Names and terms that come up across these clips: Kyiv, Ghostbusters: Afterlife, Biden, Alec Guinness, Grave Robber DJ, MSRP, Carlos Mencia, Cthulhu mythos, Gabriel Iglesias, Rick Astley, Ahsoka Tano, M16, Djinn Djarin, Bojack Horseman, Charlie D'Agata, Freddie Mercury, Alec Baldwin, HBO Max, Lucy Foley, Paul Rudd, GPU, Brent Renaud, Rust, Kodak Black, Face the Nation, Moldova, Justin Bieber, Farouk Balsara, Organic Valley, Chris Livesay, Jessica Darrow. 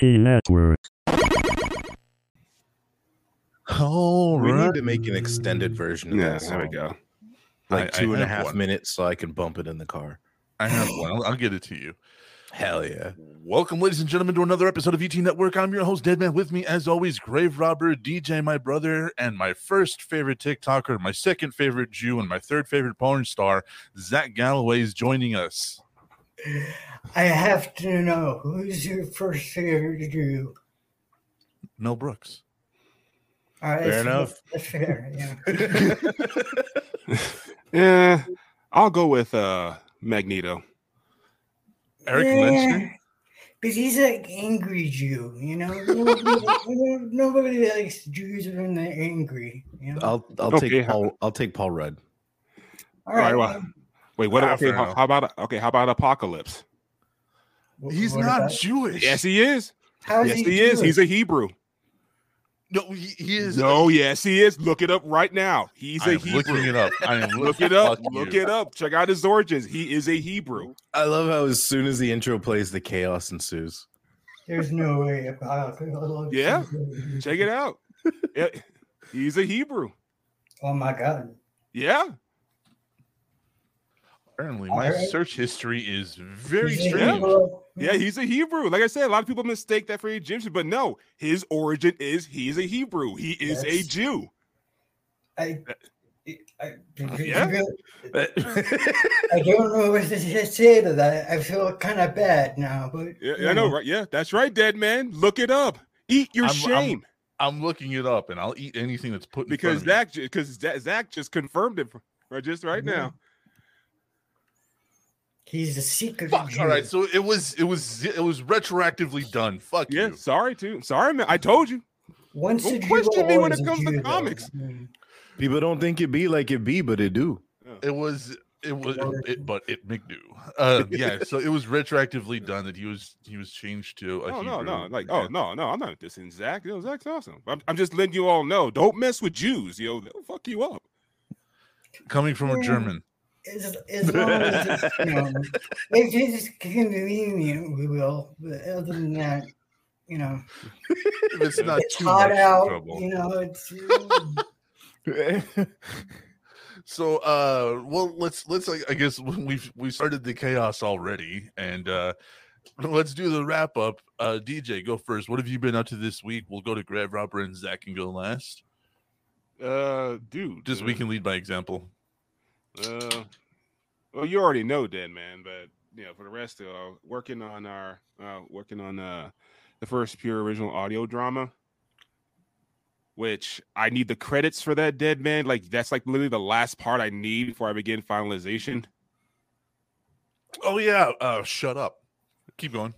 ET Network. All right. We need to make an extended version of this. There we go. Like two and a half minutes so I can bump it in the car. I have one. I'll get it to you. Hell yeah. Welcome, ladies and gentlemen, to another episode of ET Network. I'm your host, Deadman. With me, as always, Grave Robber, DJ, my brother, and my first favorite TikToker, my second favorite Jew, and my third favorite porn star, Zach Galloway, is joining us. I have to know, who's your first favorite Jew? Mel Brooks. All right, fair enough. That's fair, yeah. Yeah, I'll go with Magneto. Eric Lensky? But he's like angry Jew, you know? Nobody likes Jews when they're angry. You know? I'll take Paul Rudd. All right. Well, wait, what? How about Apocalypse? He's not Jewish. Yes, he is. Yes, he is. He's a Hebrew. No, he is. No, yes, he is. Look it up right now. He's a Hebrew. Looking it up. I am looking it up. Look it up. Check out his origins. He is a Hebrew. I love how as soon as the intro plays, the chaos ensues. There's no way. Yeah, check it out. Yeah. He's a Hebrew. Oh my God. Yeah. Apparently, my search history is very strange. Yeah, he's a Hebrew. Like I said, a lot of people mistake that for Egyptian, but no, his origin is he's a Hebrew. He is a Jew. I don't know what to say to that. I feel kind of bad now. But yeah, I know, right? Yeah, that's right, Dead Man. Look it up. Eat your shame. I'm looking it up, and I'll eat anything that's put in front of me. Because Zach just confirmed it just right now. He's a secret. All right, so it was retroactively done. Fuck you. Yeah, sorry too. Sorry, man. I told you. Don't question me when it comes to comics. People don't think it be like it be, but it do. It do. Yeah. So it was retroactively done that he was changed to a Hebrew. No. I'm not dissing Zach. Yo, Zach's awesome. I'm just letting you all know. Don't mess with Jews. Yo, they'll fuck you up. Coming from a German. As long as it's, if it's convenient, we will. But other than that, if it's not it's too hot much out, trouble. It's. So, well, let's. I guess we started the chaos already, and let's do the wrap up. DJ, go first. What have you been up to this week? We'll go to Grave Robber and Zach can go last. We can lead by example. Well, you already know, Deadman, but for the rest of it, working on the first pure original audio drama, which I need the credits for that, Deadman. Like that's like literally the last part I need before I begin finalization. Oh yeah, shut up. Keep going.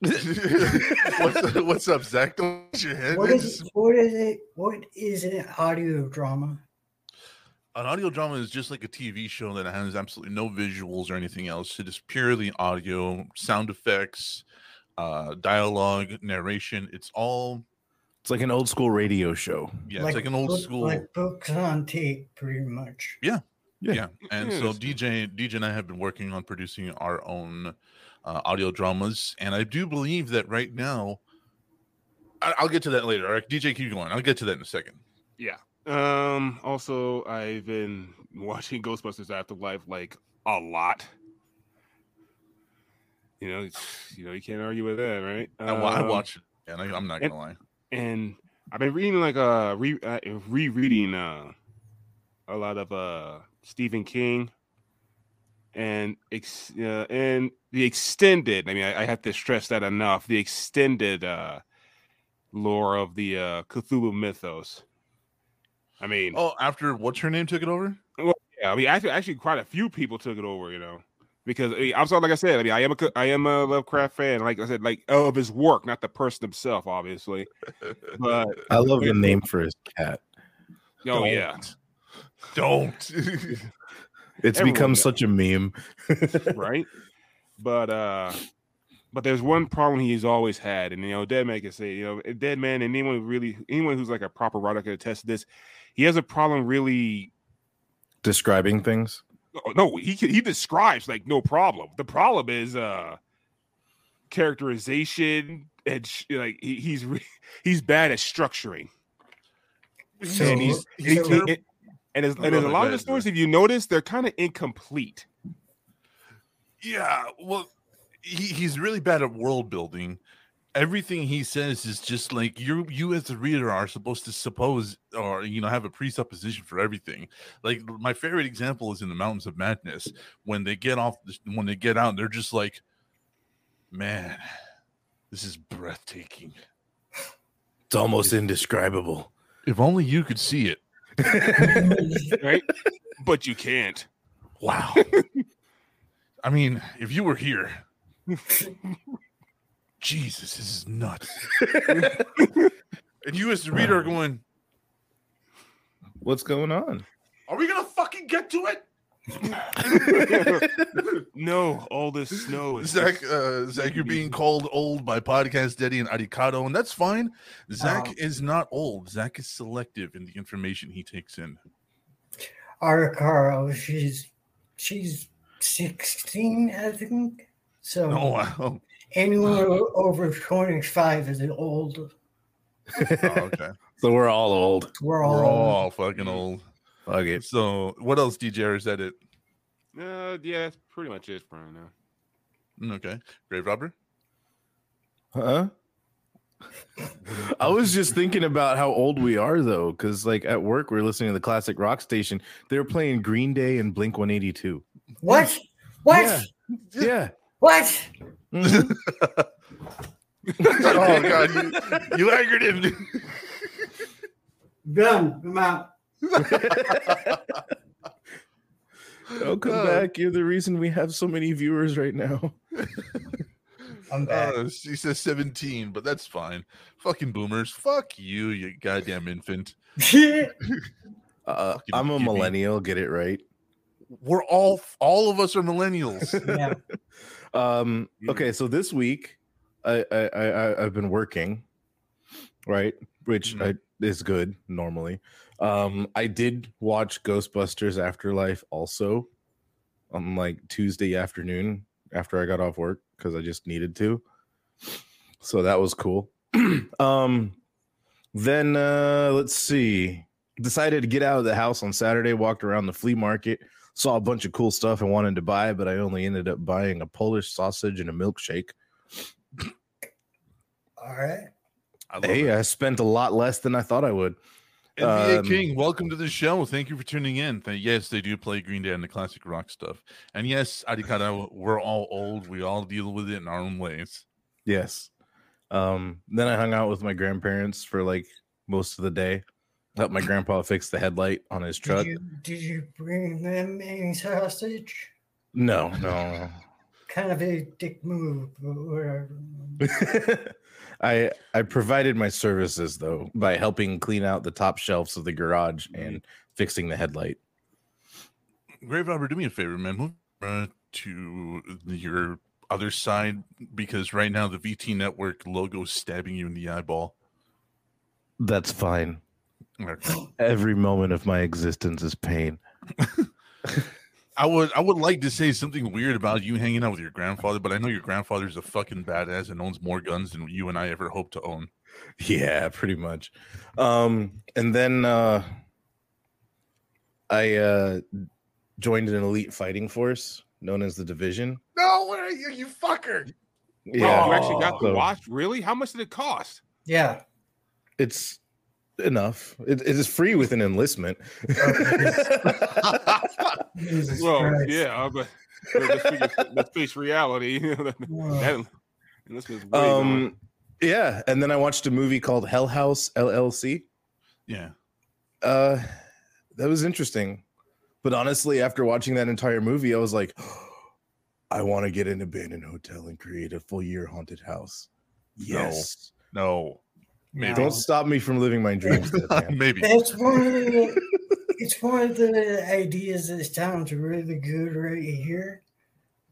What's up, Zach? Don't hit your head. What is an audio drama? An audio drama is just like a TV show that has absolutely no visuals or anything else. It is purely audio, sound effects, dialogue, narration. It's like an old school radio show. Yeah, it's like an old school. Like books on tape, pretty much. Yeah. And so DJ and I have been working on producing our own audio dramas. And I do believe that right now, I'll get to that later. All right, DJ, keep going. I'll get to that in a second. Yeah. Also, I've been watching Ghostbusters: Afterlife like a lot. You can't argue with that, right? I watch it, and I'm not gonna lie. And I've been reading rereading a lot of Stephen King, and the extended. I mean, I have to stress that enough. The extended lore of the Cthulhu mythos. I mean, after what's her name took it over? Well, yeah, I mean, actually, quite a few people took it over, because I'm sorry, like I said, I mean, I am a Lovecraft fan, like I said, like of his work, not the person himself, obviously. But I love the name for his cat. Oh yeah, don't. It's become such a meme, right? But there's one problem he's always had, and Deadman can say, Deadman and anyone who's like a proper writer can attest to this. He has a problem really describing things. No, he describes like no problem. The problem is characterization, and like he's bad at structuring. So, and as a lot of the stories, if you notice, they're kind of incomplete. Yeah, well, he's really bad at world building. Everything he says is just like you as a reader are supposed to suppose or have a presupposition for everything. Like my favorite example is in the Mountains of Madness when they get out, they're just like, man, this is breathtaking. It's almost indescribable. If only you could see it, right? But you can't. Wow. I mean, if you were here. Jesus, this is nuts. And you as the reader are going, what's going on? Are we going to fucking get to it? No, all this snow is... Zach, you're being called old by Podcast Daddy and Arikado, and that's fine. Zach is not old. Zach is selective in the information he takes in. Arikado, she's 16, I think. So... Oh, wow. Anyone over 25 is an old. Oh, okay. So we're all old. We're all fucking old. Fuck it. So what else, DJ? Is that it? Yeah, that's pretty much it for right now. Okay. Grave Robber? Huh? I was just thinking about how old we are, though, because like at work, we're listening to the classic rock station. They're playing Green Day and Blink 182. What? What? Yeah. What? Mm-hmm. Oh God! You angered him. Done. Come out. Oh, come back! You're the reason we have so many viewers right now. I'm back. She says 17, but that's fine. Fucking boomers! Fuck you, you goddamn infant. I'm a millennial. Get it right. We're all of us are millennials. Yeah. Okay, so this week I've been working, right? Which is good normally. I did watch Ghostbusters: Afterlife also on like Tuesday afternoon after I got off work because I just needed to. So that was cool. Then let's see. Decided to get out of the house on Saturday, walked around the flea market. Saw a bunch of cool stuff and wanted to buy, but I only ended up buying a Polish sausage and a milkshake. All right. I spent a lot less than I thought I would. NBA King, welcome to the show. Thank you for tuning in. Yes, they do play Green Day and the classic rock stuff. And yes, Arikado, we're all old. We all deal with it in our own ways. Yes. Then I hung out with my grandparents for like most of the day. Helped my grandpa fix the headlight on his truck. Did you bring them any sausage? No. Kind of a dick move, but whatever. I provided my services, though, by helping clean out the top shelves of the garage and fixing the headlight. Grave Robber, do me a favor, man. Move to your other side, because right now the VT Network logo is stabbing you in the eyeball. That's fine. Every moment of my existence is pain. I would like to say something weird about you hanging out with your grandfather, but I know your grandfather's a fucking badass and owns more guns than you and I ever hope to own. Yeah, pretty much. And then I joined an elite fighting force known as the Division. No, what are you fucker? Yeah, you actually got the watch. Really? How much did it cost? Yeah, it's enough. It is free with an enlistment. Well, yeah, but let's face reality. That enlistment's way gone. Yeah, and then I watched a movie called Hell House LLC. Yeah, that was interesting. But honestly, after watching that entire movie, I was like, I want to get an abandoned hotel and create a full year haunted house. Yes. No. Maybe. Don't stop me from living my dreams. Maybe that's one of the ideas that sounds really good right here,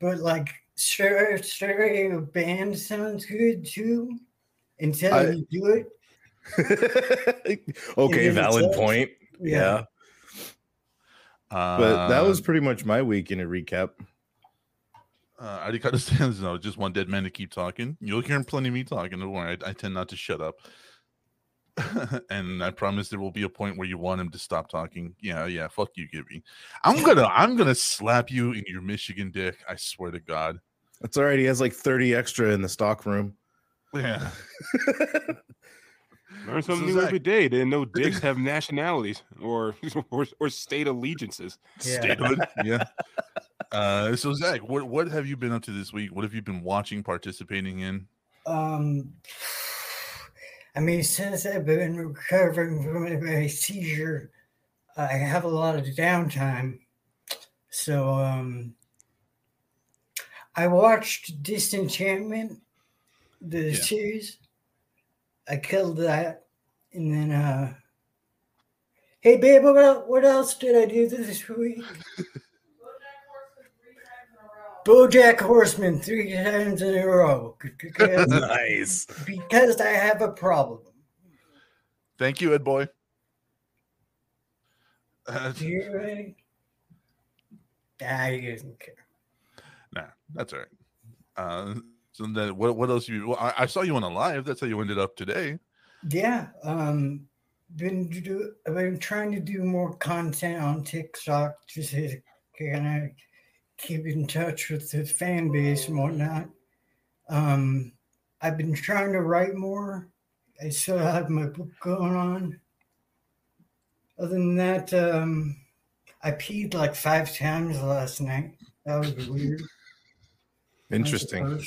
but like stereo band sounds good too. Until you do it. Okay, valid point. Yeah. But that was pretty much my week in a recap. Arikado stands now, just want Deadman to keep talking. You'll hear plenty of me talking. Don't worry, I tend not to shut up. And I promise there will be a point where you want him to stop talking. Yeah, fuck you, Gibby. I'm gonna slap you in your Michigan dick. I swear to God. That's all right. He has like 30 extra in the stock room. Yeah. Learn something new every day. Didn't know dicks have nationalities or state allegiances. Yeah. Statehood. Yeah. So Zach, what have you been up to this week? What have you been watching, participating in? I mean, since I've been recovering from my seizure, I have a lot of downtime. So I watched Disenchantment, the series. I killed that. And then, hey, babe, what else did I do this week? Bojack Horseman 3 times in a row. Because, nice. Because I have a problem. Thank you, Ed Boy. You ready? I doesn't care. Nah, that's all right. So then, what else you? Well, I saw you on a live. That's how you ended up today. Yeah. I've been trying to do more content on TikTok. Just kind of keep in touch with the fan base and whatnot. I've been trying to write more. I still have my book going on. Other than that, I peed like 5 times last night. That was weird. Interesting.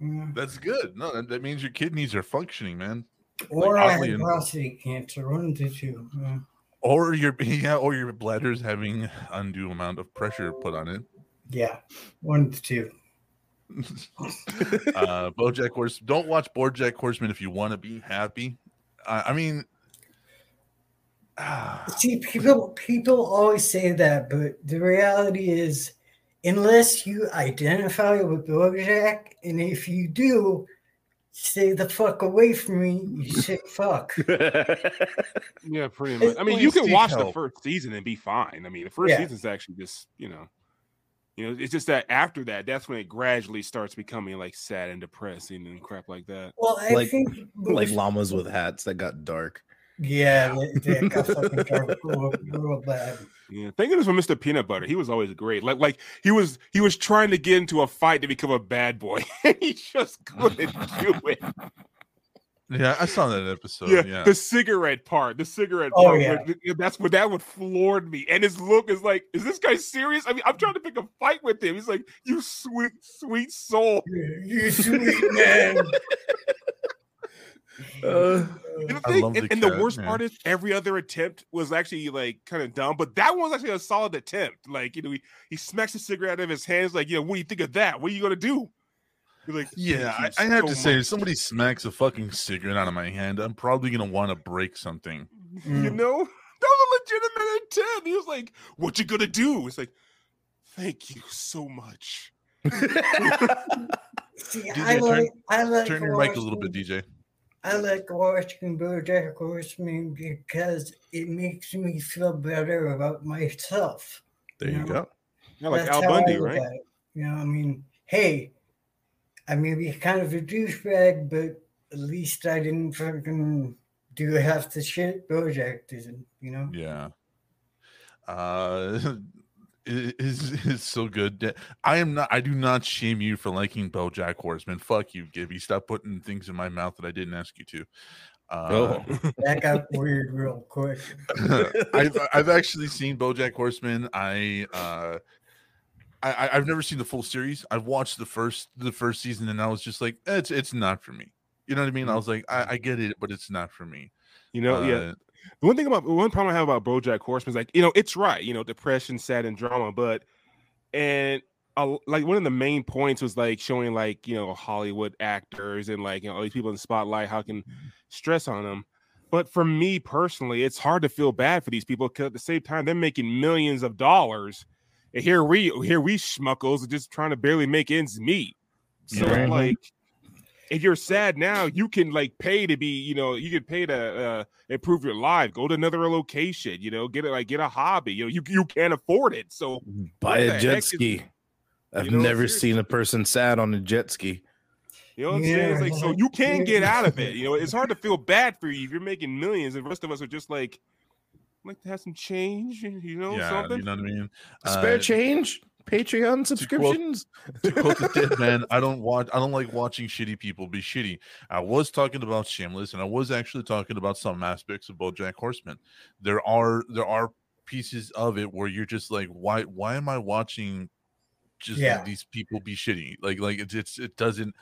Yeah. That's good. No, that means your kidneys are functioning, man. Or like, I had prostate cancer, one of the two. Yeah. Or your bladder's having undue amount of pressure put on it. Yeah, 1 to 2. Bojack Horseman. Don't watch Bojack Horseman if you want to be happy. See, people always say that, but the reality is, unless you identify with Bojack, and if you do, stay the fuck away from me, you sick fuck. Yeah, pretty much. I mean, you can watch the first season and be fine. I mean, the first season's actually just, you know, it's just that after that, that's when it gradually starts becoming like sad and depressing and crap like that. Well, I think like llamas with hats that got dark. Yeah, they got fucking dark real bad. Yeah, think of this for Mr. Peanut Butter. He was always great. Like he was trying to get into a fight to become a bad boy. He just couldn't do it. Yeah, I saw that episode. Yeah. The cigarette part. Oh, yeah. That's what that would floored me. And his look is like, is this guy serious? I mean, I'm trying to pick a fight with him. He's like, you sweet, sweet soul. You sweet man. The worst part is every other attempt was actually like kind of dumb, but that one was actually a solid attempt. Like, you know, he smacks the cigarette out of his hands, like, you know, what do you think of that? What are you going to do? Like, yeah, I have to say, if somebody smacks a fucking cigarette out of my hand, I'm probably going to want to break something. You know? That was a legitimate attempt. He was like, what you going to do? It's like, thank you so much. See, DJ, turn your mic a little bit, DJ. I like watching Bojack Horseman because it makes me feel better about myself. There you go. Yeah, like Al Bundy, right? You know, I mean, hey, I may be kind of a douchebag, but at least I didn't fucking do half the shit Bojack did, you know? Yeah. It's so good. I do not shame you for liking Bojack Horseman. Fuck you, Gibby. Stop putting things in my mouth that I didn't ask you to. That got weird real quick. I've actually seen Bojack Horseman. I've never seen the full series. I've watched the first season, and I was just like, it's not for me. You know what I mean? I was like, I get it, but it's not for me. You know, The one problem I have about Bojack Horseman is like, you know, it's right, you know, depression, sad, and drama, but like one of the main points was like showing like, you know, Hollywood actors and like, you know, all these people in the spotlight, how can stress on them. But for me personally, it's hard to feel bad for these people because at the same time, they're making millions of dollars. And here we schmuckles are just trying to barely make ends meet. So like, if you're sad now, you can like pay to be, you know, you can pay to improve your life, go to another location, you know, get a hobby. You know, you can't afford it, so buy a jet ski. I've never seen a person sad on a jet ski. You know what I'm saying? It's like, so you can get out of it. You know, it's hard to feel bad for you if you're making millions, and the rest of us are just like, I'd like to have some change, you know, something. You know what I mean? Spare change, Patreon subscriptions. To quote the Deadman, I don't like watching shitty people be shitty. I was talking about Shameless, and I was actually talking about some aspects of Bojack Horseman. There are pieces of it where you're just like, why am I watching just these people be shitty? Like it doesn't.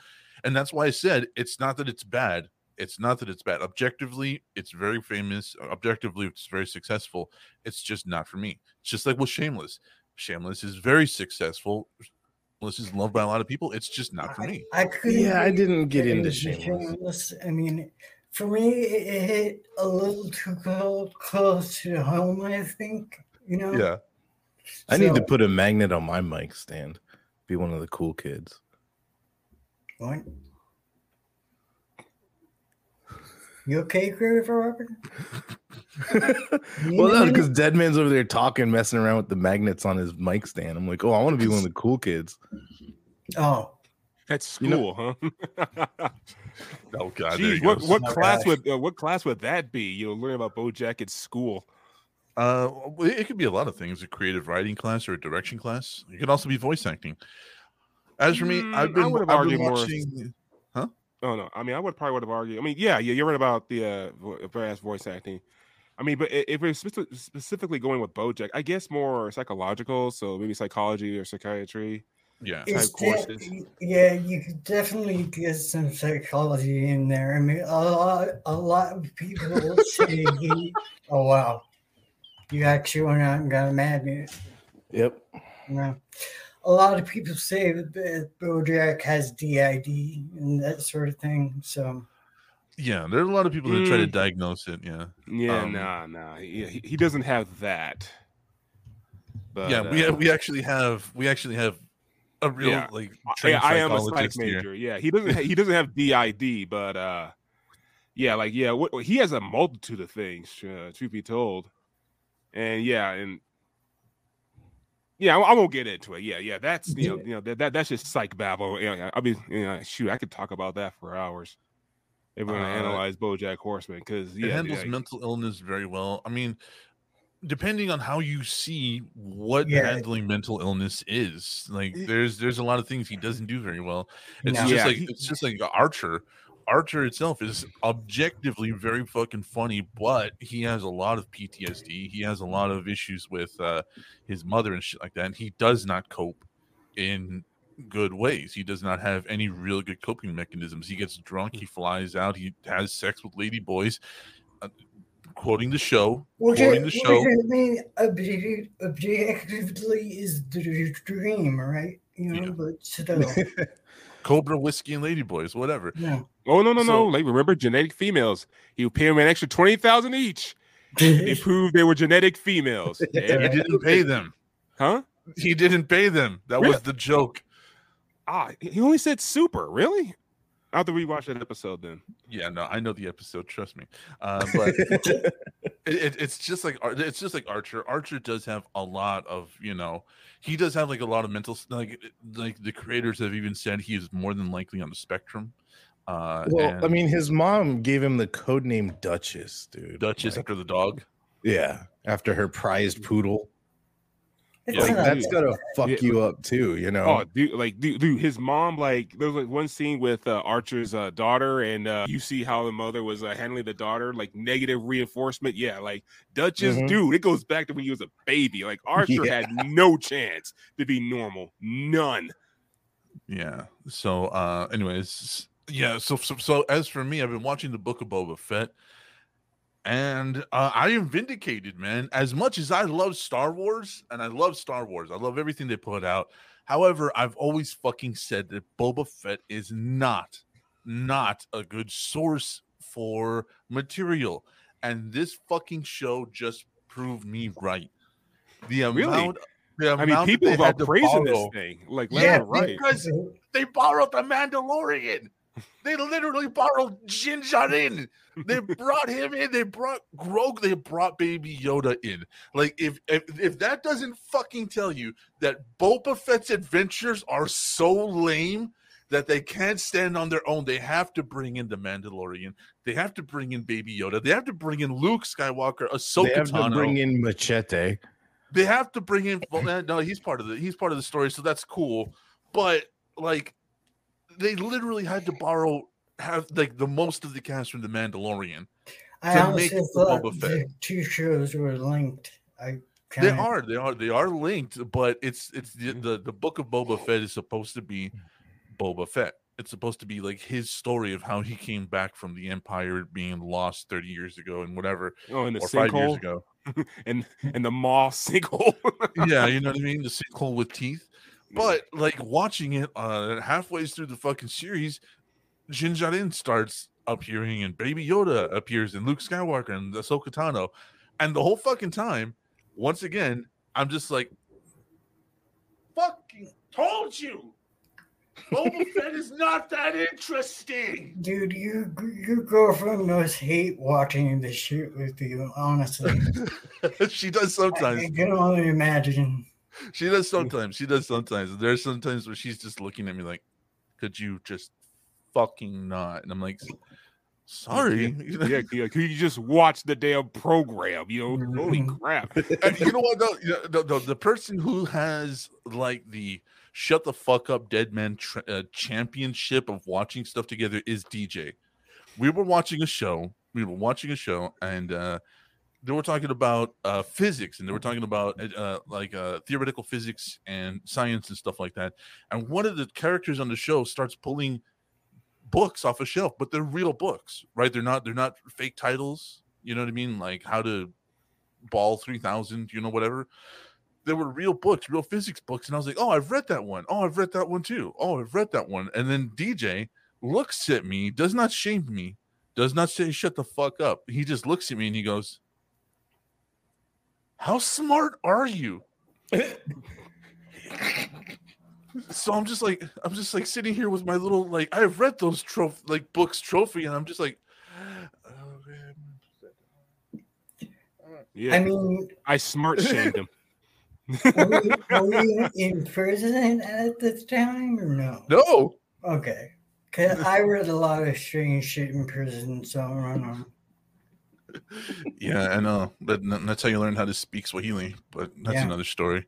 And that's why I said it's not that it's bad. It's not that it's bad. Objectively, it's very famous. Objectively, it's very successful. It's just not for me. It's just like with Shameless. Shameless is very successful. Shameless is loved by a lot of people. It's just not for me. I didn't get into Shameless. I mean, for me, it hit a little too close to home, I think. You know? Yeah. I need to put a magnet on my mic stand. Be one of the cool kids. What? You okay, Grave Robber? Well, no, because Deadman's over there talking, messing around with the magnets on his mic stand. I'm like, oh, I want to be one of the cool kids. Oh, that's school, huh? Oh God! Jeez, what class would that be? You'll learn about Bojack at school. It could be a lot of things: a creative writing class or a direction class. It could also be voice acting. As for me, I would have argued watching... more. Huh? Oh no! I mean, I would have argued. I mean, yeah, you're right about the brass voice acting. I mean, but if we're specifically going with Bojack, I guess more psychological, so maybe psychology or psychiatry. Yeah, courses. Yeah, you could definitely get some psychology in there. I mean, a lot of people say, "Oh wow, you actually went out and got a magnet." Yep. No. A lot of people say that Bojack has DID and that sort of thing. So, yeah, there are a lot of people that try to diagnose it. Yeah, yeah, he doesn't have that. But, yeah, we actually have a real like. I am a psych major. Yeah, he doesn't have DID, but he has a multitude of things. Truth be told, and. Yeah, I won't get into it. Yeah, that's that's just psych babble. Yeah, I mean, shoot, I could talk about that for hours. If we're gonna analyze Bojack Horseman, because it handles mental illness very well. I mean, depending on how you see what handling mental illness is, like there's a lot of things he doesn't do very well. It's just like Archer. Archer itself is objectively very fucking funny, but he has a lot of PTSD. He has a lot of issues with his mother and shit like that. And he does not cope in good ways. He does not have any real good coping mechanisms. He gets drunk. He flies out. He has sex with ladyboys. Quoting the show. Objectively is the dream, right? You know, but still. Cobra, whiskey, and ladyboys, whatever. Yeah. Oh no! Like remember, genetic females. You pay them an extra $20,000 each. They proved they were genetic females. And he didn't pay them, huh? He didn't pay them. That was the joke. He only said super. Really? I'll have to rewatch that episode then. Yeah, no, I know the episode. Trust me. But it's just like Archer. Archer does have a lot of, he does have like a lot of mental, like the creators have even said he is more than likely on the spectrum. His mom gave him the code name Duchess, dude. Duchess after the dog. Yeah, after her prized poodle. That's gotta fuck you up too, you know. Oh, dude, his mom, there was one scene with Archer's daughter, and you see how the mother was handling the daughter, like negative reinforcement. Yeah, like Duchess, dude, it goes back to when he was a baby. Like Archer had no chance to be normal, none. Yeah. So, anyways, yeah. So as for me, I've been watching the Book of Boba Fett. And I am vindicated, man. As much as I love Star Wars, I love everything they put out. However, I've always fucking said that Boba Fett is not a good source for material. And this fucking show just proved me right. People are praising this thing. Because they borrowed The Mandalorian. They literally borrowed Djinn Djarin. They brought him in. They brought Grogu. They brought Baby Yoda in. Like, if that doesn't fucking tell you that Boba Fett's adventures are so lame that they can't stand on their own, they have to bring in the Mandalorian. They have to bring in Baby Yoda. They have to bring in Luke Skywalker. Ahsoka Tano. They have to bring in Machete. They have to bring in. Well, no, he's part of the story, so that's cool. But like, they literally had to have like the most of the cast from The Mandalorian. I honestly thought the two shows were linked. They are linked, but it's the Book of Boba Fett is supposed to be Boba Fett. It's supposed to be like his story of how he came back from the Empire being lost 30 years ago and whatever, or 5 years ago, and the Maw sinkhole. Yeah, you know what I mean, the sinkhole with teeth. But like watching it halfway through the fucking series, Djinn Djarin starts appearing, and Baby Yoda appears, and Luke Skywalker, and Ahsoka Tano, and the whole fucking time, once again, I'm just like, fucking told you, Boba Fett is not that interesting, dude. Your girlfriend must hate watching this shit with you. Honestly, she does sometimes. I can only imagine. She does sometimes. There's sometimes where she's just looking at me like, could you just fucking not? And I'm like, sorry. Yeah. Could you just watch the damn program? You know, holy crap. And you know what, though? The person who has like the shut the fuck up Deadman championship of watching stuff together is DJ. We were watching a show, and they were talking about physics, and they were talking about theoretical physics and science and stuff like that. And one of the characters on the show starts pulling books off a shelf, but they're real books, right? They're not fake titles. You know what I mean? Like How to Ball 3000, you know, whatever. There were real books, real physics books. And I was like, oh, I've read that one. Oh, I've read that one too. Oh, I've read that one. And then DJ looks at me, does not shame me, does not say shut the fuck up. He just looks at me and he goes, how smart are you? So I'm just like sitting here with my little, like, I've read those books trophy. And I'm just like, oh, man. Yeah. I mean, I smart shamed him. Were we in prison at this time or no? No. Okay. Because I read a lot of strange shit in prison, so I don't know. Yeah, I know. That's how you learn how to speak Swahili, but that's another story.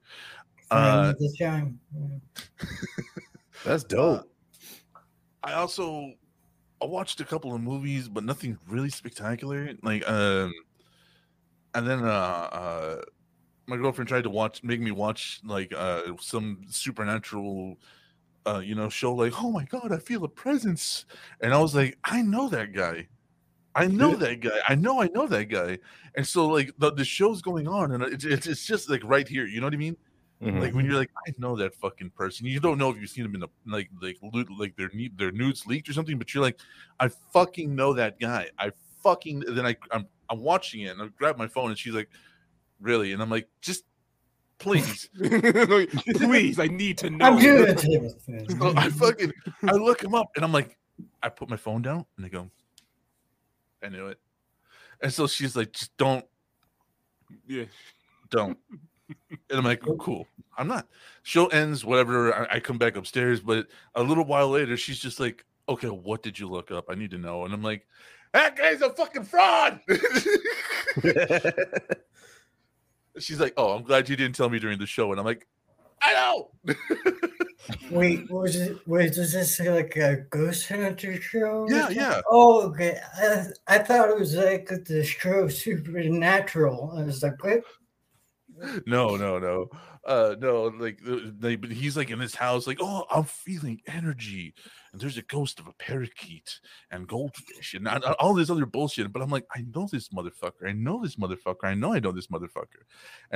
This time. Yeah. That's dope. I watched a couple of movies, but nothing really spectacular. Like, and then my girlfriend tried to make me watch like some supernatural, show. Like, oh my god, I feel a presence, and I was like, I know that guy. And so like the show's going on, and it's just like right here. You know what I mean? Mm-hmm. Like when you're like, I know that fucking person. You don't know if you've seen them in the like their nudes leaked or something, but you're like, I fucking know that guy. Then I'm watching it, and I grab my phone, and she's like, really? And I'm like, just please. Please, I need to know. I'm good. So I look him up, and I'm like, I put my phone down, and I go, I knew it. And so she's like, just don't. Yeah. Don't. And I'm like, oh, cool. I'm not. Show ends, whatever. I come back upstairs, but a little while later, she's just like, okay, what did you look up? I need to know. And I'm like, that guy's a fucking fraud. She's like, oh, I'm glad you didn't tell me during the show. And I'm like, I know. Wait, was this like a Ghost Hunter show? Yeah. Oh, okay. I thought it was like the show Supernatural. I was like, what? No. No, like but he's like in his house, like, oh, I'm feeling energy, and there's a ghost of a parakeet and goldfish and all this other bullshit. But I'm like, I know this motherfucker, and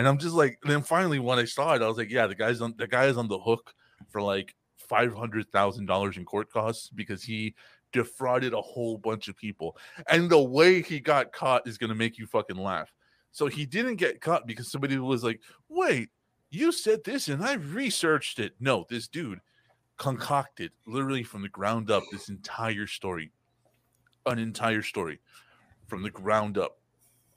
I'm just like. And then finally, when I saw it, I was like, yeah, the guy is on the hook for like $500,000 in court costs because he defrauded a whole bunch of people, and the way he got caught is gonna make you fucking laugh. So he didn't get caught because somebody was like, wait, you said this and I researched it. No, this dude concocted literally from the ground up this entire story, an entire story from the ground up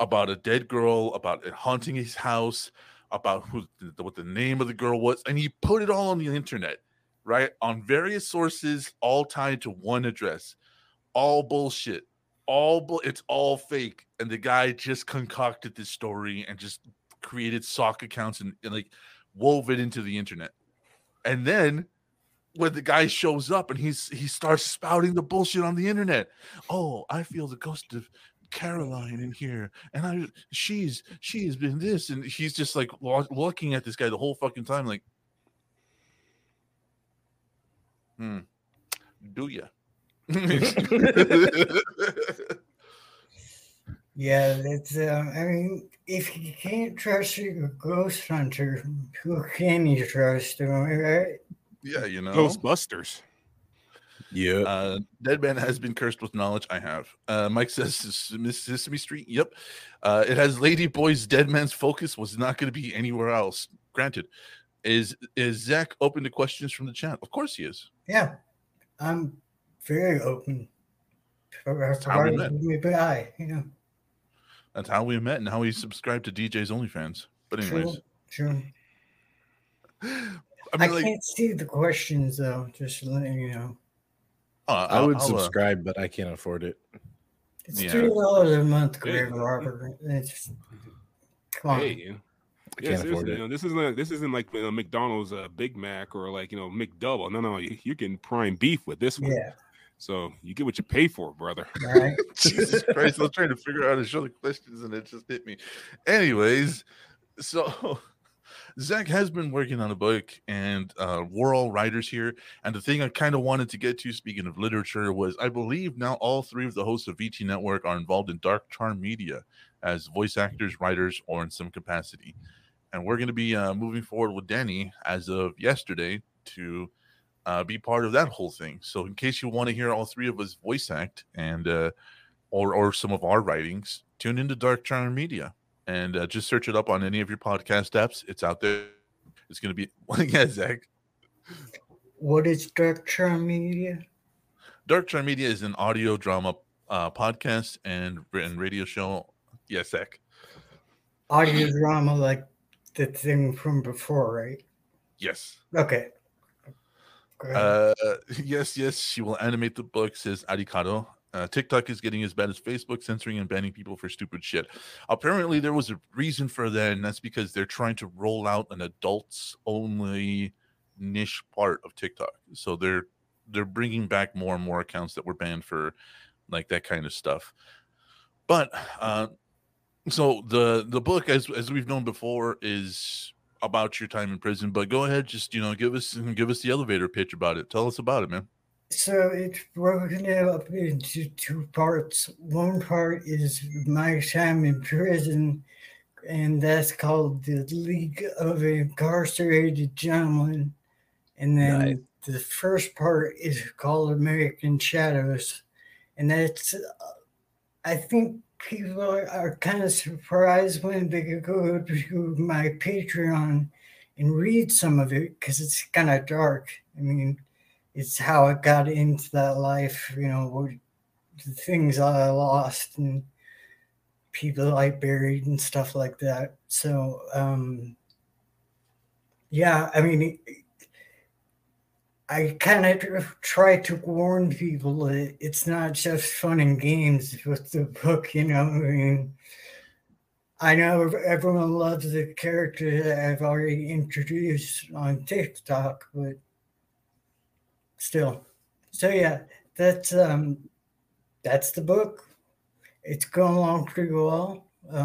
about a dead girl, about it haunting his house, about who, what the name of the girl was, and he put it all on the internet, right? On various sources, all tied to one address, all bullshit, it's all fake, and the guy just concocted this story and just created sock accounts and like wove it into the internet. And then when the guy shows up and he starts spouting the bullshit on the internet, oh, I feel the ghost of Caroline in here, and she's been this, and he's just like looking at this guy the whole fucking time like, do ya? Yeah, that's I mean, if you can't trust your ghost hunter, who can you trust? Right? Yeah, you know, Ghostbusters. Yeah. Deadman has been cursed with knowledge. I have. Mike says Sesame Street. Yep. It has Lady Boys. Deadman's focus was not going to be anywhere else. Granted. Is Zach open to questions from the chat? Of course he is. Yeah. I'm very open. That's how we met. That's how we met and how he subscribed to DJ's OnlyFans. But anyways. True. I can't see the questions though, just letting you know. I would subscribe, but I can't afford it. It's $2 a month, Grave Robber. Come on. Hey, I can't afford it. You know, this isn't like McDonald's Big Mac or like, you know, McDouble. No, you're getting prime beef with this one. Yeah. So you get what you pay for, brother. All right. Jesus Christ, I was trying to figure out how to show the questions and it just hit me. Anyways, so Zach has been working on a book, and we're all writers here. And the thing I kind of wanted to get to, speaking of literature, was I believe now all three of the hosts of ET Network are involved in Dark Charm Media as voice actors, writers, or in some capacity. And we're going to be moving forward with Danny as of yesterday to be part of that whole thing. So in case you want to hear all three of us voice act and or some of our writings, tune into Dark Charm Media. And just search it up on any of your podcast apps. It's out there. It's going to be... Yeah, Zach. What is Dark Charm Media? Dark Charm Media is an audio drama podcast and radio show. Yeah, Zach. Audio drama like the thing from before, right? Yes. Okay. Yes. She will animate the book, says Arikado. TikTok is getting as bad as Facebook, censoring and banning people for stupid shit. Apparently, there was a reason for that, and that's because they're trying to roll out an adults-only niche part of TikTok. So they're bringing back more and more accounts that were banned for like that kind of stuff. But so the book, as we've known before, is about your time in prison. But go ahead, just give us the elevator pitch about it. Tell us about it, man. So it's broken up into two parts. One part is my time in prison, and that's called The League of Incarcerated Gentlemen. And then The first part is called American Shadows. And that's, I think people are kind of surprised when they go to my Patreon and read some of it because it's kind of dark. I mean, it's how I got into that life, you know, the things I lost and people I buried and stuff like that. So, I mean, I kind of try to warn people that it's not just fun and games with the book, you know. I mean, I know everyone loves the character that I've already introduced on TikTok, but still. So yeah, that's the book. It's going along pretty well. I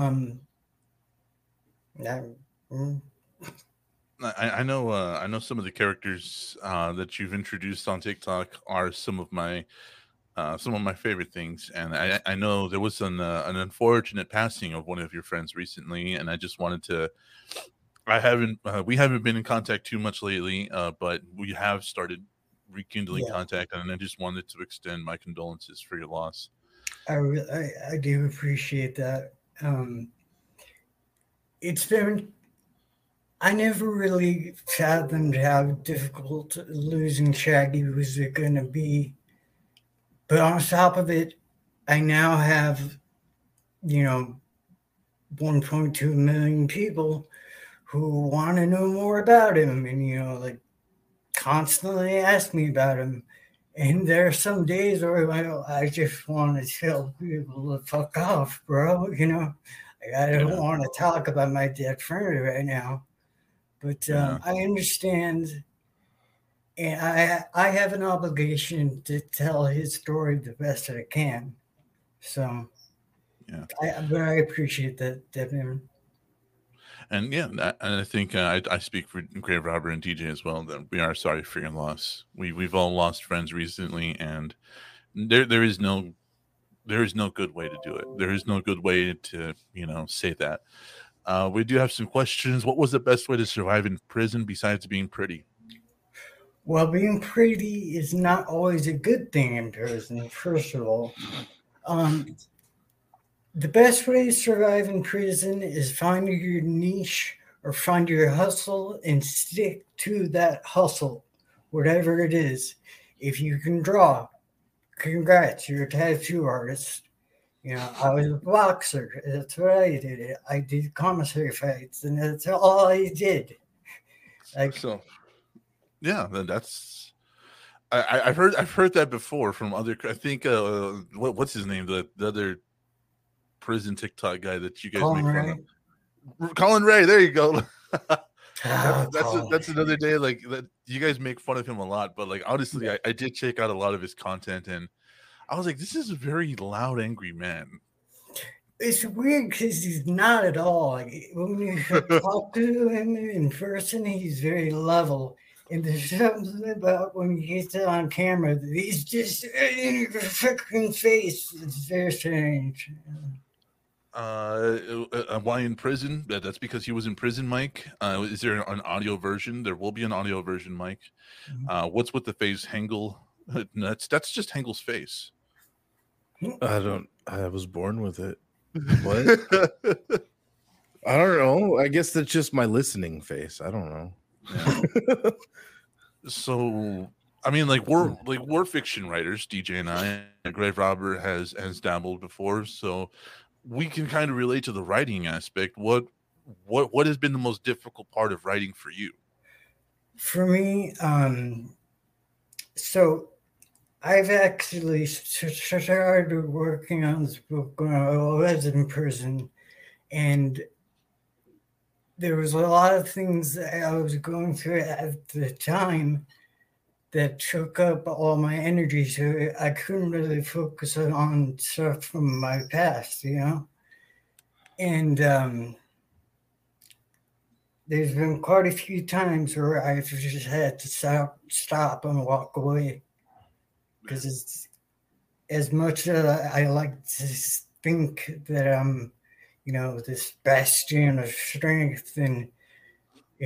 know some of the characters that you've introduced on TikTok are some of my favorite things, and I know there was an unfortunate passing of one of your friends recently, and I just wanted to we haven't been in contact too much lately, but we have started rekindling contact, and I just wanted to extend my condolences for your loss. I do appreciate that. It's been I never really fathomed how difficult losing Shaggy was going to be. But on top of it, I now have, 1.2 million people who want to know more about him and, constantly ask me about him. And there are some days where I just want to tell people to fuck off, bro. I don't want to talk about my dead friend right now. But I understand, and I have an obligation to tell his story the best I can. So, yeah, but I appreciate that, Deadman. And I think I speak for Grave Robber and DJ as well. That we are sorry for your loss. We've all lost friends recently, and there is no good way to do it. There is no good way to say that. We do have some questions. What was the best way to survive in prison besides being pretty? Well, being pretty is not always a good thing in prison, first of all. The best way to survive in prison is find your niche or find your hustle and stick to that hustle, whatever it is. If you can draw, congrats, you're a tattoo artist. I was a boxer. That's what I did. I did commissary fights, and that's all I did. That's. I've heard that before from other. I think what's his name? The other prison TikTok guy that you guys Colin make fun of. Colin Ray. There you go. That's another day. Like that, you guys make fun of him a lot, but like honestly, I did check out a lot of his content and. I was like, this is a very loud, angry man. It's weird because he's not at all. When you talk to him in person, he's very level. And there's something about when he gets it on camera, that he's just in your fucking face. It's very strange. Why in prison? That's because he was in prison, Mike. Is there an audio version? There will be an audio version, Mike. Mm-hmm. What's with the face, Hengel? That's just Hengel's face. I was born with it. What? I don't know. I guess that's just my listening face. I don't know. Yeah. So, we're fiction writers, DJ and I. Grave Robber has dabbled before, so we can kind of relate to the writing aspect. What has been the most difficult part of writing for you? For me, so I've actually started working on this book when I was in prison, and there was a lot of things that I was going through at the time that took up all my energy, so I couldn't really focus on stuff from my past, And there's been quite a few times where I've just had to stop and walk away, because it's as much as I like to think that I'm, this bastion of strength and,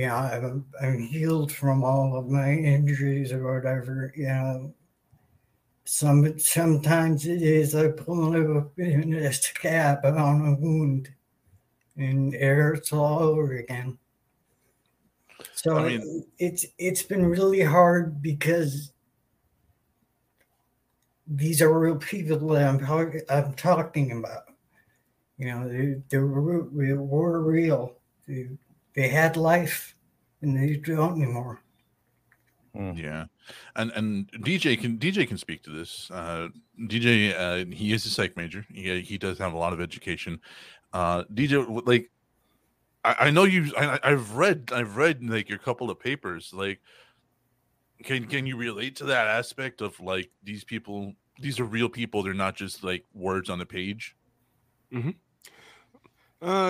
I'm healed from all of my injuries or whatever, Sometimes it is like pulling up in a scab on a wound and it hurts all over again. So it's been really hard because these are real people that I'm talking about. They were real. They had life, and they don't anymore. Yeah, and DJ can speak to this. DJ, he is a psych major. He does have a lot of education. DJ, like. I know you. I've read like your couple of papers. Like, can you relate to that aspect of like these people? These are real people. They're not just like words on the page. Mm-hmm.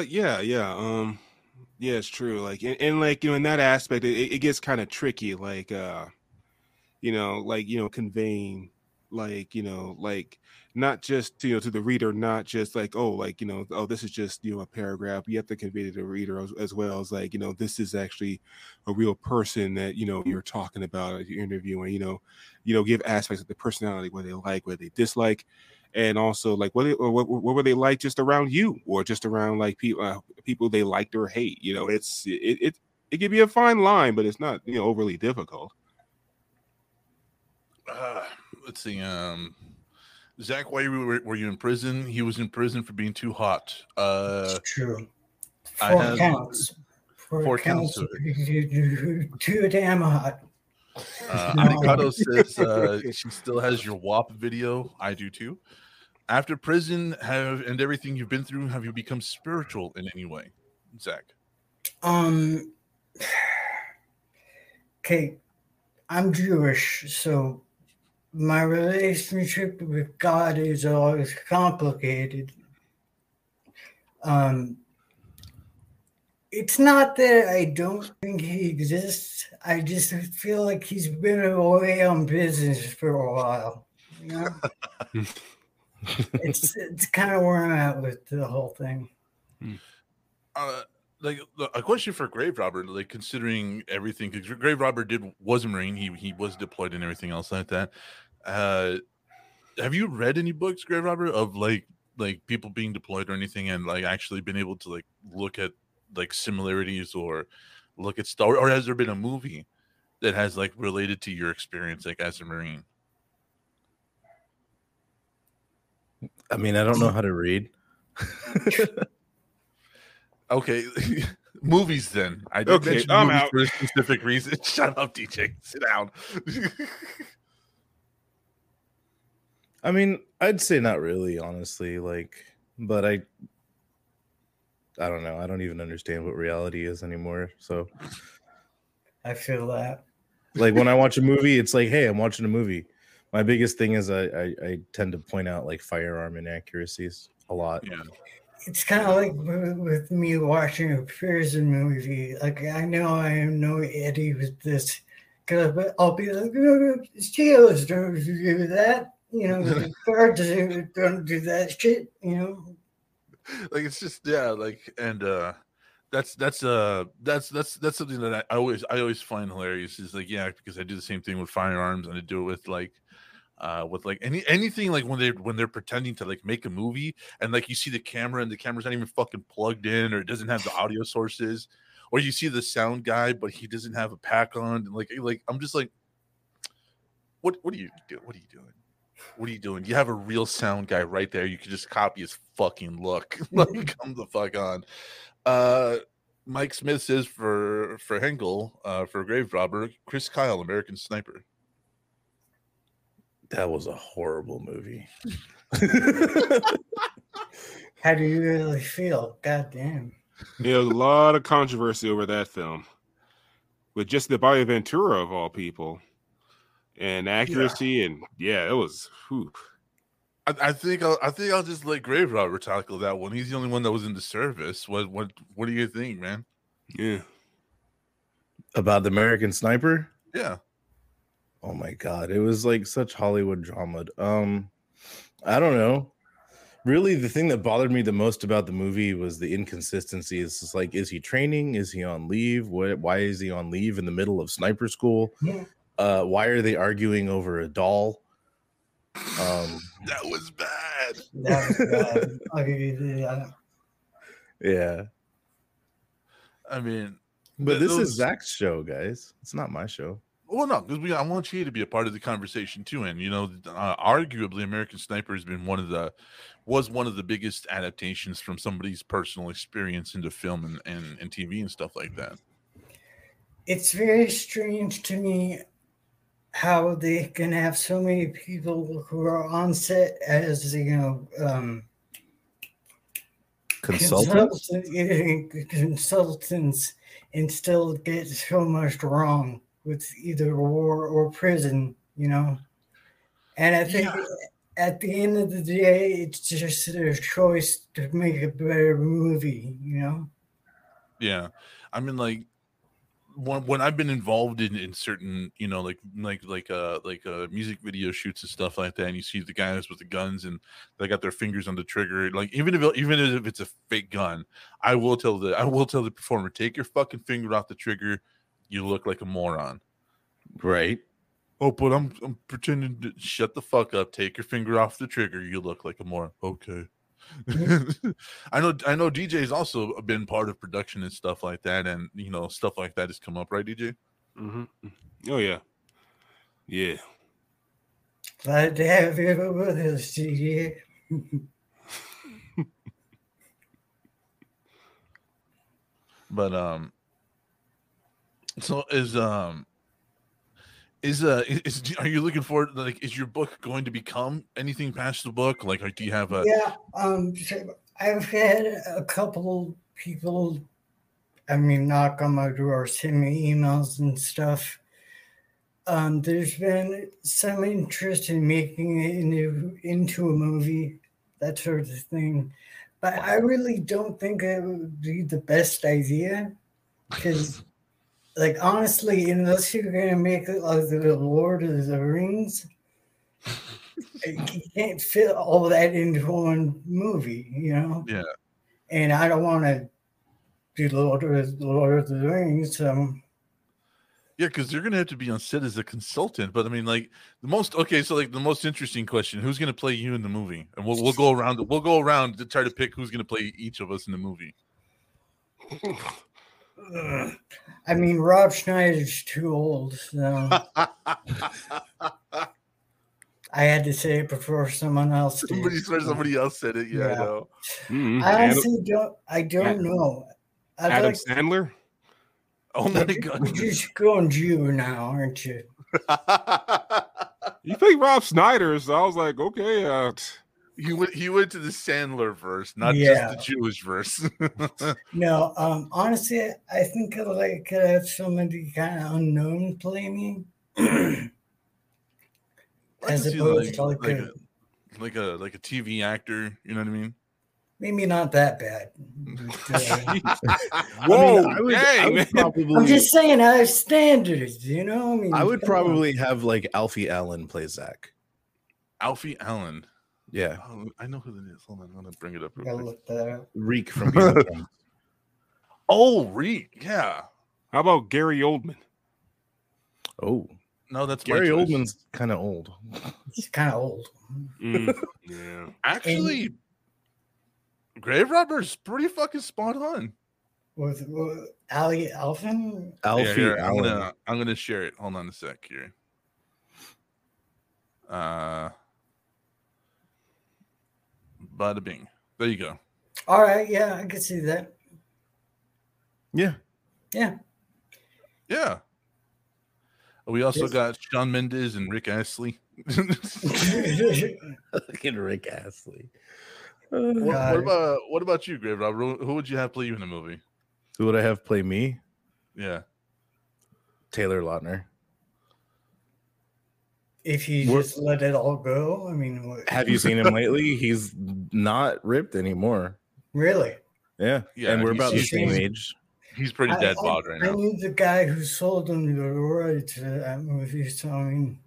Yeah. It's true. Like, and like in that aspect, it gets kind of tricky. Like, conveying, like. Not just to the reader, not just like this is just a paragraph. You have to convey to the reader as well as like this is actually a real person that you're talking about, you're interviewing. Give aspects of the personality, what they like, what they dislike, and also like what were they like just around you or just around like people they liked or hate. It's it it could be a fine line, but it's not, you know, overly difficult. Let's see. Zach, why were you in prison? He was in prison for being too hot. It's true. Four counts. Too damn hot. Arikado says she still has your WAP video. I do too. After prison, and everything you've been through, have you become spiritual in any way, Zach? Okay, I'm Jewish, so my relationship with God is always complicated. It's not that I don't think he exists. I just feel like he's been away on business for a while. You know? It's kind of where I'm at with the whole thing. Like a question for Grave Robber, like considering everything, because Grave Robber was a Marine, he was deployed and everything else like that. Have you read any books, Grave Robber, of like people being deployed or anything, and like actually been able to like look at like similarities or look at story, or has there been a movie that has like related to your experience like as a Marine? I mean, I don't know how to read. Okay, movies then. I don't mention movies out for a specific reason. Shut up, DJ. Sit down. I mean, I'd say not really, honestly. Like, but I don't know. I don't even understand what reality is anymore. So I feel that. Like when I watch a movie, it's like, hey, I'm watching a movie. My biggest thing is I tend to point out like firearm inaccuracies a lot. Yeah. It's kind of like with me watching a prison movie. Like, I know I am no Eddie with this, because I'll be like, no, steelers don't do that. You know, guards don't do that shit. You know, like it's just that's something that I always find hilarious. Is like, yeah, because I do the same thing with firearms, and I do it with like. With like anything like when they're pretending to like make a movie and like you see the camera and the camera's not even fucking plugged in, or it doesn't have the audio sources, or you see the sound guy but he doesn't have a pack on, and like I'm just like, what are you doing? What are you doing? What are you doing? You have a real sound guy right there. You can just copy his fucking look. Like, come the fuck on. Mike Smith says for Hengel, for Grave Robber, Chris Kyle, American Sniper. That was a horrible movie. How do you really feel? God damn. There was a lot of controversy over that film. With just the Bobby Ventura of all people. And accuracy, yeah. And yeah, it was whoop. I think I'll just let Grave Robber tackle that one. He's the only one that was in the service. What do you think, man? Yeah. About the American Sniper? Yeah. Oh my God, it was like such Hollywood drama. I don't know. Really, the thing that bothered me the most about the movie was the inconsistency. It's just like, is he training? Is he on leave? Why is he on leave in the middle of sniper school? Yeah. Why are they arguing over a doll? That was bad. That was bad. Yeah. I mean, but this is Zach's show, guys. It's not my show. Well, no, because I want you to be a part of the conversation too, and you know, arguably, American Sniper has been one of the biggest adaptations from somebody's personal experience into film and TV and stuff like that. It's very strange to me how they can have so many people who are on set as, you know, consultants, and still get so much wrong. With either war or prison, you know? And I think at the end of the day, it's just their choice to make a better movie, you know? Yeah. I mean, like, when I've been involved in certain, you know, like music video shoots and stuff like that, and you see the guys with the guns and they got their fingers on the trigger, like even if it's a fake gun, I will tell the performer, take your fucking finger off the trigger. You look like a moron. Right. Oh, but I'm pretending to shut the fuck up. Take your finger off the trigger. You look like a moron. Okay. I know DJ's also been part of production and stuff like that, and you know, stuff like that has come up, right, DJ? Mm-hmm. Oh yeah, yeah. Glad to have you with us, DJ. But so are you looking forward? Like, is your book going to become anything past the book? Like, do you have a? Yeah, I've had a couple people, I mean, knock on my door, send me emails and stuff. There's been some interest in making it into a movie, that sort of thing. But I really don't think it would be the best idea, because, like, honestly, unless you're going to make it like the Lord of the Rings, you can't fit all that into one movie, you know? Yeah. And I don't want to do Lord of the Rings, so... Yeah, because you're going to have to be on set as a consultant. But I mean, like the most interesting question: who's going to play you in the movie? And we'll go around. We'll go around to try to pick who's going to play each of us in the movie. I mean, Rob Schneider's too old. So I had to say it before someone else did. Somebody else said it. Yeah, yeah. I know. Mm-hmm. I honestly don't. I don't know. Adam Sandler. Oh my God! You're just going Jew now, aren't you? You think Rob Schneider? So I was like, okay. He went to the Sandler verse, not just the Jewish verse. No, honestly, I think I could have somebody kind of unknown play me, as opposed to like a TV actor. You know what I mean? Maybe not that bad. Whoa! I'm just saying, I have standards, you know. I mean, I would probably have like Alfie Allen play Zach. Alfie Allen. Yeah. Oh, I know who that is. Hold on, I'm gonna bring it up. Real quick. Look that up. Reek from Game of Thrones. Oh, Reek. Yeah. How about Gary Oldman? Oh no, that's Gary Oldman's kind of old. He's kind of old. Yeah. Actually. Grave Robber's pretty fucking spot on. With Alfie Allen. I'm gonna share it. Hold on a sec here. Bada bing. There you go. All right. Yeah, I can see that. Yeah. Yeah. Yeah. We also got Shawn Mendes and Rick Astley. Look at Rick Astley. What about you, Grave Robber? Who would you have play you in the movie? Who would I have play me? Yeah, Taylor Lautner. If you just let it all go, I mean, have you seen him lately? He's not ripped anymore. Really? Yeah, yeah. And we're about the same age. He's pretty dead bod right now. I knew the guy who sold him the royalties to that movie. So I mean.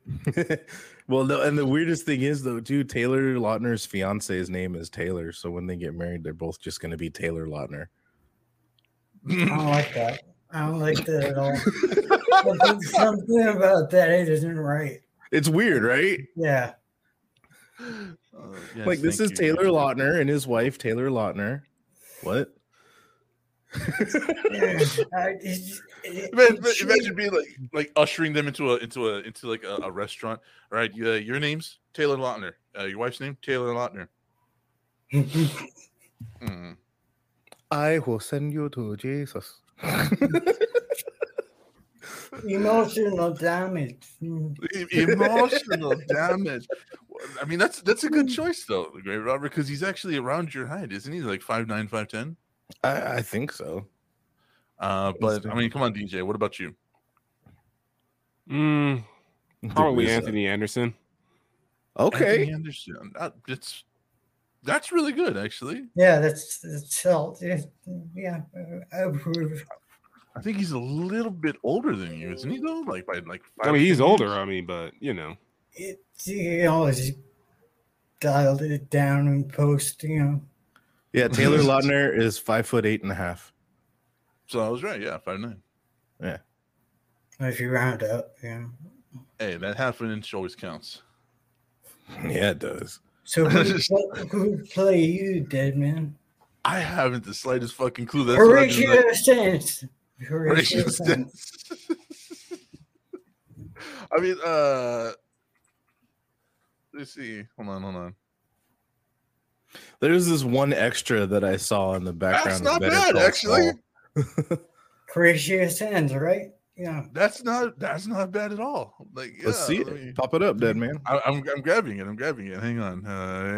Well, no, and the weirdest thing is, though, too, Taylor Lautner's fiance's name is Taylor. So when they get married, they're both just going to be Taylor Lautner. I don't like that. I don't like that at all. But there's something about that it isn't right. It's weird, right? Yeah. Yes, like, this is Taylor Lautner and his wife, Taylor Lautner. What? Imagine being like ushering them into a restaurant. All right, your name's Taylor Lautner. Your wife's name Taylor Lautner. Mm. I will send you to Jesus. Emotional damage. Emotional damage. I mean, that's a good choice though, the Grave Robber, because he's actually around your height, isn't he? Like 5'9", 5'10". I think so. But I mean, come on, DJ. What about you? Probably Anthony Anderson. Okay, Anthony Anderson. That's really good, actually. Yeah, yeah, I approve. I think he's a little bit older than you, isn't he? Though, like by like. I mean, he's older. I mean, but you know, he always dialed it down in post, you know. Yeah, Taylor Lautner is 5'8.5". So I was right. Yeah, 5'9". Yeah. If you round up, yeah. Hey, that half an inch always counts. Yeah, it does. So who play you, Deadman? I haven't the slightest fucking clue. That's Horatio Sands. Horatio Sands. I mean, let's see. Hold on. There's this one extra that I saw in the background. That's not bad, actually. Horatio Sands, right? Yeah, that's not bad at all. Like, yeah, let's see it. Pop it up, Deadman. I'm grabbing it. Hang on.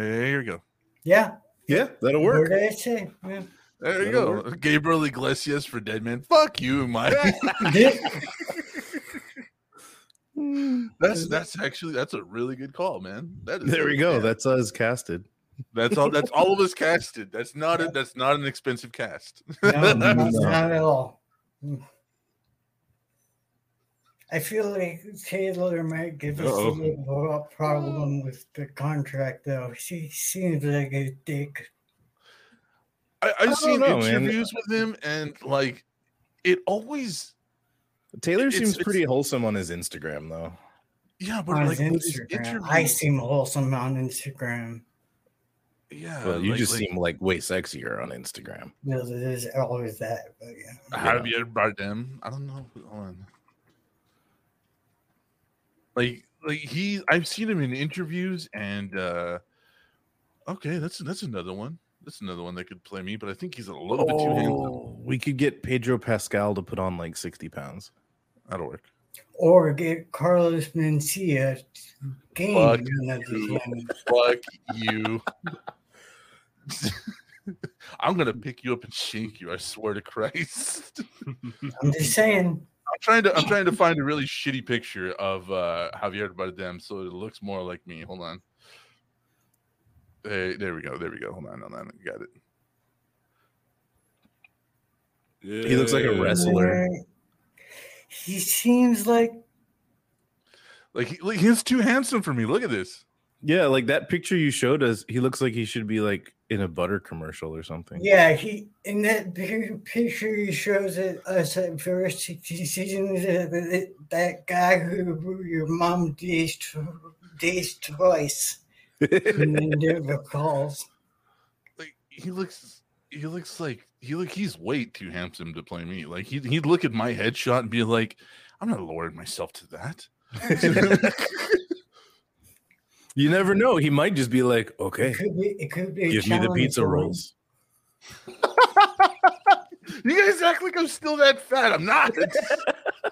Here we go. Yeah, that'll work. What did I say? Yeah. There you go. Work. Gabriel Iglesias for Deadman. Fuck you, Mike. that's a really good call, man. There we go. Man. That's us casted. That's all of us casted. That's not an expensive cast. No, not at all. I feel like Taylor might give us a little problem with the contract, though. She seems like a dick. I've seen interviews with him, and like, it always. Taylor seems pretty wholesome on his Instagram, though. Yeah, but on like his Instagram, I seem wholesome on Instagram. Yeah, well, you just seem like way sexier on Instagram. No, there's always that. But yeah, Javier Bardem. I don't know. Hold on. Like I've seen him in interviews, and okay, that's another one. That's another one that could play me, but I think he's a little bit too handsome. We could get Pedro Pascal to put on like 60 pounds. That'll work. Or get Carlos Mencia. Fuck you. I'm gonna pick you up and shake you. I swear to Christ. I'm just saying. I'm trying to find a really shitty picture of Javier Bardem so it looks more like me. Hold on. Hey, there we go. Hold on. Got it. Yeah. He looks like a wrestler. He seems like he's too handsome for me. Look at this. Yeah, like that picture you showed us. He looks like he should be like in a butter commercial or something. Yeah, he in that picture he shows us at first season that guy who your mom dates twice and then never calls. Like he looks like he's way too handsome to play me. Like he'd look at my headshot and be like, I'm not lowering myself to that. You never know. He might just be like, okay, it could be give me the pizza rolls. You guys act like I'm still that fat. I'm not.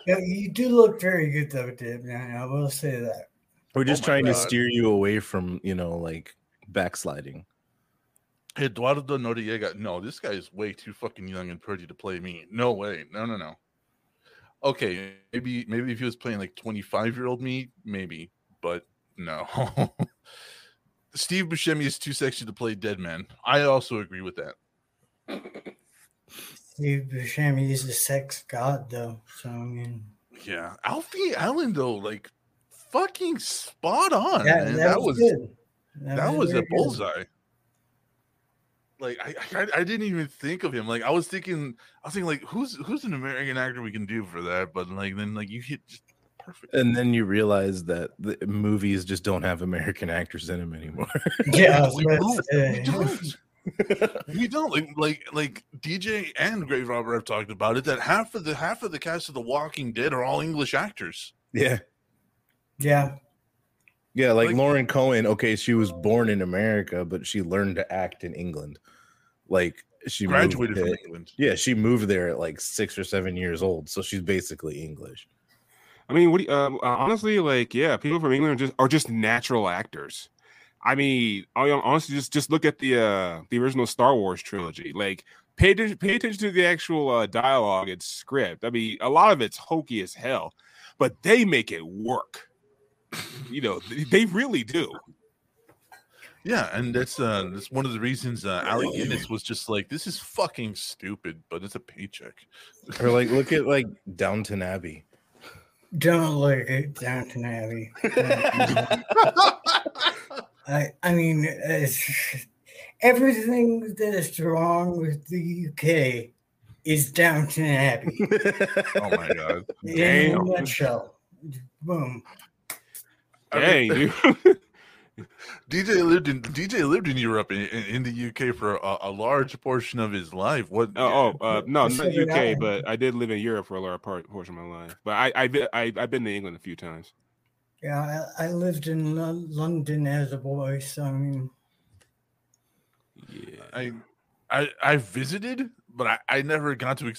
Yeah, you do look very good, though, Deb. I will say that. We're just trying to steer you away from, like backsliding. Eduardo Noriega. No, this guy is way too fucking young and pretty to play me. No way. No. Okay, maybe if he was playing like 25-year-old me, maybe, but no. Steve Buscemi is too sexy to play Deadman. I also agree with that. Steve Buscemi is a sex god, though. So yeah, Alfie Allen, though, like fucking spot on. Yeah, man. That was a bullseye. Good. Like I didn't even think of him. Like I was thinking like who's an American actor we can do for that? But like then like you hit. Just perfect. And then you realize that the movies just don't have American actors in them anymore. Yeah, we don't. Like DJ and Grave Robber have talked about it. That half of the cast of The Walking Dead are all English actors. Yeah. Like Lauren Cohen. Okay, she was born in America, but she learned to act in England. Like she graduated from England. Yeah, she moved there at like 6 or 7 years old, so she's basically English. I mean, honestly, like, yeah, people from England are just natural actors. I mean, honestly, just look at the original Star Wars trilogy. Like, pay attention to the actual dialogue and script. I mean, a lot of it's hokey as hell, but they make it work. They really do. Yeah, and that's one of the reasons Alec Guinness was just like, this is fucking stupid, but it's a paycheck. Or like, look at like Downton Abbey. Don't look at Downton Abbey. I mean, everything that is wrong with the UK is Downton Abbey. Oh my God! Damn. In a nutshell, boom. Dang, dude. DJ lived in Europe, in the UK for a large portion of his life. What? No, not UK, but I did live in Europe for a large portion of my life. But I've been to England a few times. Yeah, I lived in London as a boy, so I mean, yeah, I visited, but I never got to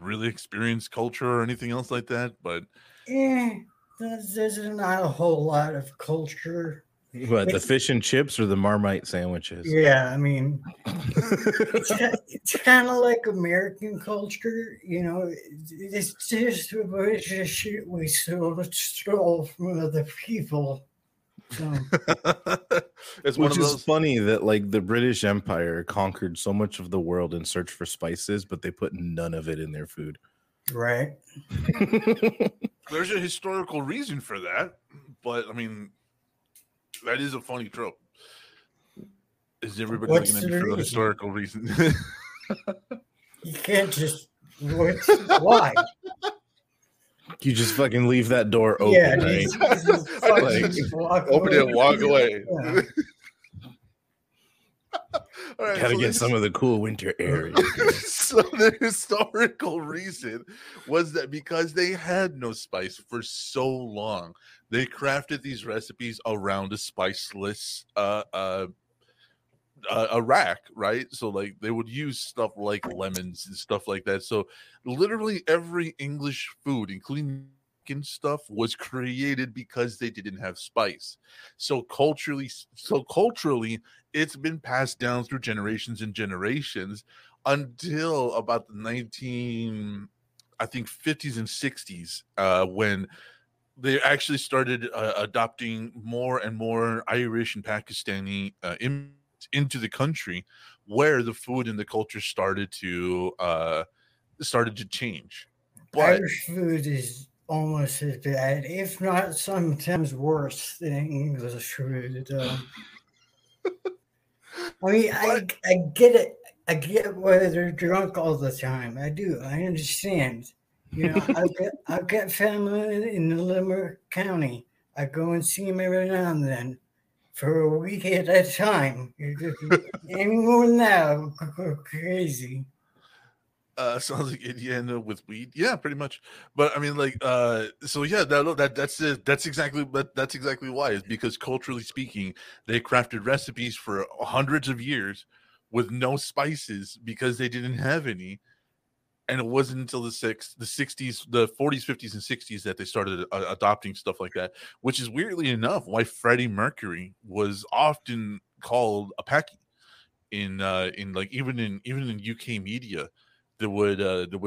really experience culture or anything else like that. But there's not a whole lot of culture. What, the fish and chips or the Marmite sandwiches? Yeah, I mean, it's kind of like American culture, you know. It's just a bunch of shit we stole from other people. So. Which is funny that the British Empire conquered so much of the world in search for spices, but they put none of it in their food. Right. There's a historical reason for that, but I mean. That is a funny trope. Is everybody looking at me for the historical reason? You can't just... Why? You just fucking leave that door open, right? Just open it and walk away. Yeah. All right, gotta get some of the cool winter air. So the historical reason was that because they had no spice for so long, they crafted these recipes around a spiceless rack, right? So they would use stuff like lemons and stuff like that. So literally every English food, including stuff, was created because they didn't have spice. So culturally, it's been passed down through generations and generations until about the 50s and 60s, when they actually started adopting more and more Irish and Pakistani into the country, where the food and the culture started to change. But Irish food is almost as bad, if not sometimes worse, than English food. I mean, I get it. I get why they're drunk all the time. I do. I understand. You know, I've got family in Limerick County. I go and see them every now and then for a week at a time. Any more now, go crazy. Sounds like Indiana with weed, yeah, pretty much. But I mean, that's exactly why. Is because culturally speaking, they crafted recipes for hundreds of years with no spices because they didn't have any, and it wasn't until the 40s, 50s, and 60s that they started adopting stuff like that. Which is weirdly enough why Freddie Mercury was often called a packy in UK media. That would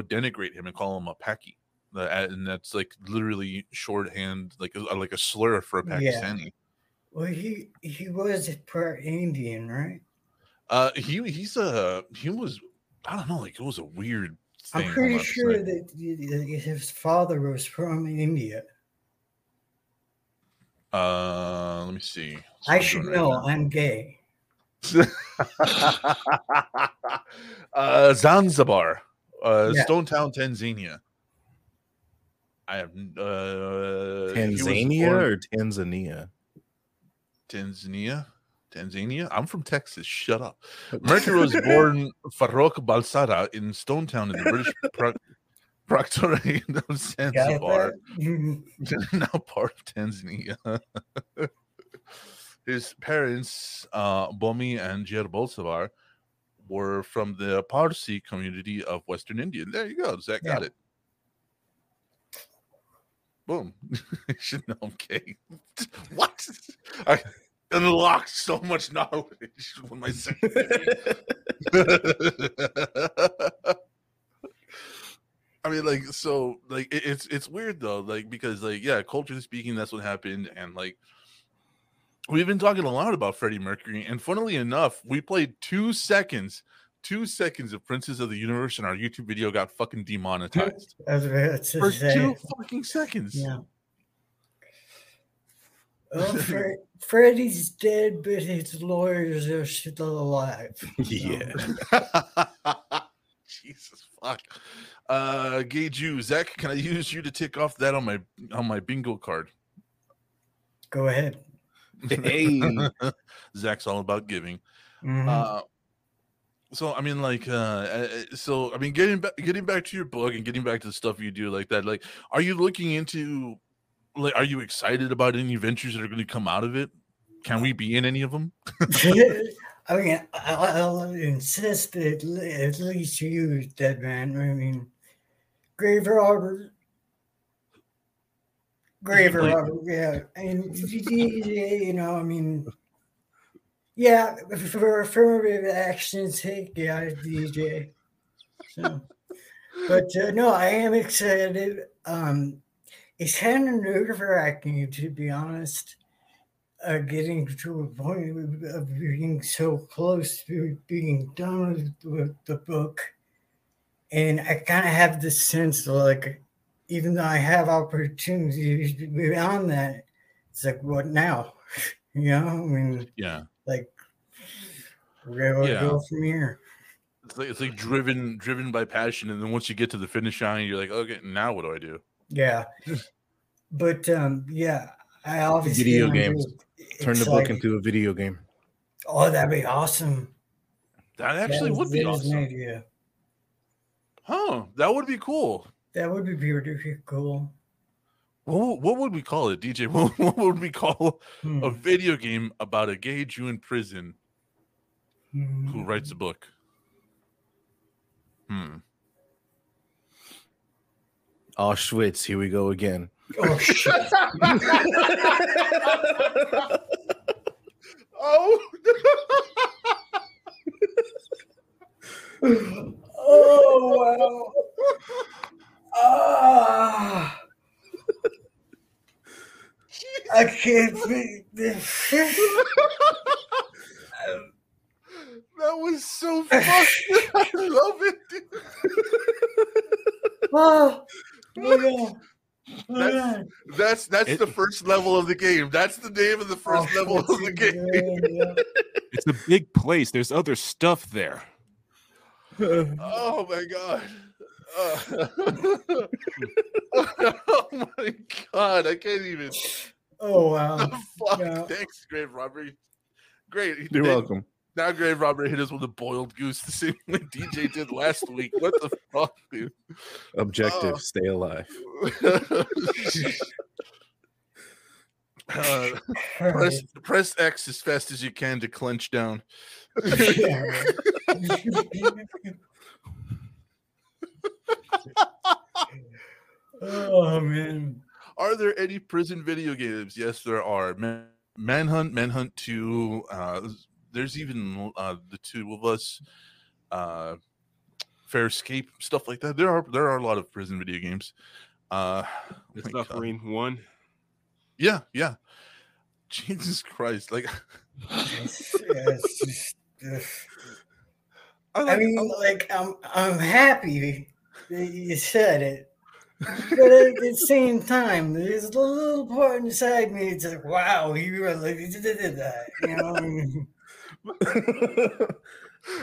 denigrate him and call him a Paki, and that's literally shorthand, like a slur for a Pakistani. Yeah. Well, he was part Indian, right? It was a weird thing. I'm pretty sure that his father was from India. Let me see. What's I should know. Right, I'm gay. Zanzibar, Stonetown, Tanzania. I have Tanzania or Tanzania? Tanzania. I'm from Texas. Shut up. Mercury was born Farouk Balsara in Stonetown in the British Proctorate of Zanzibar, now part of Tanzania. His parents, Bomi and Jer Bolsavar, were from the Parsi community of Western India. There you go. Zach got it. Boom. You should know I'm gay. What? I unlocked so much knowledge when my second. I mean, it's weird though, because culturally speaking, that's what happened, and we've been talking a lot about Freddie Mercury, and funnily enough, we played 2 seconds of Princess of the Universe, and our YouTube video got fucking demonetized. For 2 fucking seconds. Yeah. Well, Freddie's dead, but his lawyers are still alive. So. Yeah. Jesus fuck. Gay Jew, Zach, can I use you to tick off that on my bingo card? Go ahead. Hey, Zach's all about giving. Mm-hmm. So I mean, like, so I mean, getting back to your book and getting back to the stuff you do like that. Like, are you looking into, like, are you excited about any ventures that are going to come out of it? Can we be in any of them? I mean, I'll insist that at least you use Deadman. I mean, Grave Robber, yeah. And, you know, I mean, yeah, for affirmative action's sake, yeah, DJ. So, but no, I am excited. It's kind of nerve-wracking, to be honest. Getting to a point of being so close to being done with the book. And I kind of have this sense, like, even though I have opportunities beyond that, it's like, what now? You know, I mean, yeah, like, where do I go from here? It's like driven by passion. And then once you get to the finish line, you're like, okay, now what do I do? Yeah. But, yeah. I obviously video games. Turn the book into a video game. Oh, that'd be awesome. That actually would be awesome. Idea. Huh? That would be cool. That would be pretty cool. What would we call it, DJ? What would we call a video game about a gay Jew in prison who writes a book? Auschwitz. Here we go again. Oh shit! Oh wow! Ah! I can't think this. That was so fucking. I love it, dude. Oh my God. That's the first level of the game. That's the name of the first level of the game. It's a big place. There's other stuff there. Oh my God. Oh my God. I can't even. Oh wow. Fuck. Yeah. Thanks, Grave Robber. Great. You're welcome. Now Grave Robber hit us with a boiled goose the same way DJ did last week. What the fuck, dude? Objective, stay alive. press X as fast as you can to clench down. Oh, man. Are there any prison video games? Yes, there are. Manhunt 2, there's even the two of us, Fair Escape, stuff like that. There are a lot of prison video games. It's not Marine One. Yeah. Jesus Christ! Like, I'm happy that you said it, but at the same time, there's a little part inside me. It's like, wow, you really did that, you know.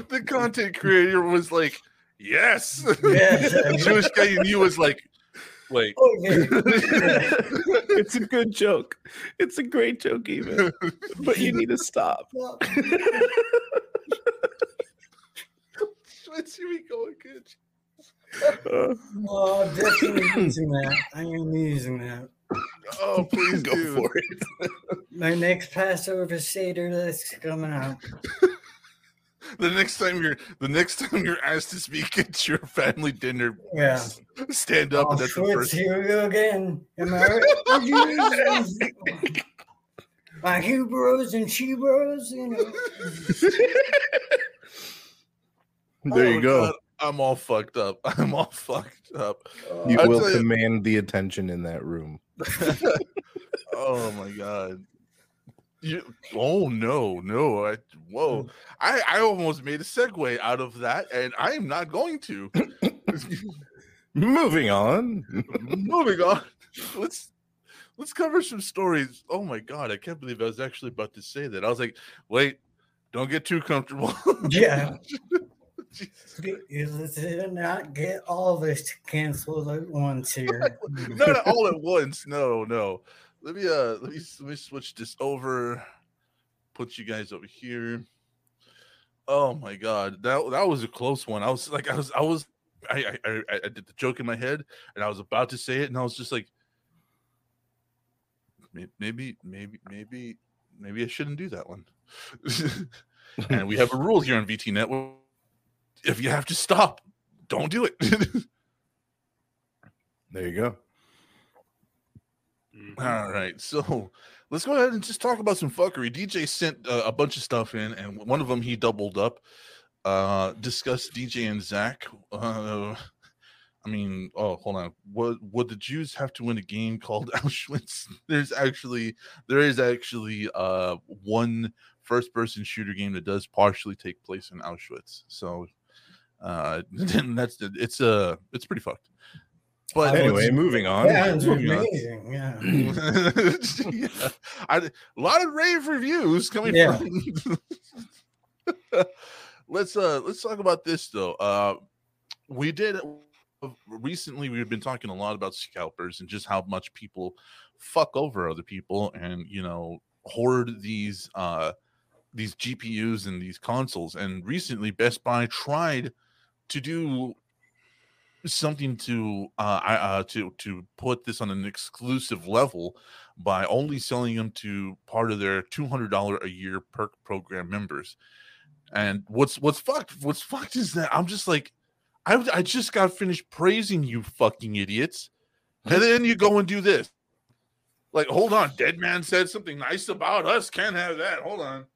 The content creator was like, yes. The Jewish guy you knew was like, wait. Oh, yeah. It's a good joke. It's a great joke, even. But you need to stop. Let's see me go again. Oh, I'm definitely using that. I am using that. Oh, please go for it. My next Passover Seder list coming out. The next time you're asked to speak at your family dinner, stand up. Oh, and that's Schwartz, the first. Here we go again. Am I right? My Hebrews and Shebros, you know. There you go. God. I'm all fucked up. You will command the attention in that room. Oh my God. No. I almost made a segue out of that, and I am not going to. Moving on. Let's cover some stories. Oh my God, I can't believe I was actually about to say that. I was like, wait, don't get too comfortable. Yeah. Let's not get all this canceled at once here. Not all at once. No. Let me switch this over. Put you guys over here. Oh my God, that was a close one. I did the joke in my head, and I was about to say it, and I was just like, maybe I shouldn't do that one. And we have a rule here on VT Network: if you have to stop, don't do it. There you go. All right, so let's go ahead and just talk about some fuckery. DJ sent a bunch of stuff in, and one of them he doubled up. Discussed DJ and Zach. Hold on. Would the Jews have to win a game called Auschwitz? There is actually one first-person shooter game that does partially take place in Auschwitz. So it's pretty fucked. But anyway, moving on. Yeah, it's amazing. Yeah. Yeah. A lot of rave reviews coming from. Let's talk about this though. We've been talking a lot about scalpers and just how much people fuck over other people and, you know, hoard these GPUs and these consoles. And recently Best Buy tried to do something to put this on an exclusive level by only selling them to part of their $200 a year perk program members. And what's fucked is that I'm just like, I just got finished praising you fucking idiots, and then you go and do this. Like, hold on, Deadman said something nice about us. Can't have that. Hold on.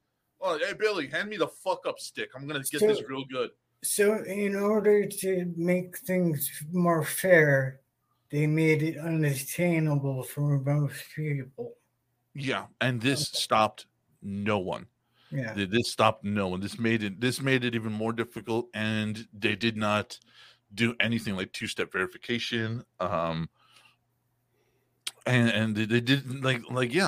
Oh, hey Billy, hand me the fuck up stick. I'm gonna get this real good. So in order to make things more fair, they made it unattainable for most people. Yeah, and this stopped no one. Yeah, this stopped no one. This made it even more difficult, and they did not do anything like two-step verification. And they did a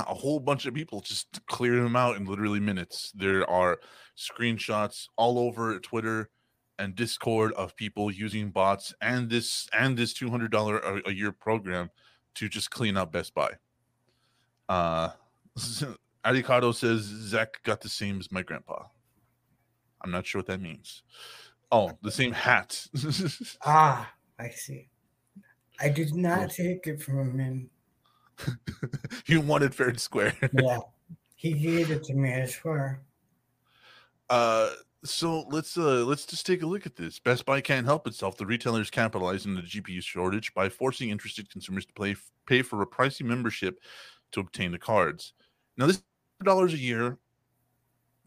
whole bunch of people just cleared them out in literally minutes. There are screenshots all over Twitter and Discord of people using bots and this $200 a year program to just clean up Best Buy. Arikado says Zach got the same as my grandpa. I'm not sure what that means. Oh, the same hat. I see. I did not take it from him. You wanted fair and square. Yeah, he gave it to me, I swear. So let's just take a look at this. Best Buy can't help itself. The retailers capitalized on the GPU shortage by forcing interested consumers to pay for a pricey membership to obtain the cards. Now this $100 a year,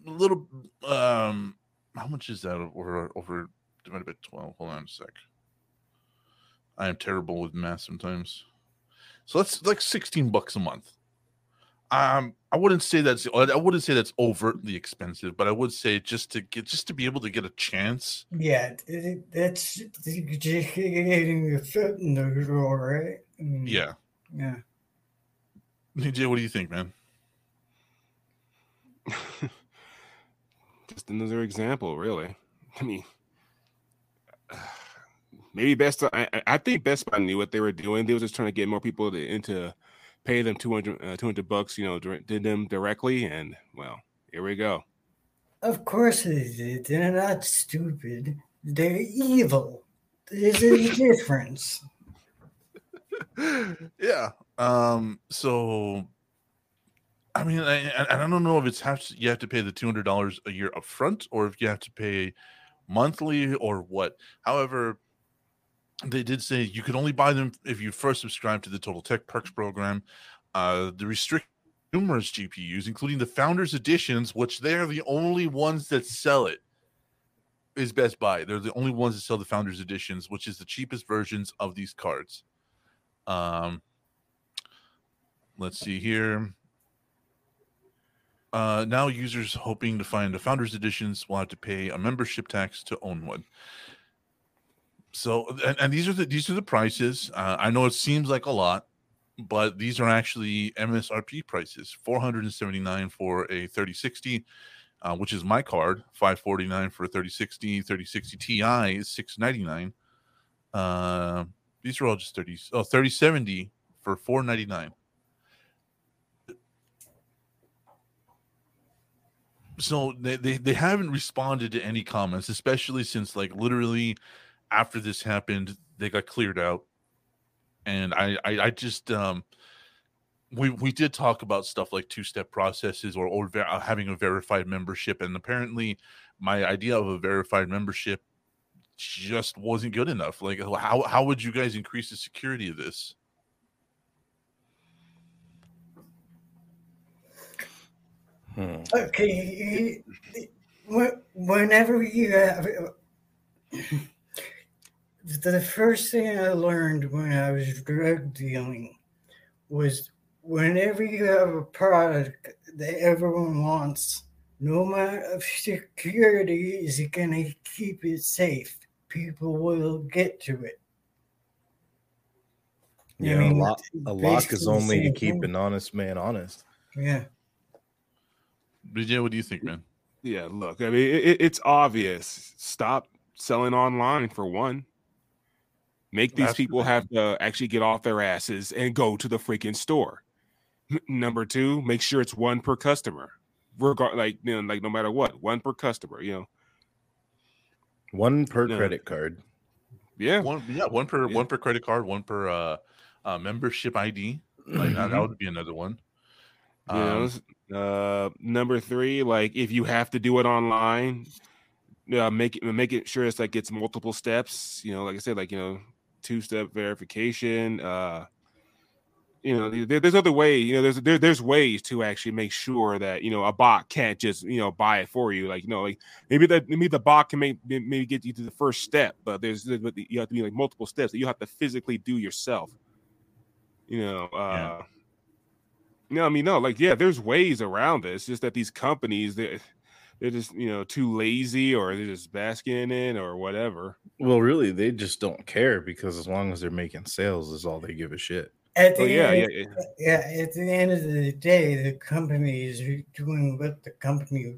a little. How much is that over divided by 12? Hold on a sec. I am terrible with math sometimes. So that's like $16 a month. I wouldn't say that's overtly expensive, but I would say just to be able to get a chance. Yeah, that's just getting your foot in the door, right? I mean, yeah. DJ, what do you think, man? Just another example, really. I mean, maybe I think Best Buy knew what they were doing. They were just trying to get more people into pay them $200, you know, did them directly, and well, here we go. Of course they did. They're not stupid. They're evil. There's a difference. Yeah. So. I mean, I don't know if you have to pay the $200 a year up front or if you have to pay monthly or what. However, they did say you could only buy them if you first subscribe to the Total Tech Perks program. The restrict numerous GPUs, including the Founders Editions, which they're the only ones that sell it, is Best Buy. They're the only ones that sell the Founders Editions, which is the cheapest versions of these cards. Let's see here. Now users hoping to find the Founders Editions will have to pay a membership tax to own one. So, and these are the prices. I know it seems like a lot, but these are actually MSRP prices: $479 for a 3060, which is my card. $549 for a 3060. 3060 Ti is $699. These are all just 3070 for $499. so they haven't responded to any comments, especially since like literally after this happened, they got cleared out. And I just we did talk about stuff like two-step processes or having a verified membership, and apparently my idea of a verified membership just wasn't good enough. Like, how would you guys increase the security of this? Okay, whenever you have, the first thing I learned when I was drug dealing was whenever you have a product that everyone wants, no amount of security is going to keep it safe. People will get to it. Yeah, I mean, a lock is only to keep an honest man honest. Yeah. BJ, what do you think, man? Yeah, look, I mean, it's obvious. Stop selling online for one. Make these people have to actually get off their asses and go to the freaking store. Number two, make sure it's one per customer. No matter what, one per customer, you know. One per credit card. Yeah. One per credit card, one per membership ID. Like that would be another one. Number three, like if you have to do it online, make it sure it's like it's multiple steps. You know, like I said, like, you know, two-step verification. You know, there's other way. You know, there's ways to actually make sure that, you know, a bot can't just, you know, buy it for you. Like, you know, like maybe the bot can maybe get you to the first step, but but you have to be like multiple steps that you have to physically do yourself. You know. No, I mean, no, like, yeah, there's ways around this. Just that these companies, they're just, you know, too lazy, or they're just basking in it or whatever. Well, really, they just don't care, because as long as they're making sales is all they give a shit. At the end of the day, the company is doing what the company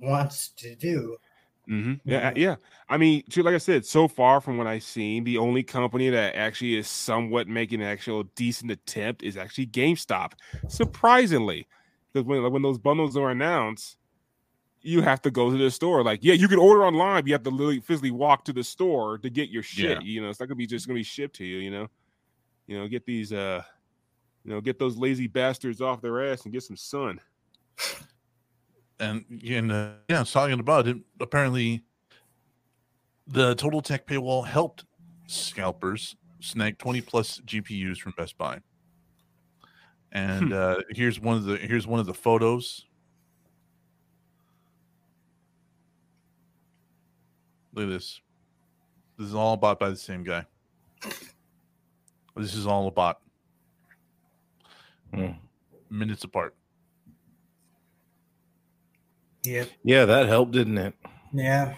wants to do. Mm-hmm. Yeah. I mean, too, like I said, so far from what I've seen, the only company that actually is somewhat making an actual decent attempt is actually GameStop. Surprisingly, because when those bundles are announced, you have to go to the store. Like, yeah, you can order online, but you have to literally physically walk to the store to get your shit. Yeah. You know, it's not gonna be just gonna be shipped to you. You know, get these, get those lazy bastards off their ass and get some sun. And talking about it, apparently the Total Tech paywall helped scalpers snag 20+ GPUs from Best Buy. And here's one of the photos. Look at this. This is all bought by the same guy. This is all a bot. Minutes apart. Yep. Yeah, that helped, didn't it? Yeah.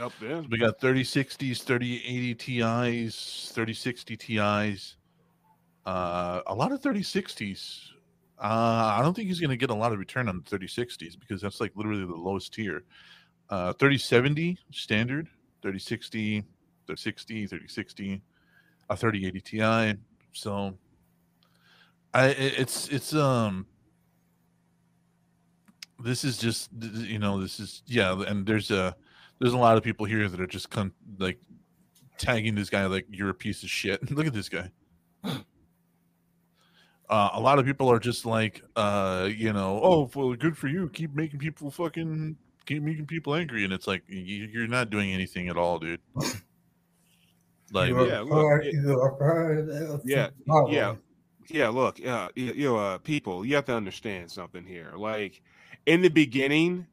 Yep, yeah. We got 3060s, 3080 Ti's, 3060 Ti's. A lot of 3060s. I don't think he's going to get a lot of return on the 3060s, because that's like literally the lowest tier. 3070 standard, 3060, 3060, 3060, a 3080 Ti. So it's this is just, you know, this is, yeah, and there's a lot of people here that are just like tagging this guy like, you're a piece of shit. Look at this guy. A lot of people are just like, you know, oh, well, good for you. Keep making people angry. And it's like, you're not doing anything at all, dude. Like, people, you have to understand something here. Like, in the beginning,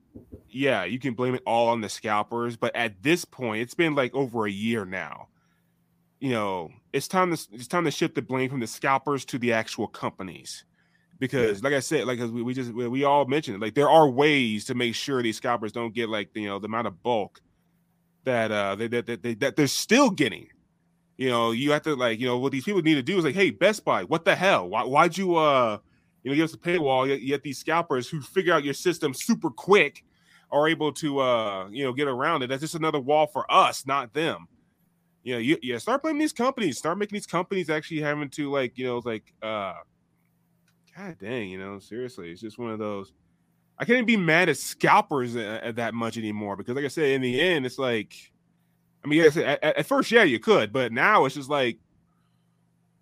yeah, you can blame it all on the scalpers, but at this point, it's been like over a year now. You know, it's time to shift the blame from the scalpers to the actual companies, because, like I said, like as we all mentioned, like there are ways to make sure these scalpers don't get like, you know, the amount of bulk that that they're still getting. You know, you have to, like, you know, what these people need to do is like, hey, Best Buy, what the hell? Why'd you you know, give us a paywall, yet these scalpers who figure out your system super quick are able to, you know, get around it. That's just another wall for us, not them. You know, you start blaming these companies. Start making these companies actually having to, like, you know, like, God dang, you know, seriously. It's just one of those. I can't even be mad at scalpers at that much anymore, because like I said, in the end, it's like, I mean, at first, yeah, you could, but now it's just like,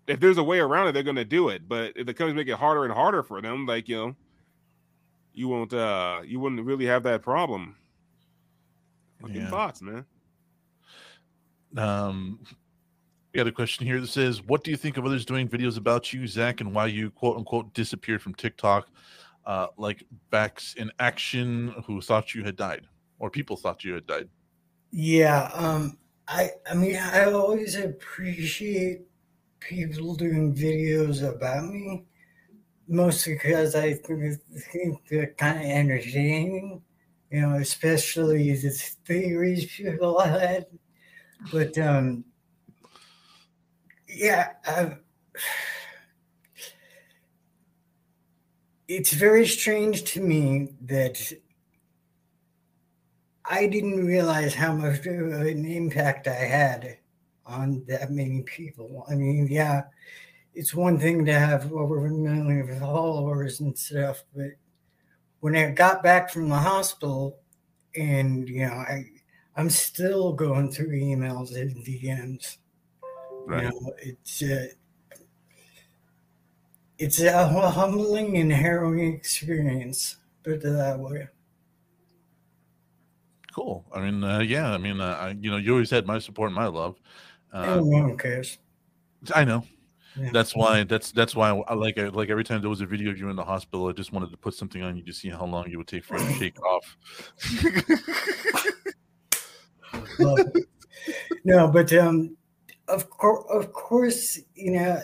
if there's a way around it, they're going to do it. But if the companies make it harder and harder for them, like, you know, you wouldn't really have that problem. Fucking yeah. Thoughts, man. We got a question here that says, what do you think of others doing videos about you, Zach, and why you, quote unquote, disappeared from TikTok? Like Backs in Action, who thought you had died, or people thought you had died. Yeah. I mean, I always appreciate people doing videos about me, mostly because I think they're kind of entertaining, you know, especially the theories people had. But yeah, it's very strange to me that I didn't realize how much of an impact I had on that many people. I mean, yeah, it's one thing to have over 1 million followers and stuff, but when I got back from the hospital, and you know, I'm still going through emails and DMs. Right. You know, it's a humbling and harrowing experience, put it that way. Cool. I mean, yeah. I mean, you know, you always had my support and my love. Everyone cares. I know. Yeah. That's why. I every time there was a video of you in the hospital, I just wanted to put something on you to see how long you would take for it to shake off. No, but of course, you know,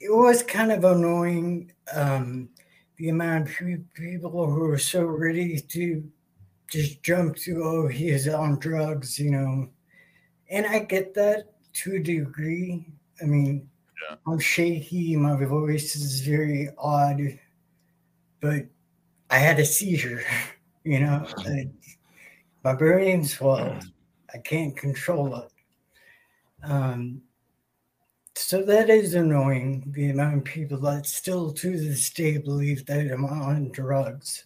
it was kind of annoying the amount of people who were so ready to just jump to, oh, he is on drugs, you know. And I get that to a degree. I mean, yeah. I'm shaky. My voice is very odd. But I had a seizure, you know. My brain's swelled. I can't control it. So that is annoying, the amount of people that still to this day believe that I'm on drugs.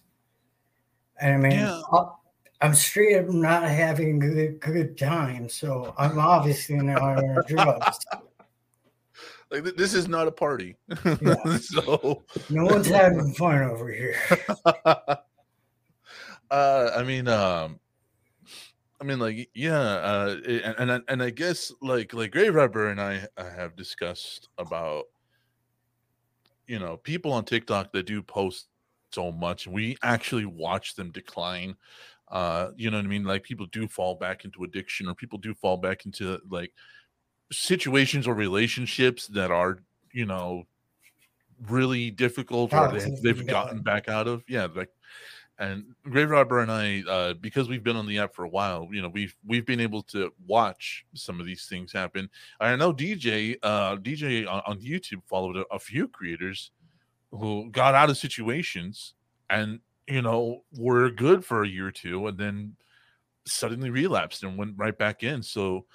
I mean, yeah. I'm straight up not having a good time, so I'm obviously not on drugs. Like, this is not a party. Yeah. So. No one's having fun over here. I guess like Grave Robber and I have discussed about, you know, people on TikTok that do post so much, we actually watch them decline. You know what I mean? Like, people do fall back into addiction, or people do fall back into like situations or relationships that are, you know, really difficult, or they've gotten back out of. Yeah, like, and Grave Robber and I, because we've been on the app for a while, you know, we've been able to watch some of these things happen. I know DJ on YouTube followed a few creators who got out of situations and, you know, were good for a year or two and then suddenly relapsed and went right back in. So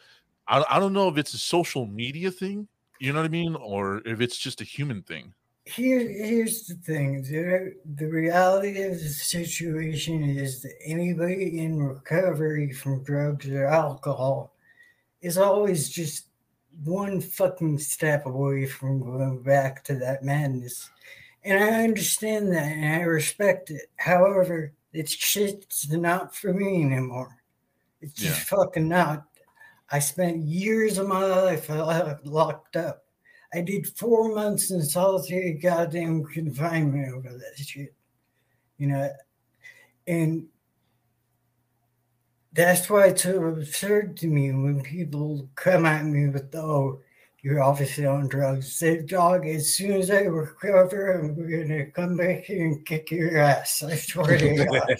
I don't know if it's a social media thing, you know what I mean? Or if it's just a human thing. Here's the thing. The reality of the situation is that anybody in recovery from drugs or alcohol is always just one fucking step away from going back to that madness. And I understand that, and I respect it. However, it's not for me anymore. It's just fucking not. I spent years of my life locked up. I did 4 months in solitary goddamn confinement over that shit. You know, and that's why it's so absurd to me when people come at me with, oh, you're obviously on drugs. They dog, as soon as I recover, I'm going to come back here and kick your ass. I swear to God.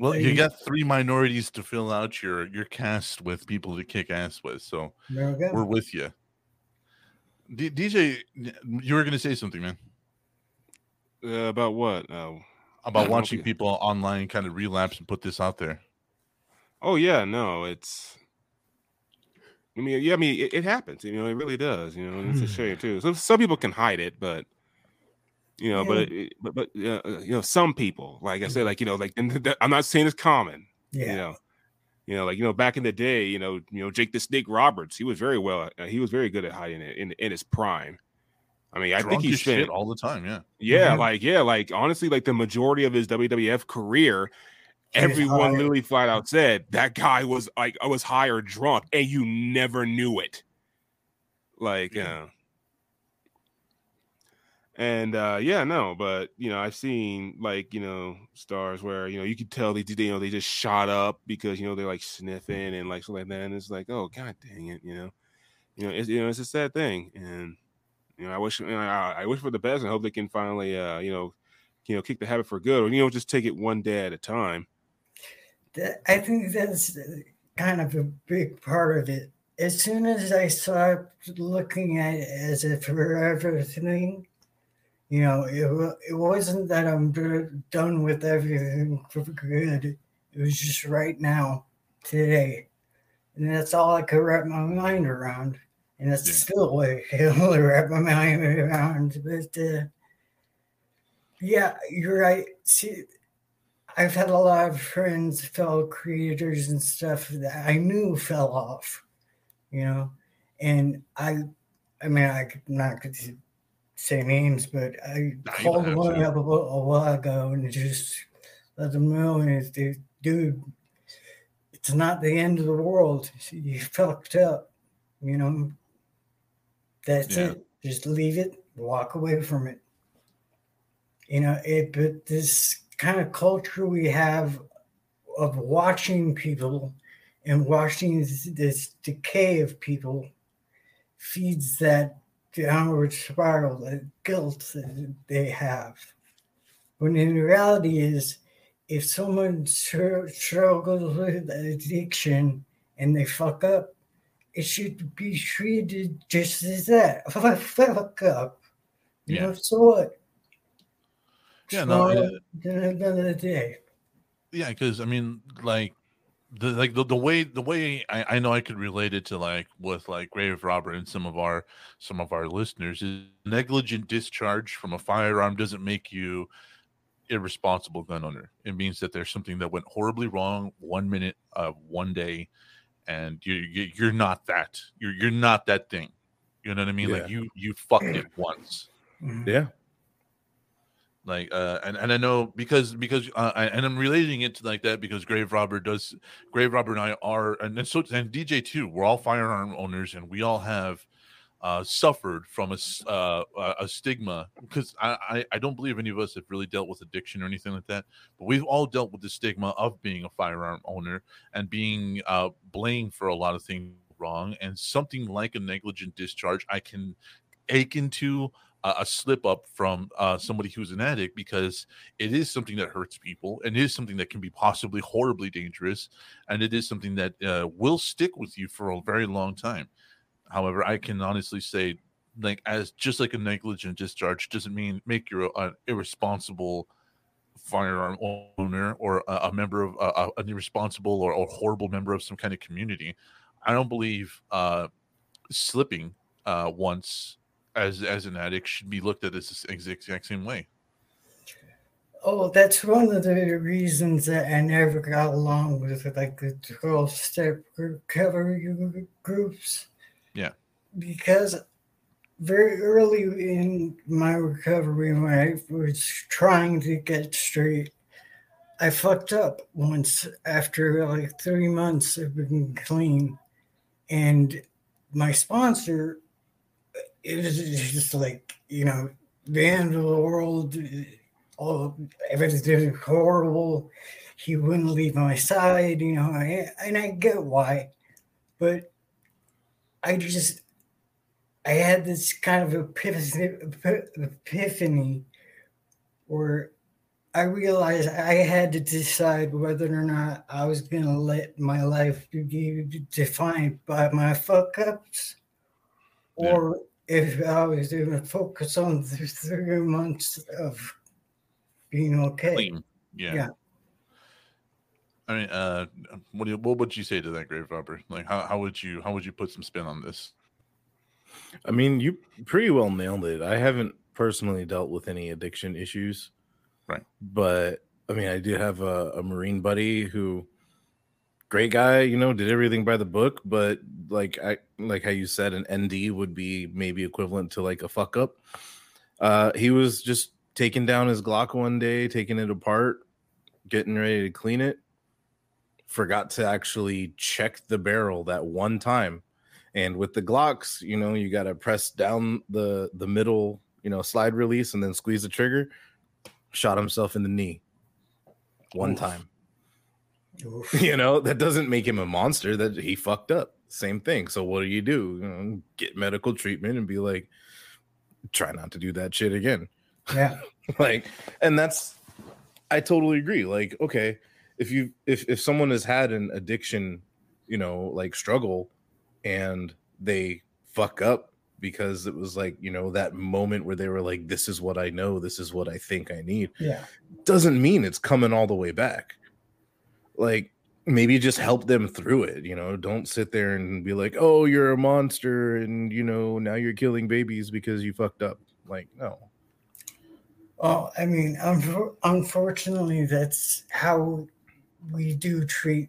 Well, you got three minorities to fill out your cast with people to kick ass with, so we're with you. DJ, you were going to say something, man. About what? About watching people online kind of relapse and put this out there. Oh, yeah, no, it's... I mean, yeah, I mean, it happens, you know, it really does, you know, and it's a shame, too. So some people can hide it, but you know, but you know, some people, like I said, like, you know, like, and I'm not saying it's common, you know, back in the day, you know, Jake the Snake Roberts, he was very good at hiding it in his prime. I mean, I think he shit all the time. Like honestly, like the majority of his WWF career, everyone literally flat out said that guy was like, I was high or drunk, and you never knew it. Like, but you know, I've seen, like, you know, stars where, you know, you could tell they just shot up because, you know, they're like sniffing and like something like that, and it's like, oh god dang it, it's a sad thing, and you know, I wish for the best, and hope they can finally kick the habit for good, or just take it one day at a time. I think that's kind of a big part of it. As soon as I stopped looking at it as a forever thing, you know, it wasn't that I'm done with everything for good. It was just right now, today. And that's all I could wrap my mind around. And that's still what I can only wrap my mind around. But, yeah, you're right. See, I've had a lot of friends, fellow creators and stuff that I knew fell off. You know, and I mean, I'm not going to say names, but I called one up a while ago and just let them know, and it's, dude, it's not the end of the world. You fucked up, you know. That's it. Just leave it. Walk away from it. You know, but this kind of culture we have of watching people and watching this decay of people feeds that downward spiral, that guilt that they have. When in reality is, if someone struggles with addiction and they fuck up, it should be treated just as that. If I fuck up, you know, so what? Yeah, no. Another day. Yeah, because I mean, like, the way I know I could relate it to, like, with like Grave Robber and some of our listeners, is negligent discharge from a firearm doesn't make you irresponsible gun owner. It means that there's something that went horribly wrong one day, and you're not that. You're not that thing. You know what I mean? Yeah. Like you fucked it once. Yeah. Like and I know because I'm relating it to like that because Grave Robber and I are and DJ too, we're all firearm owners, and we all have suffered from a stigma, because I don't believe any of us have really dealt with addiction or anything like that, but we've all dealt with the stigma of being a firearm owner and being blamed for a lot of things wrong, and something like a negligent discharge I can ache into a slip up from somebody who's an addict, because it is something that hurts people, and it is something that can be possibly horribly dangerous, and it is something that will stick with you for a very long time. However, I can honestly say, like, as just like a negligent discharge doesn't mean make you an irresponsible firearm owner or a member of an irresponsible or a horrible member of some kind of community. I don't believe slipping once as an addict should be looked at as the exact same way. Oh, that's one of the reasons that I never got along with like the 12-step recovery groups. Yeah. Because very early in my recovery, when I was trying to get straight, I fucked up once after like 3 months of being clean. And my sponsor... it was just like, you know, the end of the world, everything was horrible. He wouldn't leave my side, you know, and I get why. But I had this kind of epiphany where I realized I had to decide whether or not I was going to let my life be defined by my fuck-ups or... if I was even focused on the 3 months of being okay. Clean. Yeah. I mean, what would you say to that, Grave Robber? Like, how would you put some spin on this? I mean, you pretty well nailed it. I haven't personally dealt with any addiction issues. Right. But I mean, I did have a Marine buddy who, great guy, you know, did everything by the book, but like how you said, an ND would be maybe equivalent to like a fuck up. He was just taking down his Glock one day, taking it apart, getting ready to clean it. Forgot to actually check the barrel that one time. And with the Glocks, you know, you got to press down the middle, you know, slide release and then squeeze the trigger. Shot himself in the knee one time. Oof. You know, that doesn't make him a monster. That he fucked up. Same thing. So what do you do? You know, get medical treatment and be like, try not to do that shit again. Yeah. Like, and that's, I totally agree. Like, okay, if someone has had an addiction, you know, like struggle, and they fuck up because it was like, you know, that moment where they were like, this is what I know, this is what I think I need. Yeah. Doesn't mean it's coming all the way back. Like, maybe just help them through it, you know. Don't sit there and be like, oh, you're a monster and, you know, now you're killing babies because you fucked up. Like, no. Well, I mean, unfortunately, that's how we do treat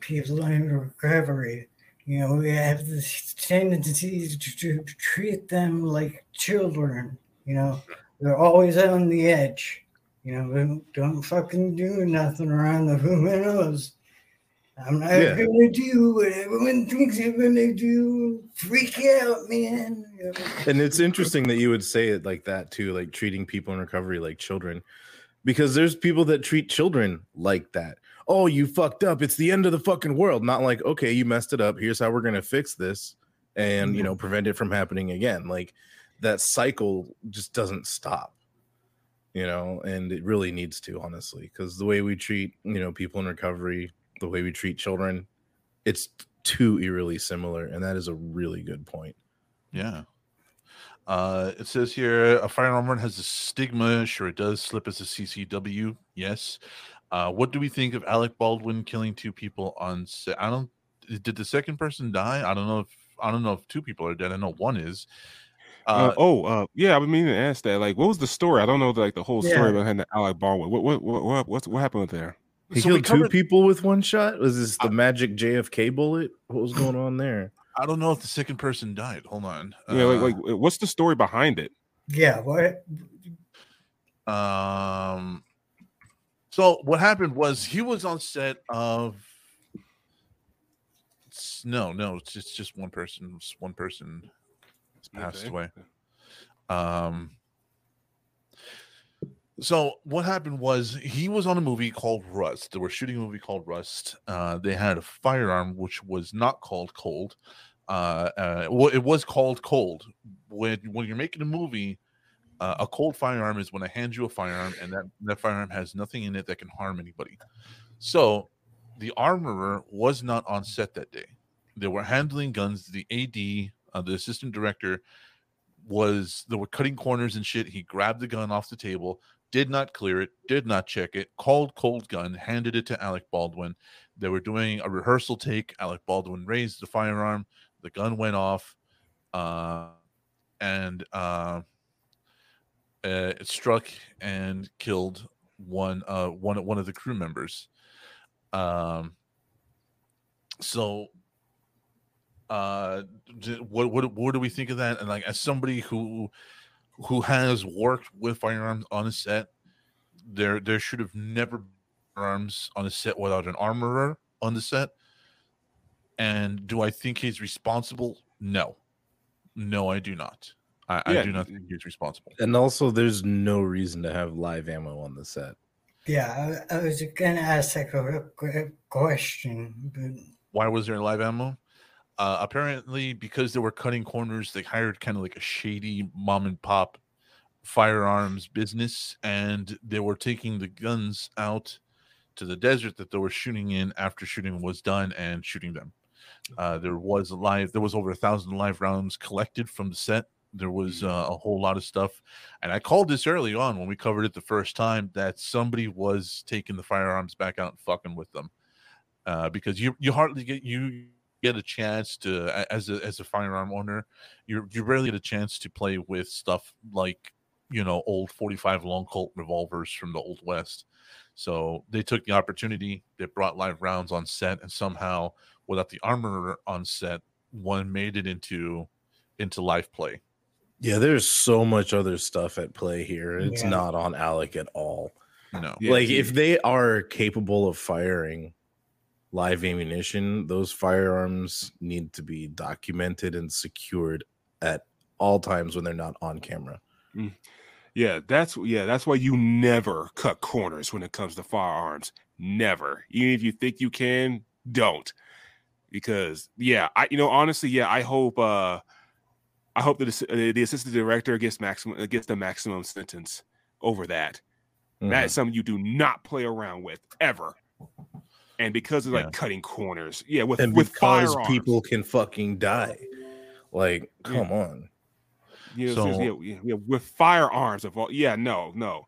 people in recovery. You know, we have this tendency to treat them like children. You know, they're always on the edge. You know, don't fucking do nothing around the nose. I'm not going to do what everyone thinks I'm going to do. Freak out, man. And it's interesting that you would say it like that, too, like treating people in recovery like children, because there's people that treat children like that. Oh, you fucked up. It's the end of the fucking world. Not like, okay, you messed it up. Here's how we're going to fix this and, you know, prevent it from happening again. Like, that cycle just doesn't stop. You know, and it really needs to, honestly, because the way we treat, you know, people in recovery, the way we treat children, it's too eerily similar. And that is a really good point. Yeah. It says here, a firearm has a stigma. Sure, it does slip as a CCW. Yes. What do we think of Alec Baldwin killing two people on set? Did the second person die? I don't know if two people are dead. I know one is. Yeah, I've been meaning to ask that. Like, what was the story? I don't know, like the whole story behind the Alec Baldwin. What happened there? He killed two people with one shot? Was this the magic JFK bullet? What was going on there? I don't know if the second person died. Hold on. Yeah, like what's the story behind it? Yeah, what? So what happened was he was on set of. It's just one person. It's one person. Passed away. So what happened was he was on a movie called Rust. They were shooting a movie called Rust. They had a firearm which was not called Cold. It was called Cold. When you're making a movie, a cold firearm is when I hand you a firearm and that firearm has nothing in it that can harm anybody. So the armorer was not on set that day. They were handling guns. The AD, the assistant director, they were cutting corners and shit. He grabbed the gun off the table, did not clear it, did not check it, called cold gun, handed it to Alec Baldwin. They were doing a rehearsal take. Alec Baldwin raised the firearm. The gun went off, and it struck and killed one of the crew members. What do we think of that? And like, as somebody who has worked with firearms on a set, there should have never been firearms on a set without an armorer on the set. And do I think he's responsible? No, I do not. I do not think he's responsible. And also, there's no reason to have live ammo on the set. Yeah, I was gonna ask that question. But why was there live ammo? Apparently, because they were cutting corners, they hired kind of like a shady mom and pop firearms business, and they were taking the guns out to the desert that they were shooting in after shooting was done and shooting them. There was over 1,000 live rounds collected from the set. There was a whole lot of stuff, and I called this early on when we covered it the first time that somebody was taking the firearms back out and fucking with them, because you hardly get a chance to, as a firearm owner, you rarely get a chance to play with stuff like you know, old 45 long Colt revolvers from the Old West. So they took the opportunity. They brought live rounds on set, and somehow, without the armorer on set, one made it into live play. Yeah, there's so much other stuff at play here. It's not on Alec at all. No. Yeah, like, if they are capable of firing live ammunition, those firearms need to be documented and secured at all times when they're not on camera. Yeah, that's why you never cut corners when it comes to firearms. Never. Even if you think you can, don't. Because I hope that the assistant director gets the maximum sentence over that. Mm-hmm. That is something you do not play around with ever. And because of cutting corners, with firearms, people can fucking die. Like, come on. Yeah, so, with firearms of all. Yeah, no.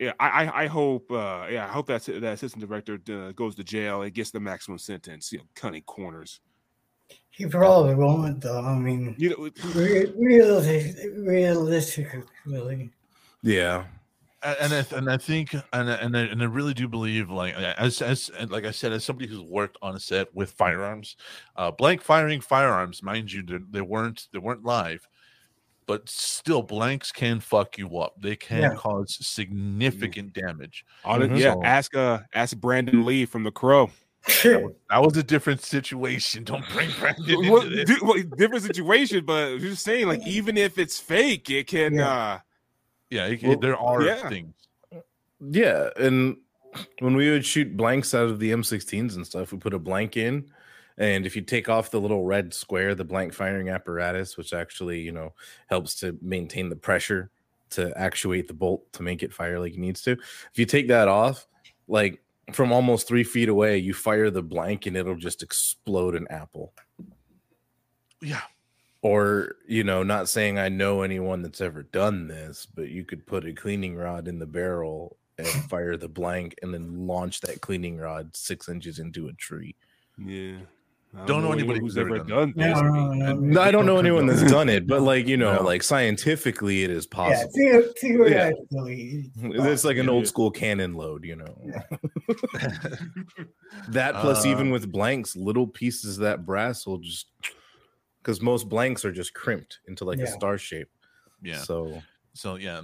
Yeah, I hope. I hope that assistant director goes to jail and gets the maximum sentence. You know, cutting corners. He probably won't, though. I mean, realistically. Yeah, and I think I really do believe, like, as like I said, as somebody who's worked on a set with firearms, blank firing firearms, mind you, they weren't live. But still, blanks can fuck you up. They can cause significant damage. Mm-hmm. Yeah, so, ask Brandon Lee from The Crow. That was a different situation. Don't bring Brandon into this. Different situation, but you're just saying, like, even if it's fake, it can. There are things. Yeah, and when we would shoot blanks out of the M16s and stuff, we put a blank in. And if you take off the little red square, the blank firing apparatus, which actually, you know, helps to maintain the pressure to actuate the bolt to make it fire like it needs to. If you take that off, like from almost 3 feet away, you fire the blank and it'll just explode an apple. Yeah. Or, you know, not saying I know anyone that's ever done this, but you could put a cleaning rod in the barrel and fire the blank and then launch that cleaning rod 6 inches into a tree. Yeah. Don't know anybody who's ever done this. No, I don't know anyone that's done it, but like, you know, like scientifically it is possible. Yeah, theoretically. It's like an old school cannon load, you know. Yeah. That plus even with blanks, little pieces of that brass will just, because most blanks are just crimped into like a star shape. Yeah. So yeah,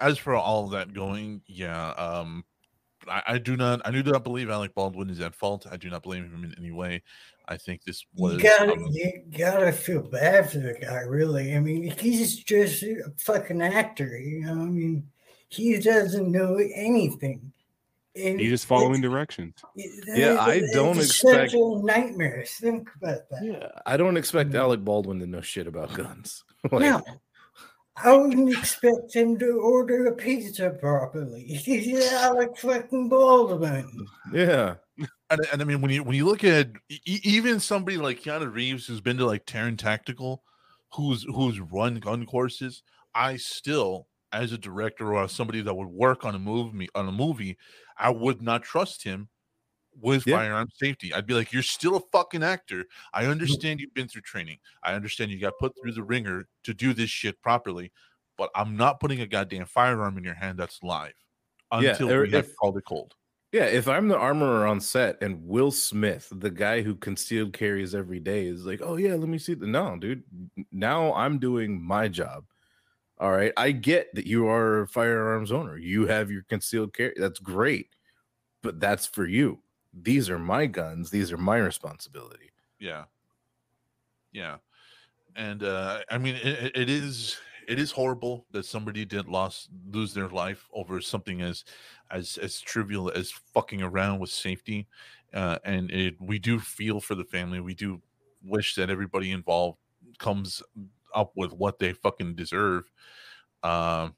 as for all of that going, I do not believe Alec Baldwin is at fault. I do not blame him in any way. I think this was... You gotta feel bad for the guy, really. I mean, he's just a fucking actor, you know? I mean, he doesn't know anything. And he's just following directions. It's a nightmare. Think about that. Yeah, I don't expect Alec Baldwin to know shit about guns. No. I wouldn't expect him to order a pizza properly. He's Alec fucking Baldwin. Yeah. And I mean, when you look at even somebody like Keanu Reeves, who's been to like Terran Tactical, who's run gun courses, I still, as a director or as somebody that would work on a movie, I would not trust him with firearm safety. I'd be like, you're still a fucking actor. I understand you've been through training. I understand you got put through the ringer to do this shit properly, but I'm not putting a goddamn firearm in your hand that's live until we have called it cold. Yeah, if I'm the armorer on set and Will Smith, the guy who concealed carries every day, is like, oh yeah, let me see. No, dude, now I'm doing my job. All right, I get that you are a firearms owner. You have your concealed carry. That's great, but that's for you. These are my guns. These are my responsibility. Yeah. Yeah. And I mean, it is horrible that somebody did lose their life over something as trivial as fucking around with safety. We do feel for the family. We do wish that everybody involved comes up with what they fucking deserve. Let's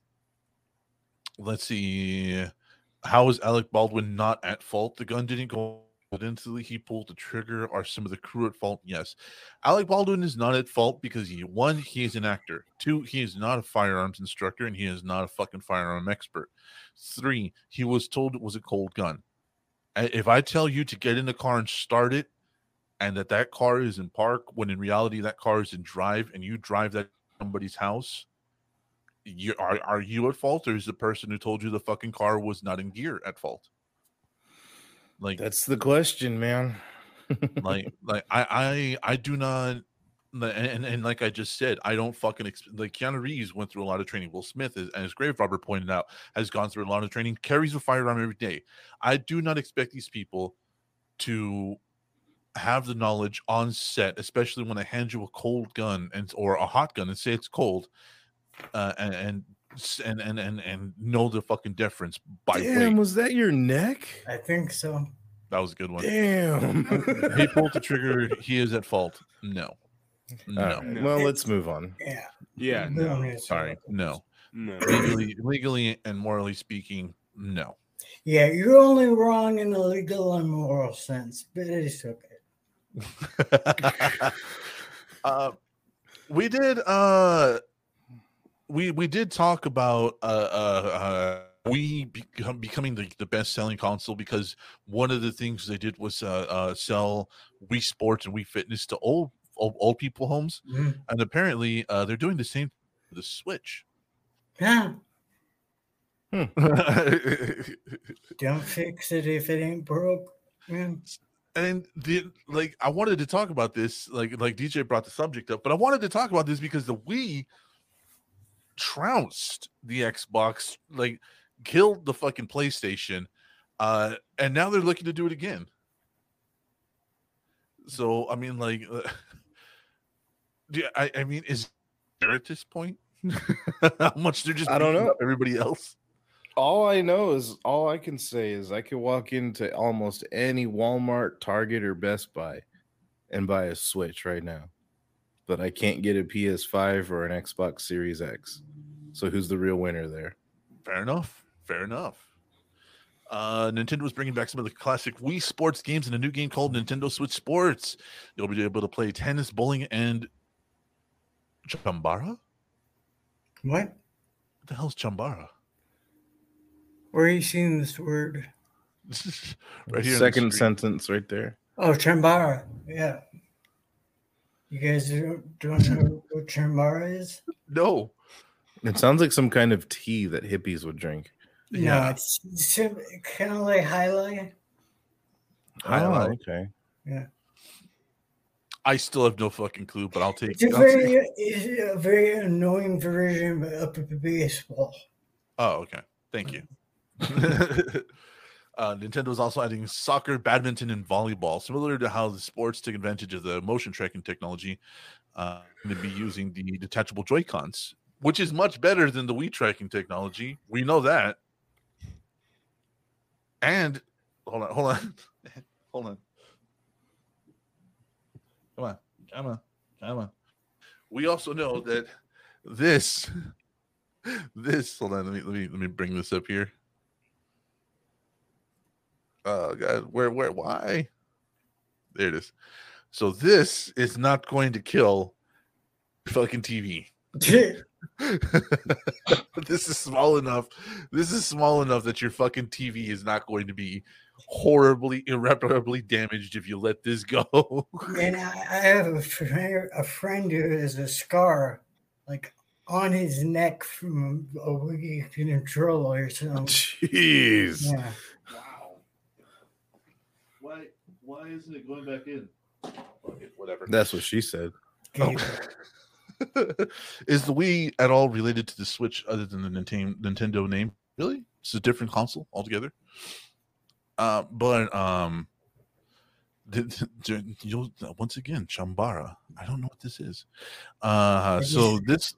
see. How is Alec Baldwin not at fault? The gun didn't go, but instantly he pulled the trigger. Are some of the crew at fault? Yes. Alec Baldwin is not at fault because one, he is an actor. Two, he is not a firearms instructor, and he is not a fucking firearm expert. Three, he was told it was a cold gun. If I tell you to get in the car and start it, and that car is in park, when in reality that car is in drive, and you drive that to somebody's house, are you at fault, or is the person who told you the fucking car was not in gear at fault? Like, that's the question, man. I do not, and like I just said, I don't fucking, like, Keanu Reeves went through a lot of training. Will Smith, as Grave Robber pointed out, has gone through a lot of training, carries a firearm every day. I do not expect these people to have the knowledge on set, especially when they hand you a cold gun and or a hot gun and say it's cold, and know the fucking difference by weight. Damn, was that your neck? I think so. That was a good one. Damn. He pulled the trigger. He is at fault. No. Well, let's move on. Yeah. No. Sorry. No. Legally and morally speaking, no. Yeah, you're only wrong in the legal and moral sense, but it's okay. We did talk about becoming the best-selling console, because one of the things they did was sell Wii Sports and Wii Fitness to old people homes, mm-hmm. and apparently they're doing the same for the Switch. Yeah. Don't fix it if it ain't broke, man. And I wanted to talk about this, like DJ brought the subject up, but I wanted to talk about this because the Wii trounced the Xbox, like killed the fucking PlayStation, and now they're looking to do it again. So I mean, like, I mean, is there at this point how much they're just? I don't know. Everybody else. All I can say is I could walk into almost any Walmart, Target, or Best Buy and buy a Switch right now, but I can't get a PS5 or an Xbox Series X. So who's the real winner there? Fair enough. Nintendo was bringing back some of the classic Wii Sports games in a new game called Nintendo Switch Sports. You'll be able to play tennis, bowling, and Chambara? What the hell's Chambara? Where are you seeing this word? Right here. Second sentence right there. Oh, Chambara. Yeah. You guys don't know what Chambara is? No. It sounds like some kind of tea that hippies would drink. No, yeah. It's kind of like highlight. Highlight, okay. Yeah. I still have no fucking clue, but I'll take it. It's a very annoying version of baseball. Oh, okay. Thank you. Nintendo is also adding soccer, badminton, and volleyball, similar to how the sports took advantage of the motion tracking technology. They'd be using the detachable Joy-Cons, which is much better than the Wii tracking technology. We know that. And hold on. Come on. We also know that this. Hold on. Let me bring this up here. Oh God, where, why? There it is. So this is not going to kill fucking TV. This is small enough that your fucking TV is not going to be horribly, irreparably damaged if you let this go. And I have a friend who has a scar, like, on his neck from a Wii controller. So. Jeez. Yeah. Wow. Why isn't it going back in? Okay, whatever. That's what she said. Oh. Is the Wii at all related to the Switch other than the Nintendo name? Really? It's a different console altogether. You'll once again, Chambara. I don't know what this is. So this.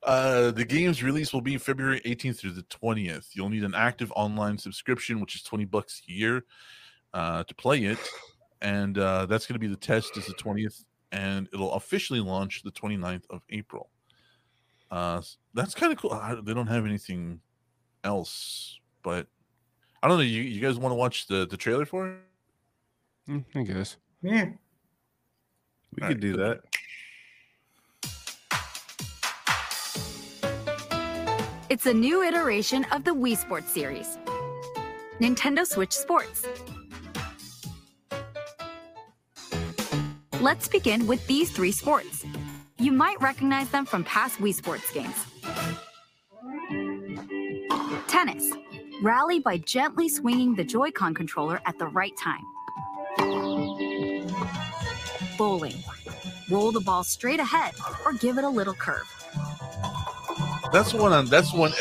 The game's release will be February 18th through the 20th. You'll need an active online subscription, which is $20 a year, to play it, and that's going to be the test is the 20th, and it'll officially launch the 29th of April. That's kind of cool. They don't have anything else, but I don't know. You guys want to watch the trailer for it? I guess. Yeah. We could do that. It's a new iteration of the Wii Sports series. Nintendo Switch Sports. Let's begin with these three sports. You might recognize them from past Wii Sports games. Tennis. Rally by gently swinging the Joy-Con controller at the right time. Bowling. Roll the ball straight ahead or give it a little curve. That's one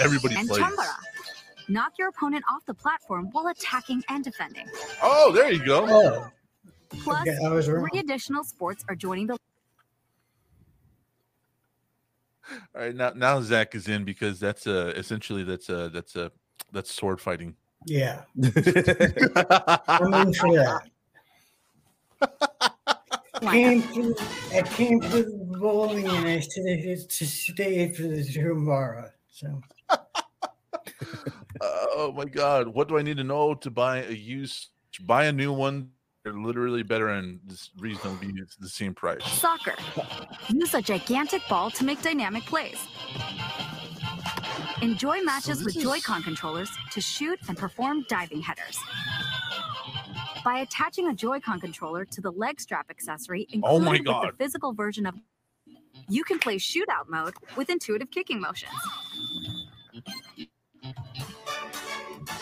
everybody plays. Chambara. Knock your opponent off the platform while attacking and defending. Oh, there you go. Oh. Plus, okay, three additional sports are joining the... All right, now Zach is in because that's sword fighting. Yeah. I came for the bowling and I said to stay for the tomorrow. So. Oh my God! What do I need to know to buy a new one? They're literally better and reasonably the same price. Soccer. Use a gigantic ball to make dynamic plays. Enjoy matches with Joy-Con controllers to shoot and perform diving headers. By attaching a Joy-Con controller to the leg strap accessory, including the physical version of, you can play shootout mode with intuitive kicking motions.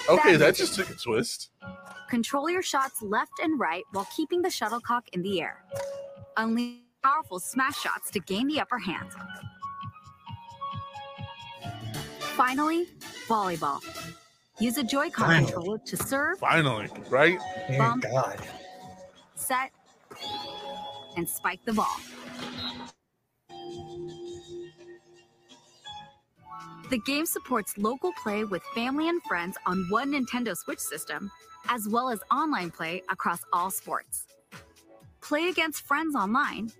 Okay, that just took a twist. Control your shots left and right while keeping the shuttlecock in the air. Unleash powerful smash shots to gain the upper hand. Finally, volleyball. Use a Joy-Con controller to serve. Finally, right? Bump, God. Set, and spike the ball. The game supports local play with family and friends on one Nintendo Switch system, as well as online play across all sports. Play against friends online,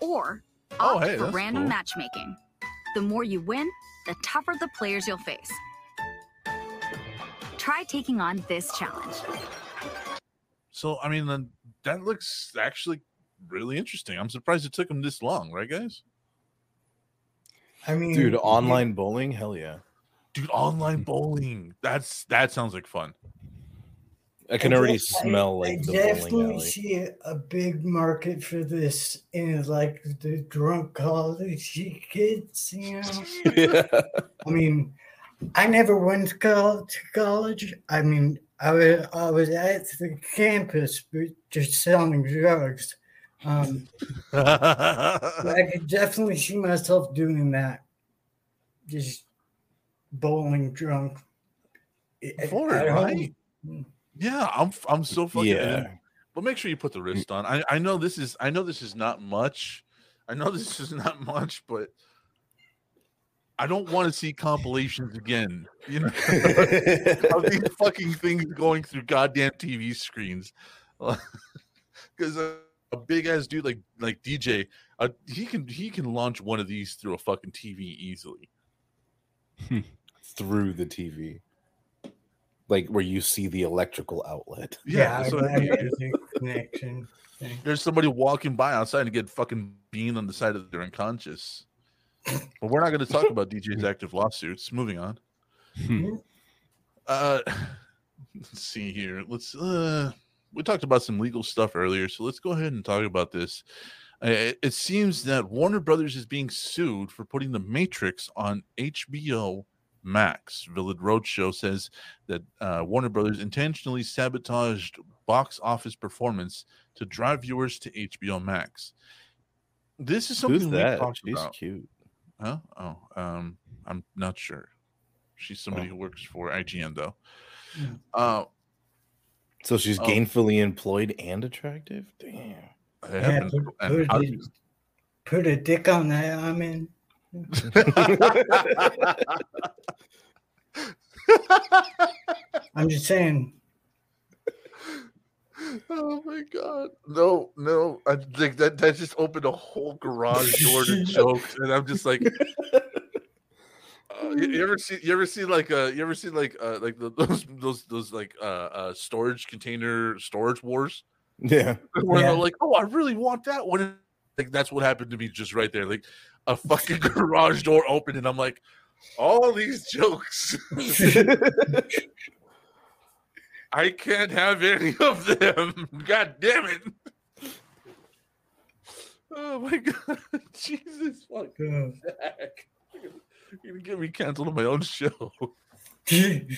or opt for random matchmaking. The more you win, the tougher the players you'll face. Try taking on this challenge. So, I mean, that looks actually really interesting. I'm surprised it took them this long, right, guys? I mean, dude, online bowling, hell yeah! Dude, online bowling—that sounds like fun. I can already smell like the bowling alley. I definitely see a big market for this in like the drunk college kids. You know, yeah. I mean, I never went to college. I mean, I was at the campus, but just selling drugs. I could definitely see myself doing that. Just bowling drunk. Yeah, I'm so fucking in. But make sure you put the wrist on. I know this is not much, but I don't want to see compilations again. You know, of these fucking things going through goddamn TV screens. Because a big ass dude like DJ, he can launch one of these through a fucking TV easily. Through the TV, like where you see the electrical outlet. Yeah, so connection. There's somebody walking by outside and get fucking beamed on the side of their unconscious. But we're not going to talk about DJ's active lawsuits. Moving on. Let's see here. We talked about some legal stuff earlier, so let's go ahead and talk about this. It seems that Warner Brothers is being sued for putting The Matrix on HBO Max. Village Roadshow says that Warner Brothers intentionally sabotaged box office performance to drive viewers to HBO Max. This is something we talked about. She's cute. Huh? Oh, I'm not sure. She's somebody who works for IGN, though. Yeah. So she's gainfully employed and attractive? Damn. Yeah, put a dick on that, I mean. I'm just saying. Oh, my God. No. I think that just opened a whole garage door to jokes. And I'm just like... You ever see storage container storage wars? Yeah. Where they're like, oh, I really want that one. Like that's what happened to me just right there. Like a fucking garage door opened, and I'm like, all these jokes. I can't have any of them. God damn it. Oh my god, Jesus fucking Zach! You're gonna get me canceled on my own show. That'd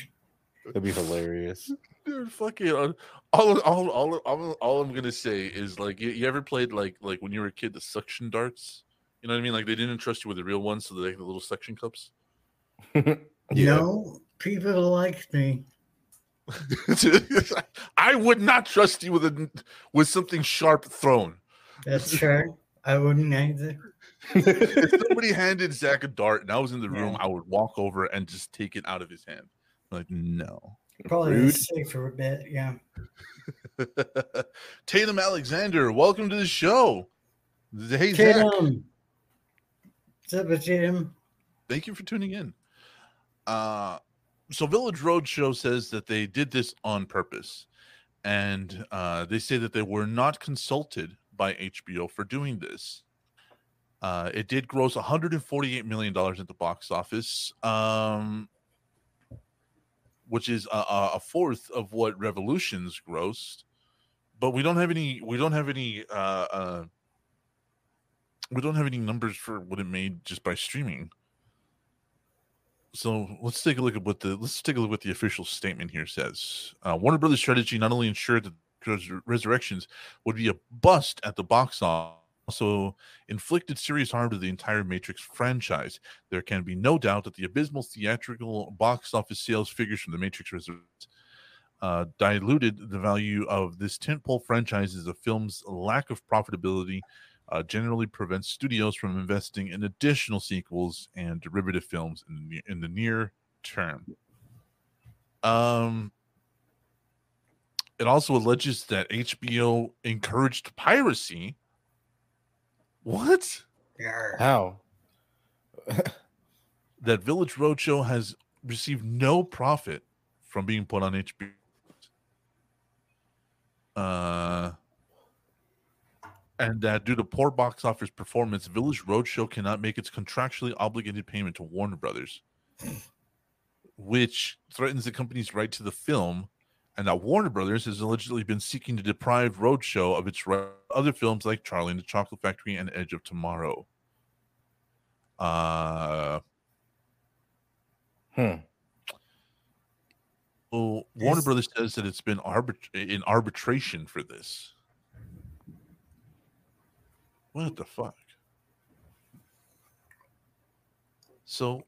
be hilarious, dude. Fucking all I'm gonna say is, like, you ever played like when you were a kid the suction darts? You know what I mean? Like, they didn't trust you with the real ones, so they had the little suction cups. Yeah. No, people like me. I would not trust you with something sharp thrown. That's true. I wouldn't either. If somebody handed Zach a dart and I was in the room, I would walk over and just take it out of his hand. I'm like, no. Probably safe for a bit, yeah. Tatum Alexander, welcome to the show. Hey, Tatum. Zach. What's up, Tatum? Thank you for tuning in. So Village Roadshow says that they did this on purpose, and they say that they were not consulted by HBO for doing this. It did gross $148 million at the box office, which is a fourth of what Revolutions grossed. But we don't have any numbers for what it made just by streaming. So let's take a look at what the official statement here says. Warner Brothers' strategy not only ensured that Resurrections would be a bust at the box office, also inflicted serious harm to the entire Matrix franchise. There can be no doubt that the abysmal theatrical box office sales figures from the Matrix Resurrections diluted the value of this tentpole franchise, as the film's lack of profitability generally prevents studios from investing in additional sequels and derivative films in the near term. It also alleges that HBO encouraged piracy. What? How? That Village Roadshow has received no profit from being put on HBO. And that due to poor box office performance, Village Roadshow cannot make its contractually obligated payment to Warner Brothers, which threatens the company's right to the film, and that Warner Brothers has allegedly been seeking to deprive Roadshow of its right to other films like Charlie and the Chocolate Factory and Edge of Tomorrow. Well, Warner Brothers says that it's been in arbitration for this. What the fuck? So,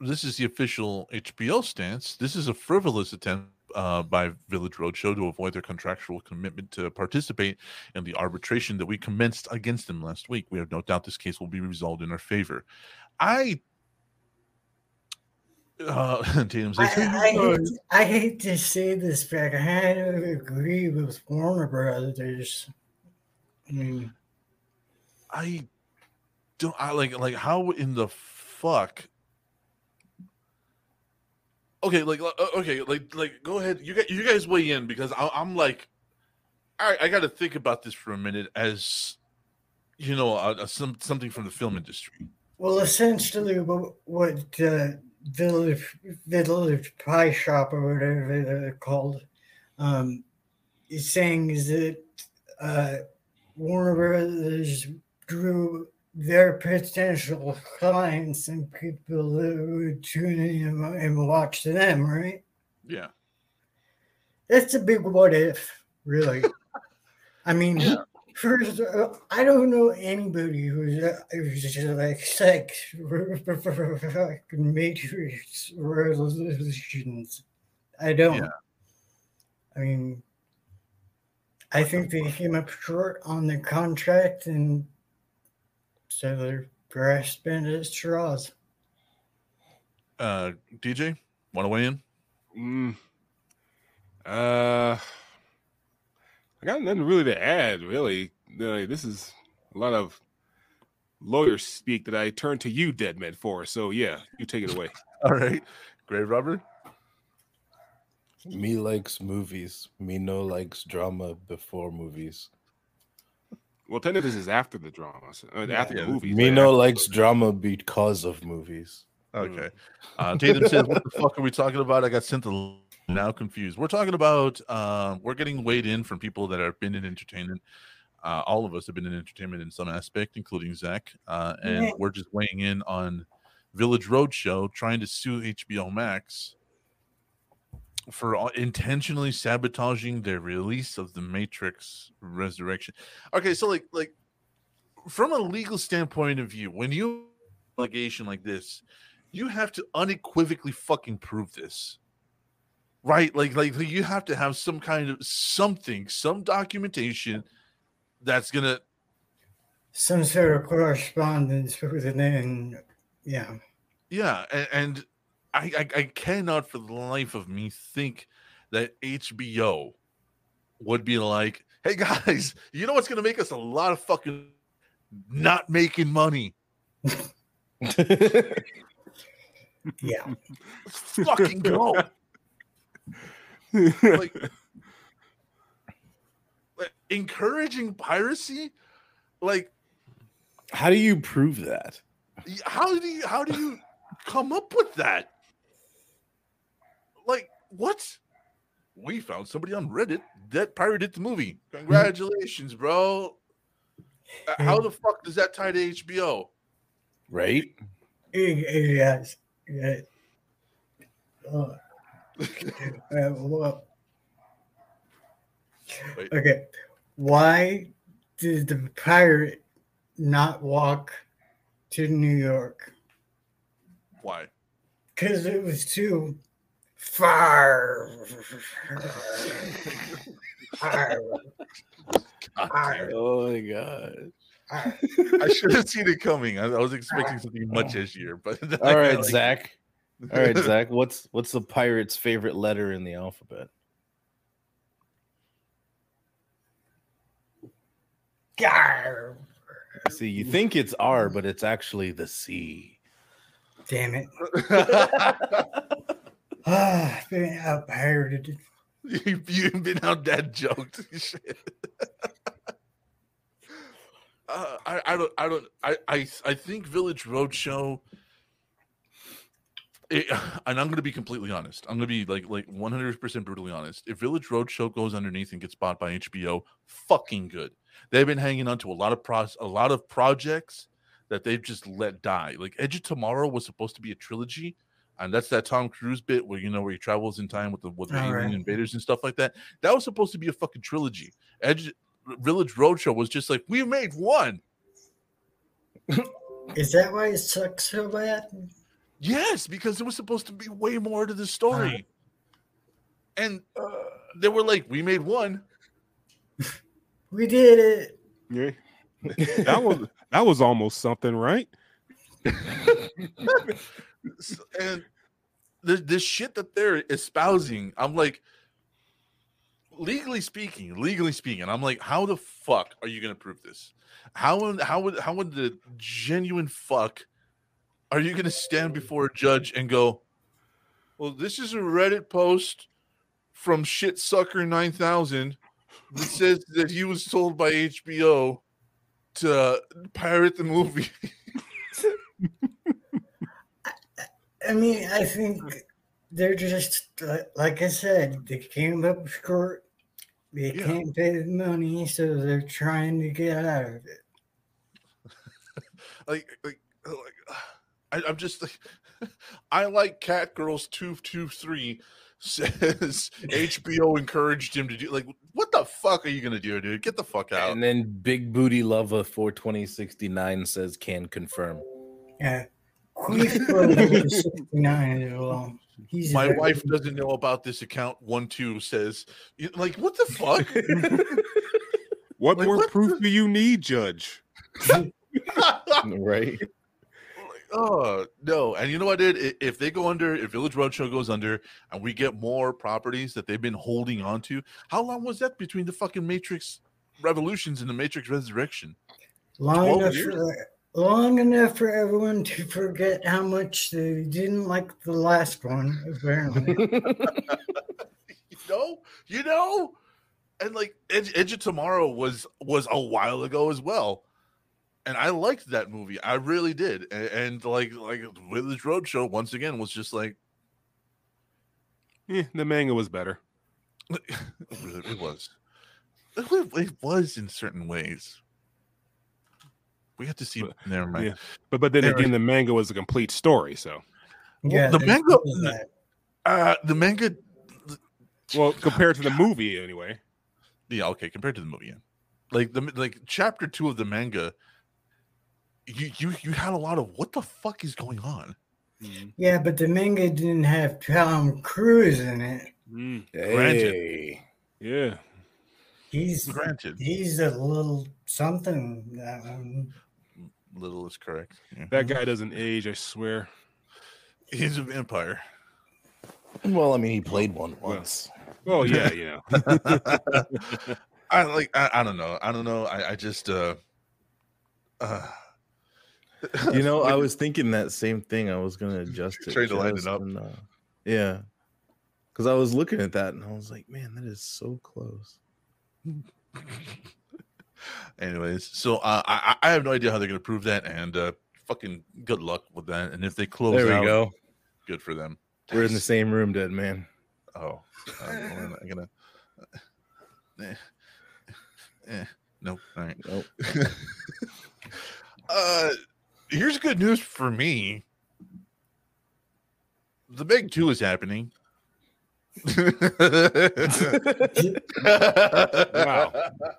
this is the official HBO stance. This is a frivolous attempt by Village Roadshow to avoid their contractual commitment to participate in the arbitration that we commenced against them last week. We have no doubt this case will be resolved in our favor. I hate to say this, but I agree with Warner Brothers. I mean, I don't like how in the fuck. Okay, go ahead. You guys weigh in, because I'm like, all right, I got to think about this for a minute, as you know, something from the film industry. Well, essentially, what Village Pie Shop or whatever they're called is saying is that Warner Brothers drew their potential clients and people that would tune in and watch them, right? Yeah. That's a big what if, really. I mean, first, I don't know anybody who's just like sex for Matrix Revolutions. I don't. Yeah. I mean, I think they came up short on the contract, and so they're grasping at straws. DJ, want to weigh in? I got nothing really to add, really. This is a lot of lawyer speak that I turn to you, Deadman, for. So, yeah, you take it away. All right. Grave Robber? Me likes movies. Me no likes drama before movies. Well, technically, this is after the drama, after the movies. Me no likes drama because of movies. Okay. Tatum says, "What the fuck are we talking about?" I got sent the now confused. We're talking about we're getting weighed in from people that have been in entertainment All of us have been in entertainment in some aspect, including Zach. And we're just weighing in on Village Roadshow, trying to sue HBO Max for intentionally sabotaging their release of The Matrix Resurrection. Okay, so like from a legal standpoint of view, when you allegation like this, you have to unequivocally fucking prove this. Right? Like you have to have some kind of some documentation that's going to... Some sort of correspondence with it. Yeah. Yeah, and I cannot for the life of me think that HBO would be like, hey guys, you know what's going to make us a lot of fucking not making money? Yeah. Let's fucking go. like encouraging piracy? Like, how do you prove that? How do you come up with that? Like, what? We found somebody on Reddit that pirated the movie. Congratulations, bro. How the fuck does that tie to HBO? Right? Yes. Yeah. Well. Okay. Why did the pirate not walk to New York? Why? Because it was too far. Oh my god! I should have seen it coming. I was expecting something much edgier, but all right, Zach. All right, Zach. What's the pirate's favorite letter in the alphabet? Gar. See, you think it's R, but it's actually the C. Damn it! I've been out pirated. You've been out dad joked. Shit. I think Village Roadshow. And I'm going to be completely honest. I'm going to be like 100% brutally honest. If Village Roadshow goes underneath and gets bought by HBO, fucking good. They've been hanging on to a lot of projects that they've just let die. Like Edge of Tomorrow was supposed to be a trilogy, and that's that Tom Cruise bit where he travels in time with the alien invaders and stuff like that. That was supposed to be a fucking trilogy. Village Roadshow was just like, we made one. Is that why it sucks so bad? Yes, because it was supposed to be way more to the story. And they were like, we made one. We did it. Yeah. That was almost something, right? And the shit that they're espousing, I'm like, legally speaking, I'm like, how the fuck are you going to prove this? How would the genuine fuck are you going to stand before a judge and go, well, this is a Reddit post from Shitsucker9000 that says that he was told by HBO to pirate the movie? I mean, I think they're just, like I said, they came up short. They can't pay the money, so they're trying to get out of it. I'm just like, I like Catgirls 223 says HBO encouraged him to do. Like, what the fuck are you going to do, dude? Get the fuck out. And then Big Booty Lover 42069 says can confirm. Yeah. My wife doesn't know about this account. 12 says, like, what the fuck? What like, more what proof do you need, Judge? Right. Oh no! And you know what, dude? If they go under, if Village Roadshow goes under, and we get more properties that they've been holding on to, how long was that between the fucking Matrix Revolutions and the Matrix Resurrection? Long enough for everyone to forget how much they didn't like the last one, apparently. you know, and like Edge of Tomorrow was a while ago as well. And I liked that movie. I really did. And like Village Roadshow, once again, was just like... Yeah, the manga was better. It was. It was in certain ways. We have to see. But, never mind. Yeah. But then again, the manga was a complete story. So yeah, well, the manga. Well, compared to the movie, anyway. Yeah. Okay, compared to the movie, yeah. Like chapter 2 of the manga. You had a lot of what the fuck is going on. Yeah, but the manga didn't have Tom Cruise in it. Granted. Yeah. He's a little something. Little is correct. Yeah. That guy doesn't age, I swear. He's a vampire. Well, I mean, he played one once. Well yeah, you know. I don't know. I just you know, I was thinking that same thing. I was gonna adjust it. Try to line it up. And, yeah, because I was looking at that and I was like, man, that is so close. Anyways, so I have no idea how they're gonna prove that, and fucking good luck with that. And if they close, there we go. Good for them. We're in the same room, dead man. Oh, I'm gonna. Nope. All right. Nope. Here's good news for me. The big 2 is happening. Wow.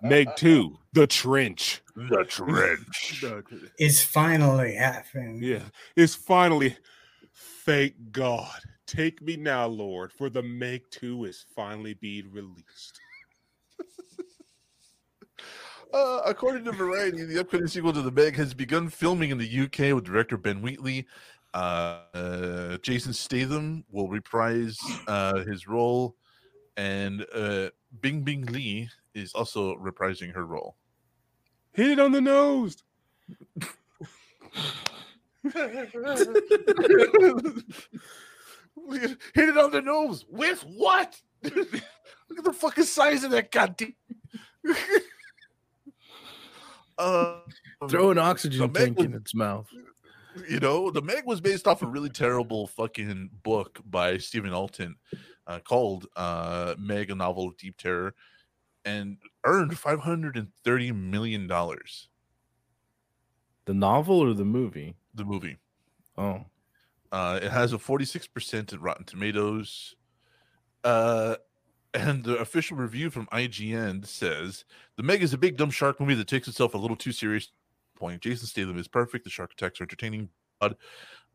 Meg 2, the trench. The trench is finally happening. Yeah, it's finally. Thank God. Take me now, Lord, for the Meg 2 is finally being released. According to Variety, the upcoming sequel to The Meg has begun filming in the UK with director Ben Wheatley. Jason Statham will reprise his role, and Bing Lee is also reprising her role. Hit it on the nose. Hit it on the nose. With what? Look at the fucking size of that goddamn. Throw an oxygen tank in its mouth. You know, the Meg was based off a really terrible fucking book by Stephen Alton called Meg, a Novel of Deep Terror, and earned $530 million. The novel or the movie? The movie. Oh. It has a 46% at Rotten Tomatoes. And the official review from IGN says, The Meg is a big, dumb shark movie that takes itself a little too serious. Point. Jason Statham is perfect. The shark attacks are entertaining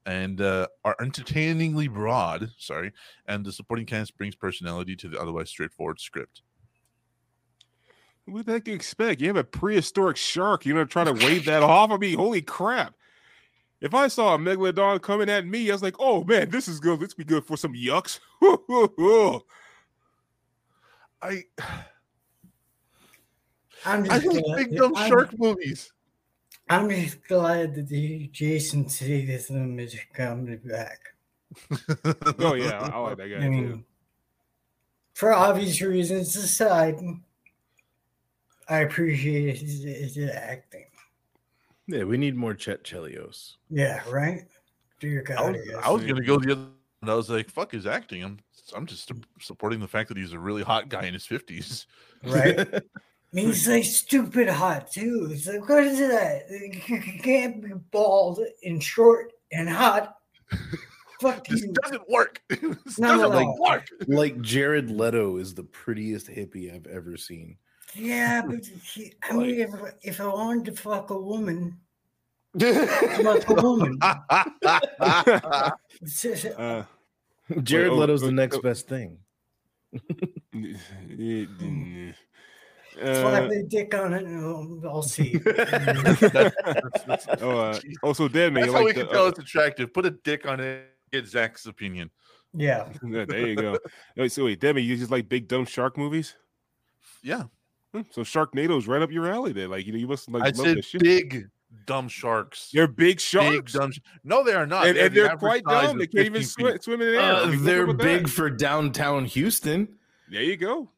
and are entertainingly broad. Sorry. And the supporting cast brings personality to the otherwise straightforward script. What the heck do you expect? You have a prehistoric shark. You're going to try to wave that off of me? Holy crap. If I saw a megalodon coming at me, I was like, oh, man, this is good. This be good for some yucks. I like big dumb shark movies. I'm just glad that Jason Statham is coming back. Oh yeah, I like that guy too. For obvious reasons aside, I appreciate his acting. Yeah, we need more Chet Chelios. Yeah, right. Do your guy. I was gonna go the other. And I was like, fuck his acting. I'm just supporting the fact that he's a really hot guy in his 50s. Right. I mean, he's like stupid hot, too. It's like, what is that? You can't be bald and short and hot. Fuck this you. Doesn't work. This doesn't work. Like Jared Leto is the prettiest hippie I've ever seen. Yeah, but I mean, if I wanted to fuck a woman... Like a woman. Jared Leto's the next best thing. Slap a dick on it, and I'll see. Also, Deadman. That's how we can tell it's attractive. Put a dick on it. Get Zach's opinion. Yeah. There you go. So wait, Deadman, you just like big dumb shark movies? Yeah. So Sharknado's right up your alley. There, like you must like. I love said this shit. Big. Dumb sharks. They're big sharks. Big, dumb no, they are not. And they're quite dumb. They can't even swim in the air. They're big for downtown Houston. There you go.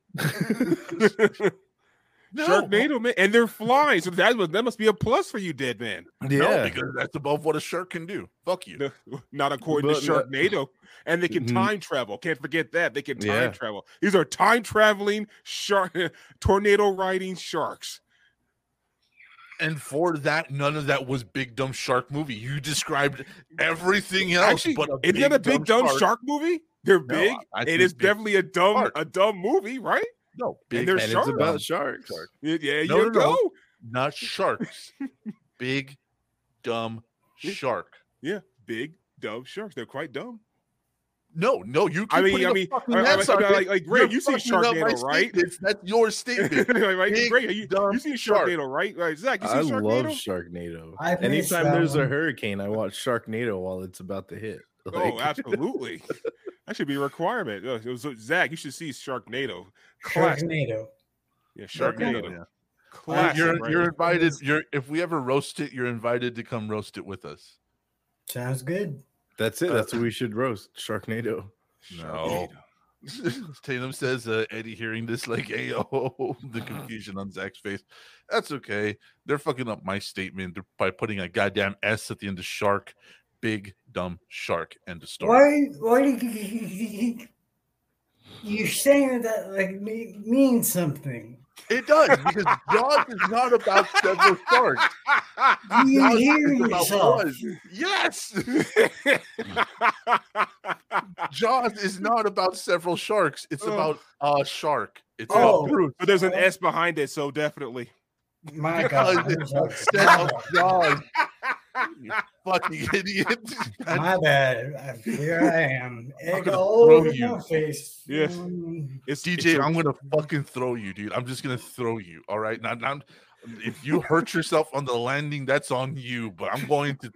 No. Sharknado, man, and they're flying, so that must be a plus for you, Deadman. Yeah, no, because that's above what a shark can do. Fuck you. No, not according to Sharknado, and they can time travel. Can't forget that they can time travel. These are time traveling shark, tornado riding sharks. And for that, none of that was big dumb shark movie. You described everything else. Actually, but isn't that a big dumb shark movie? They're big. It is definitely a dumb movie, right? No, big and it's about sharks. Yeah, no, you go. Not sharks. Big, dumb shark. Yeah, big, dumb sharks. They're quite dumb. No, you keep I mean, Ray, you see Sharknado, right? That's your statement. Right? Ray, you see Sharknado, right? Right, Zach, you see Sharknado? I love Sharknado. Anytime there's a hurricane, I watch Sharknado while it's about to hit. Like... Oh, absolutely. That should be a requirement. Zach, you should see Sharknado. Classic. Sharknado. Yeah, Sharknado. Yeah. Classic, you're invited. If we ever roast it, you're invited to come roast it with us. Sounds good. That's it. That's what we should roast. Sharknado. No. Tatum says, Eddie hearing this, like, hey, oh, the confusion on Zach's face. That's okay. They're fucking up my statement by putting a goddamn S at the end of shark. Big dumb shark and a star. Why you're saying that like means something? It does, because Jaws is not about several sharks. You hear yourself? Yes. Jaws is not about several sharks. It's about a shark. It's about Bruce. But there's an S behind it, so definitely. My God. Jaws. You fucking idiot. My bad. Here I am. Egg all over your face. Yes. It's DJ. I'm gonna fucking throw you, dude. I'm just gonna throw you. All right. Now, if you hurt yourself on the landing, that's on you. But I'm going to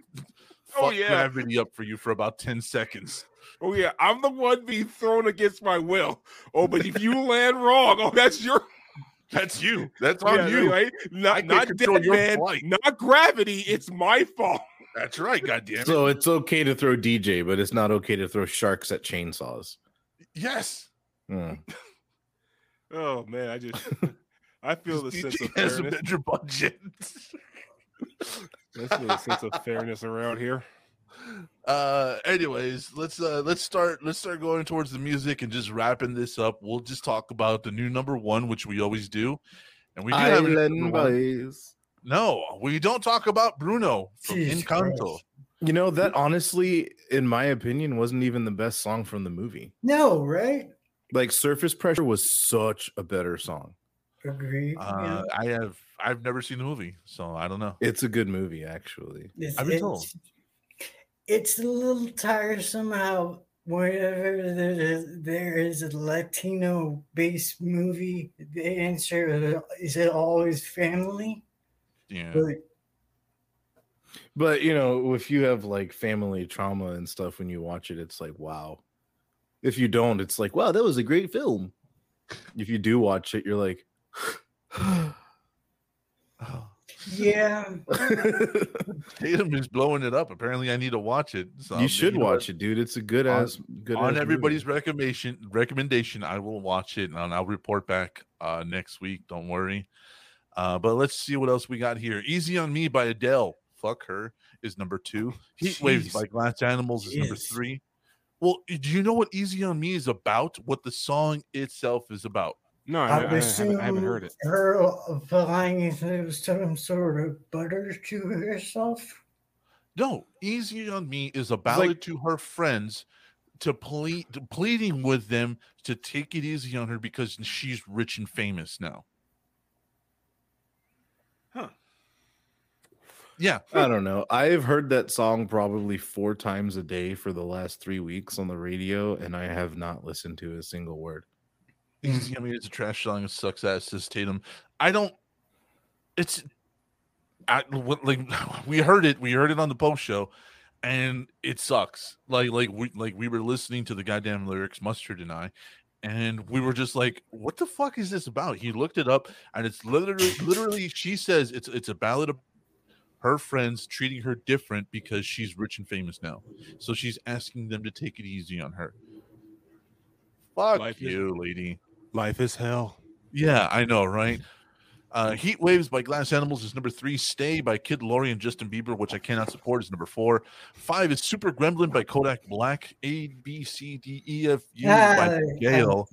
fuck gravity up for you for about 10 seconds. Oh yeah, I'm the one being thrown against my will. Oh, but if you land wrong, that's your. That's you. That's on you. Right? Not Deadman, not gravity. It's my fault. That's right. Goddamn. So it's okay to throw DJ, but it's not okay to throw sharks at chainsaws. Yes. Oh man, I feel the sense of fairness. DJ has a budget. I feel the sense of fairness around here. Anyways, let's start going towards the music and just wrapping this up. We'll just talk about the new #1, which we always do, and we do Island Boys. No, we don't talk about Bruno from Encanto. You know that honestly, in my opinion, wasn't even the best song from the movie. No, right? Like Surface Pressure was such a better song. Agree. I've never seen the movie, so I don't know. It's a good movie, actually. I've been told. It's a little tiresome how whenever there is a Latino-based movie, the answer is it always family? Yeah. But, you know, if you have, like, family trauma and stuff when you watch it, it's like, wow. If you don't, it's like, wow, that was a great film. If you do watch it, you're like, oh. Yeah, Tatum is blowing it up. Apparently, I need to watch it. So you should watch it, dude. It's a good ass. On everybody's recommendation, I will watch it, and I'll report back next week. Don't worry. But let's see what else we got here. "Easy on Me" by Adele. Fuck her is #2. "Heat Waves" by Glass Animals is #3. Well, do you know what "Easy on Me" is about? What the song itself is about? No, I haven't heard it. Her flying through some sort of butter to herself? No, "Easy on Me" is a ballad to her friends, to pleading with them to take it easy on her because she's rich and famous now. Huh. Yeah. I don't know. I've heard that song probably 4 times a day for the last 3 weeks on the radio, and I have not listened to a single word. "Easy on Me" is a trash song. It sucks ass, says Tatum. We heard it on the post show, and it sucks. Like we were listening to the goddamn lyrics, Mustard and I, and we were just like, what the fuck is this about? He looked it up, and it's literally she says it's a ballad of her friends treating her different because she's rich and famous now. So she's asking them to take it easy on her. Fuck you, lady. Life is hell. Yeah, I know, right? Heat Waves by Glass Animals is number 3. Stay by Kid Laroi and Justin Bieber, which I cannot support, is number 4. 5 is Super Gremlin by Kodak Black. A, B, C, D, E, F, U by Gale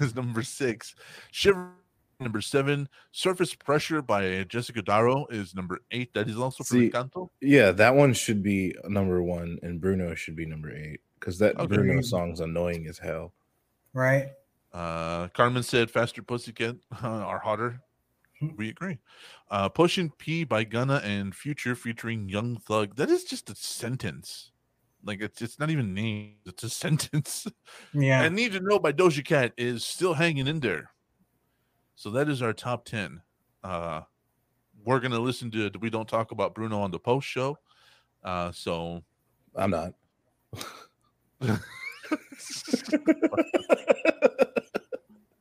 is number 6. Shiver, number 7. Surface Pressure by Jessica Darrow is number 8. That is also for Encanto. Yeah, that one should be number 1, and Bruno should be number 8, because that Bruno song's annoying as hell. Right. Carmen said Faster Pussycat are hotter. We agree. Pushing P by Gunna and Future featuring Young Thug. That is just a sentence. Like, it's not even named. It's a sentence. Yeah. And Need to Know by Doja Cat is still hanging in there. So that is our top 10. We're going to listen to We Don't Talk About Bruno on the post show. So I'm not.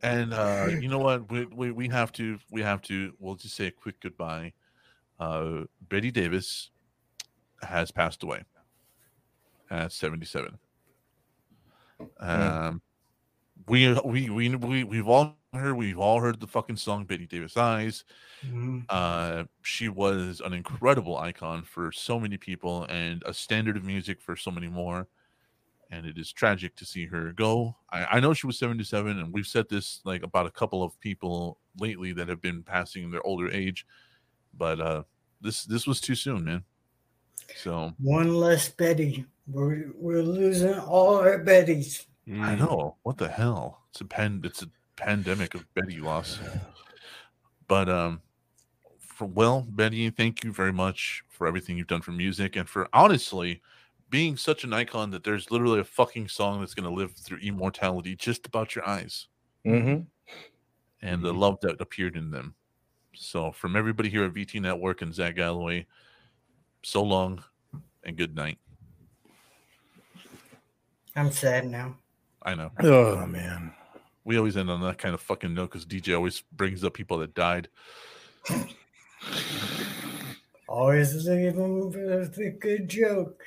And you know what? We have to. We'll just say a quick goodbye. Betty Davis has passed away at 77. We've all known her. We've all heard the fucking song "Betty Davis Eyes." Mm-hmm. She was an incredible icon for so many people and a standard of music for so many more. And it is tragic to see her go. I know she was 77, and we've said this like about a couple of people lately that have been passing in their older age. But this was too soon, man. So one less Betty. We're losing all our Bettys. I know. What the hell? It's a pandemic of Betty loss. But Betty, thank you very much for everything you've done for music and for honestly being such an icon that there's literally a fucking song that's going to live through immortality just about your eyes. Mm-hmm. And the love that appeared in them. So from everybody here at VT Network and Zach Galloway, so long and good night. I'm sad now. I know. Oh, man. We always end on that kind of fucking note because DJ always brings up people that died. Always leaving with a good joke.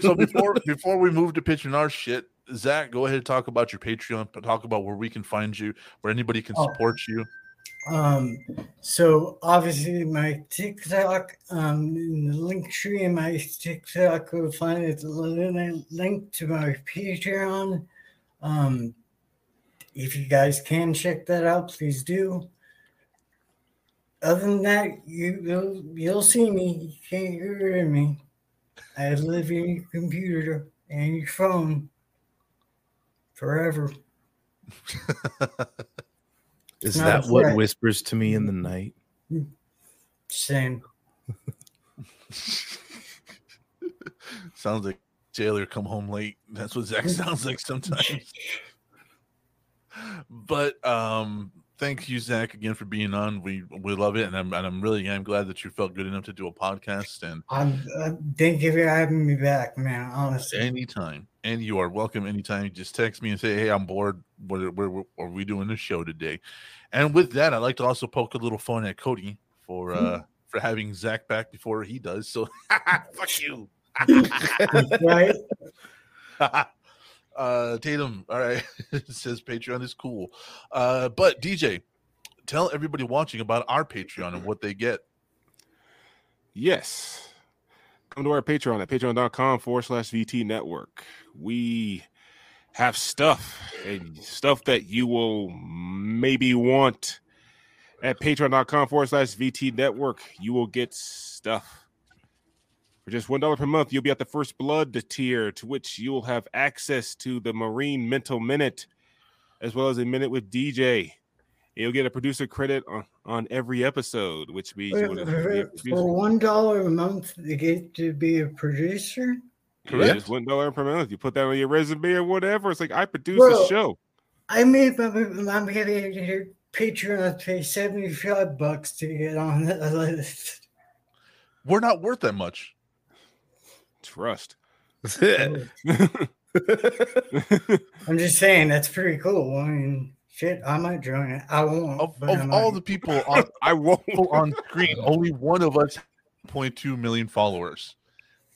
So before we move to pitching our shit, Zach, go ahead and talk about your Patreon. Talk about where we can find you, where anybody can support you. So obviously my TikTok, in the link tree in my TikTok, you'll find it's a link to my Patreon. If you guys can check that out, please do. Other than that, you'll see me. You can't get rid of me. I live in your computer and your phone forever. Is that what whispers to me in the night? Same. Sounds like Taylor come home late. That's what Zach sounds like sometimes. But thank you, Zach, again for being on. We love it, and I'm glad that you felt good enough to do a podcast. And thank you for having me back, man. Honestly, anytime, and you are welcome anytime. You just text me and say, "Hey, I'm bored. What are we doing this show today?" And with that, I like to also poke a little fun at Cody for having Zach back before he does. So fuck you, right? Tatum, all right, it says Patreon is cool. But DJ, tell everybody watching about our Patreon and what they get. Yes. Come to our Patreon at patreon.com/VT Network. We have stuff and stuff that you will maybe want. At patreon.com/VT Network, you will get stuff. For just $1 per month, you'll be at the First Blood tier, to which you'll have access to the Marine Mental Minute, as well as a Minute with DJ. You'll get a producer credit on every episode, which means for $1 a month, you get to be a producer? Correct. It's $1 per month. You put that on your resume or whatever. It's like, I produce a show. I made my Patreon pay $75 to get on that list. We're not worth that much. Trust. I'm just saying that's pretty cool. I mean, shit, I might join it. I won't. Of all the people on, I won't on screen. Only one of us, 0.2 million followers.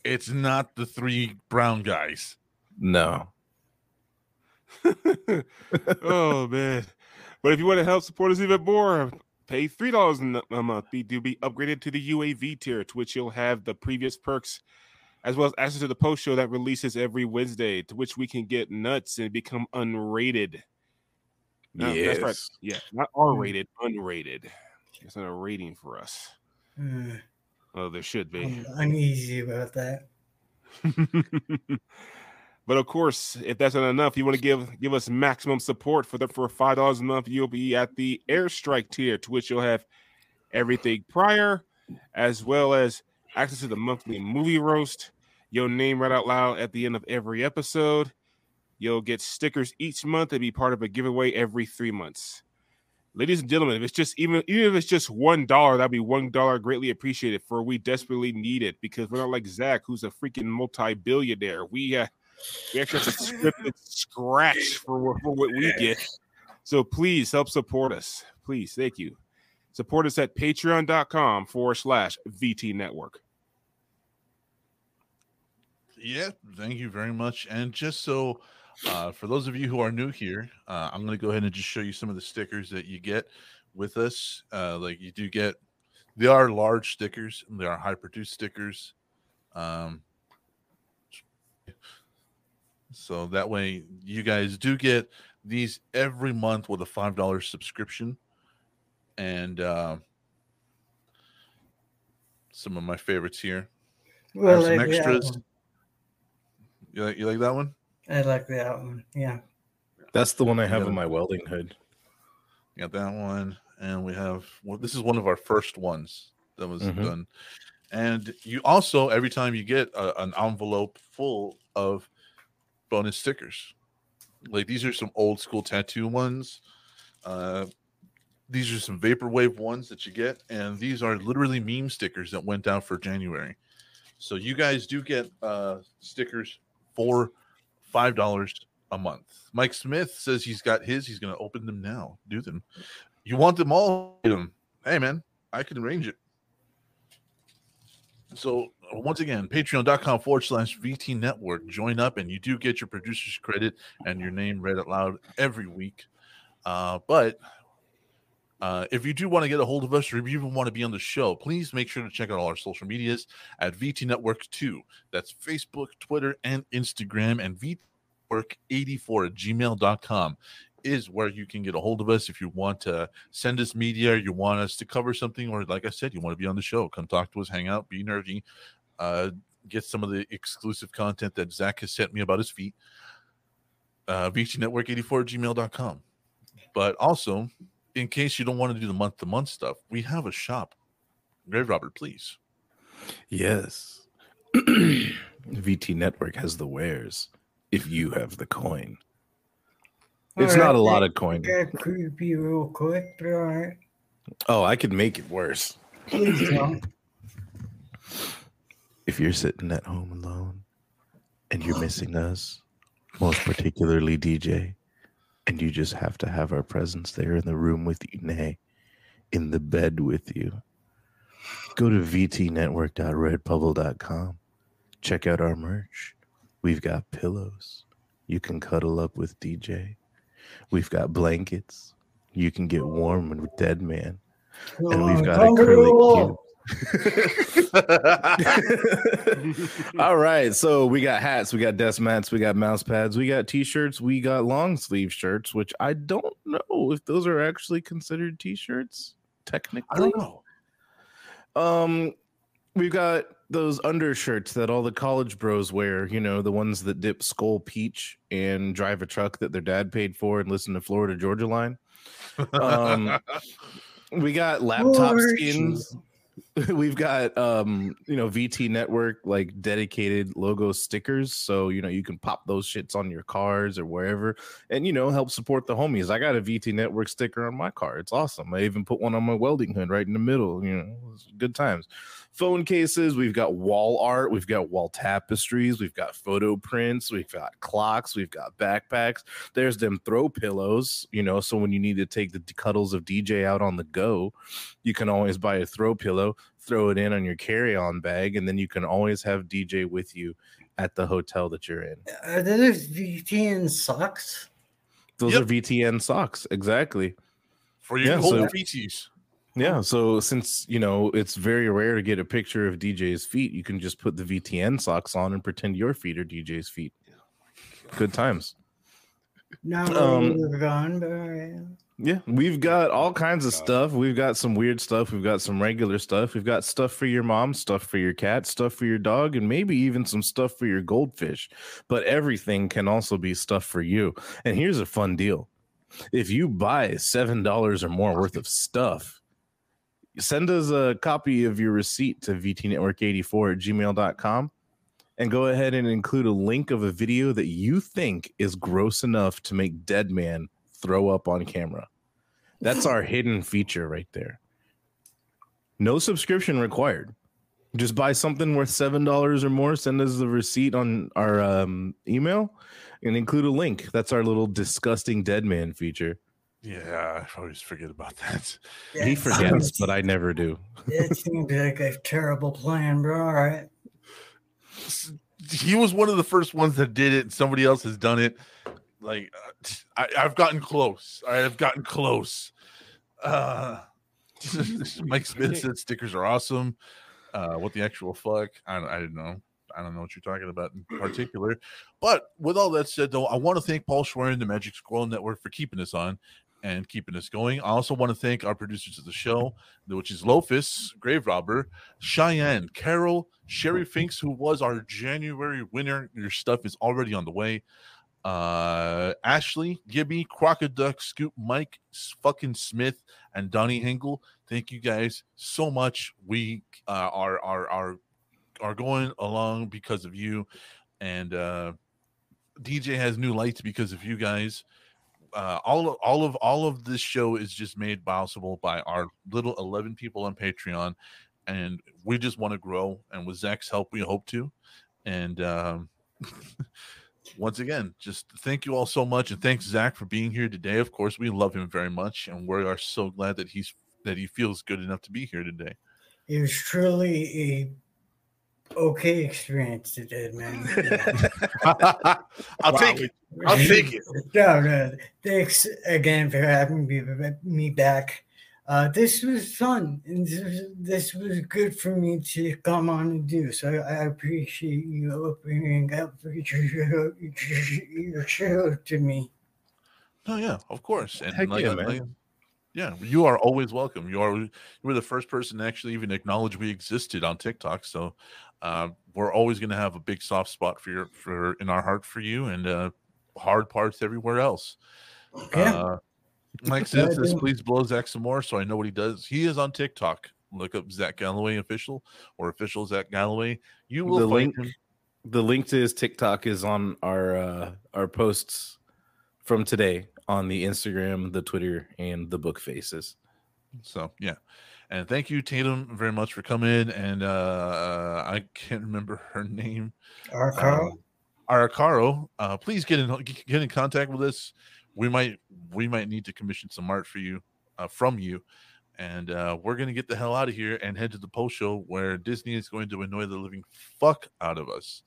It's not the three brown guys. No. Oh man. But if you want to help support us even more, pay $3 a month. You do be upgraded to the UAV tier, to which you'll have the previous perks, as well as access to the post show that releases every Wednesday, to which we can get nuts and become unrated. No, yes. That's right. Yeah, not R-rated, unrated. It's not a rating for us. Oh, there should be. I'm uneasy about that. But of course, if that's not enough, you want to give us maximum support for $5 a month. You'll be at the airstrike tier, to which you'll have everything prior, as well as access to the monthly movie roast, your name read out loud at the end of every episode. You'll get stickers each month and be part of a giveaway every 3 months. Ladies and gentlemen, if it's just even if it's just $1, that'd be $1 greatly appreciated, for we desperately need it, because we're not like Zach, who's a freaking multi-billionaire. We actually have to script and scratch for what we get. So please help support us. Please, thank you. Support us at patreon.com/VT Network. Yeah, thank you very much. And just so, for those of you who are new here, I'm going to go ahead and just show you some of the stickers that you get with us. Like you do get, they are large stickers. They are high produced stickers. So that way you guys do get these every month with a $5 subscription. And some of my favorites here. Well, some like extras. You like that one? I like that one. Yeah. That's the one I have in my welding hood. Got that one. And we have, well, this is one of our first ones that was done. And you also, every time you get an envelope full of bonus stickers. Like these are some old school tattoo ones. These are some vaporwave ones that you get. And these are literally meme stickers that went out for January. So you guys do get stickers for $5 a month. Mike Smith says he's got his. He's going to open them now. Do them. You want them all? Get them. Hey, man, I can arrange it. So once again, patreon.com/VT Network. Join up, and you do get your producer's credit and your name read out loud every week. But if you do want to get a hold of us, or if you even want to be on the show, please make sure to check out all our social medias at VT Network 2. That's Facebook, Twitter, and Instagram. And VTNetwork84@gmail.com is where you can get a hold of us if you want to send us media, or you want us to cover something, or like I said, you want to be on the show. Come talk to us, hang out, be nerdy, get some of the exclusive content that Zach has sent me about his feet. VTNetwork84@gmail.com. But also, in case you don't want to do the month-to-month stuff, we have a shop. Grave Robber, please. Yes. VT Network has the wares if you have the coin. It's not a lot of coin. That could be real quick, but all right. Oh, I could make it worse. If you're sitting at home alone and you're missing us, most particularly DJ, and you just have to have our presence there in the room with you, nay, in the bed with you, go to vtnetwork.redbubble.com. Check out our merch. We've got pillows. You can cuddle up with DJ. We've got blankets. You can get warm with Deadman. And we've got acrylic cubes. All right, so we got hats, we got desk mats, we got mouse pads, we got t-shirts, we got long sleeve shirts, which I don't know if those are actually considered t-shirts technically. I don't know. We've got those undershirts that all the college bros wear, you know, the ones that dip Skull Peach and drive a truck that their dad paid for and listen to Florida Georgia Line. We got laptop skins. We've got, VT Network, like, dedicated logo stickers. So, you know, you can pop those shits on your cars or wherever and, you know, help support the homies. I got a VT Network sticker on my car. It's awesome. I even put one on my welding hood right in the middle. You know, good times. Phone cases. We've got wall art. We've got wall tapestries. We've got photo prints. We've got clocks. We've got backpacks. There's them throw pillows, you know, so when you need to take the cuddles of DJ out on the go, you can always buy a throw pillow, throw it in on your carry-on bag, and then you can always have DJ with you at the hotel that you're in. Are those VTN socks? Those are VTN socks, exactly. for your whole feces. Yeah, so since, you know, it's very rare to get a picture of DJ's feet, you can just put the VTN socks on and pretend your feet are DJ's feet. Good times. Now we're gone. Yeah, we've got all kinds of stuff. We've got some weird stuff. We've got some regular stuff. We've got stuff for your mom, stuff for your cat, stuff for your dog, and maybe even some stuff for your goldfish. But everything can also be stuff for you. And here's a fun deal. If you buy $7 or more worth of stuff, send us a copy of your receipt to vtnetwork84@gmail.com and go ahead and include a link of a video that you think is gross enough to make Deadman throw up on camera. That's our hidden feature right there. No subscription required. Just buy something worth $7 or more. Send us the receipt on our email and include a link. That's our little disgusting Deadman feature. Yeah, I always forget about that. Yeah, he forgets, but I never do. It seems like a terrible plan, bro. All right. He was one of the first ones that did it. Somebody else has done it. Like, I've gotten close. I have gotten close. Mike Smith said stickers are awesome. What the actual fuck? I didn't know. I don't know what you're talking about in particular. But with all that said, though, I want to thank Paul Schwerin, the Magic Squirrel Network, for keeping us on and keeping us going. I also want to thank our producers of the show, which is Lofus, Grave Robber, Cheyenne, Carol, Sherry Finks, who was our January winner. Your stuff is already on the way. Ashley, Gibby, Crocoduck, Scoop, Mike, fucking Smith, and Donnie Hingle. Thank you guys so much. We are going along because of you. And DJ has new lights because of you guys. All of this show is just made possible by our little 11 people on Patreon, and we just want to grow. And with Zach's help, we hope to. And once again, just thank you all so much, and thanks Zach for being here today. Of course, we love him very much, and we are so glad that he feels good enough to be here today. It was truly a okay experience today, man. I'll take it. No. Thanks again for having me back. This was fun, and this was good for me to come on and do. So I appreciate you opening up your show to me. Oh yeah, of course. And yeah, you are always welcome. You were the first person to actually even acknowledge we existed on TikTok. So we're always going to have a big soft spot in our heart for you, and hard parts everywhere else. Okay. Mike says, please blow Zach some more so I know what he does. He is on TikTok. Look up Zach Galloway Official or Official Zach Galloway. You will find him. The link to his TikTok is on our posts from today on the Instagram, the Twitter, and the book faces. So, yeah. And thank you, Tatum, very much for coming in. And I can't remember her name. Arikado. Please get in contact with us. We might need to commission some art for you, from you, and we're gonna get the hell out of here and head to the post show where Disney is going to annoy the living fuck out of us.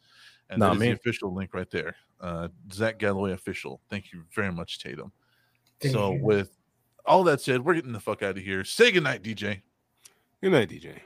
And that's the official link right there. Zach Galloway Official. Thank you very much, Tatum. Thank you. With all that said, we're getting the fuck out of here. Say goodnight, DJ. Good night, DJ.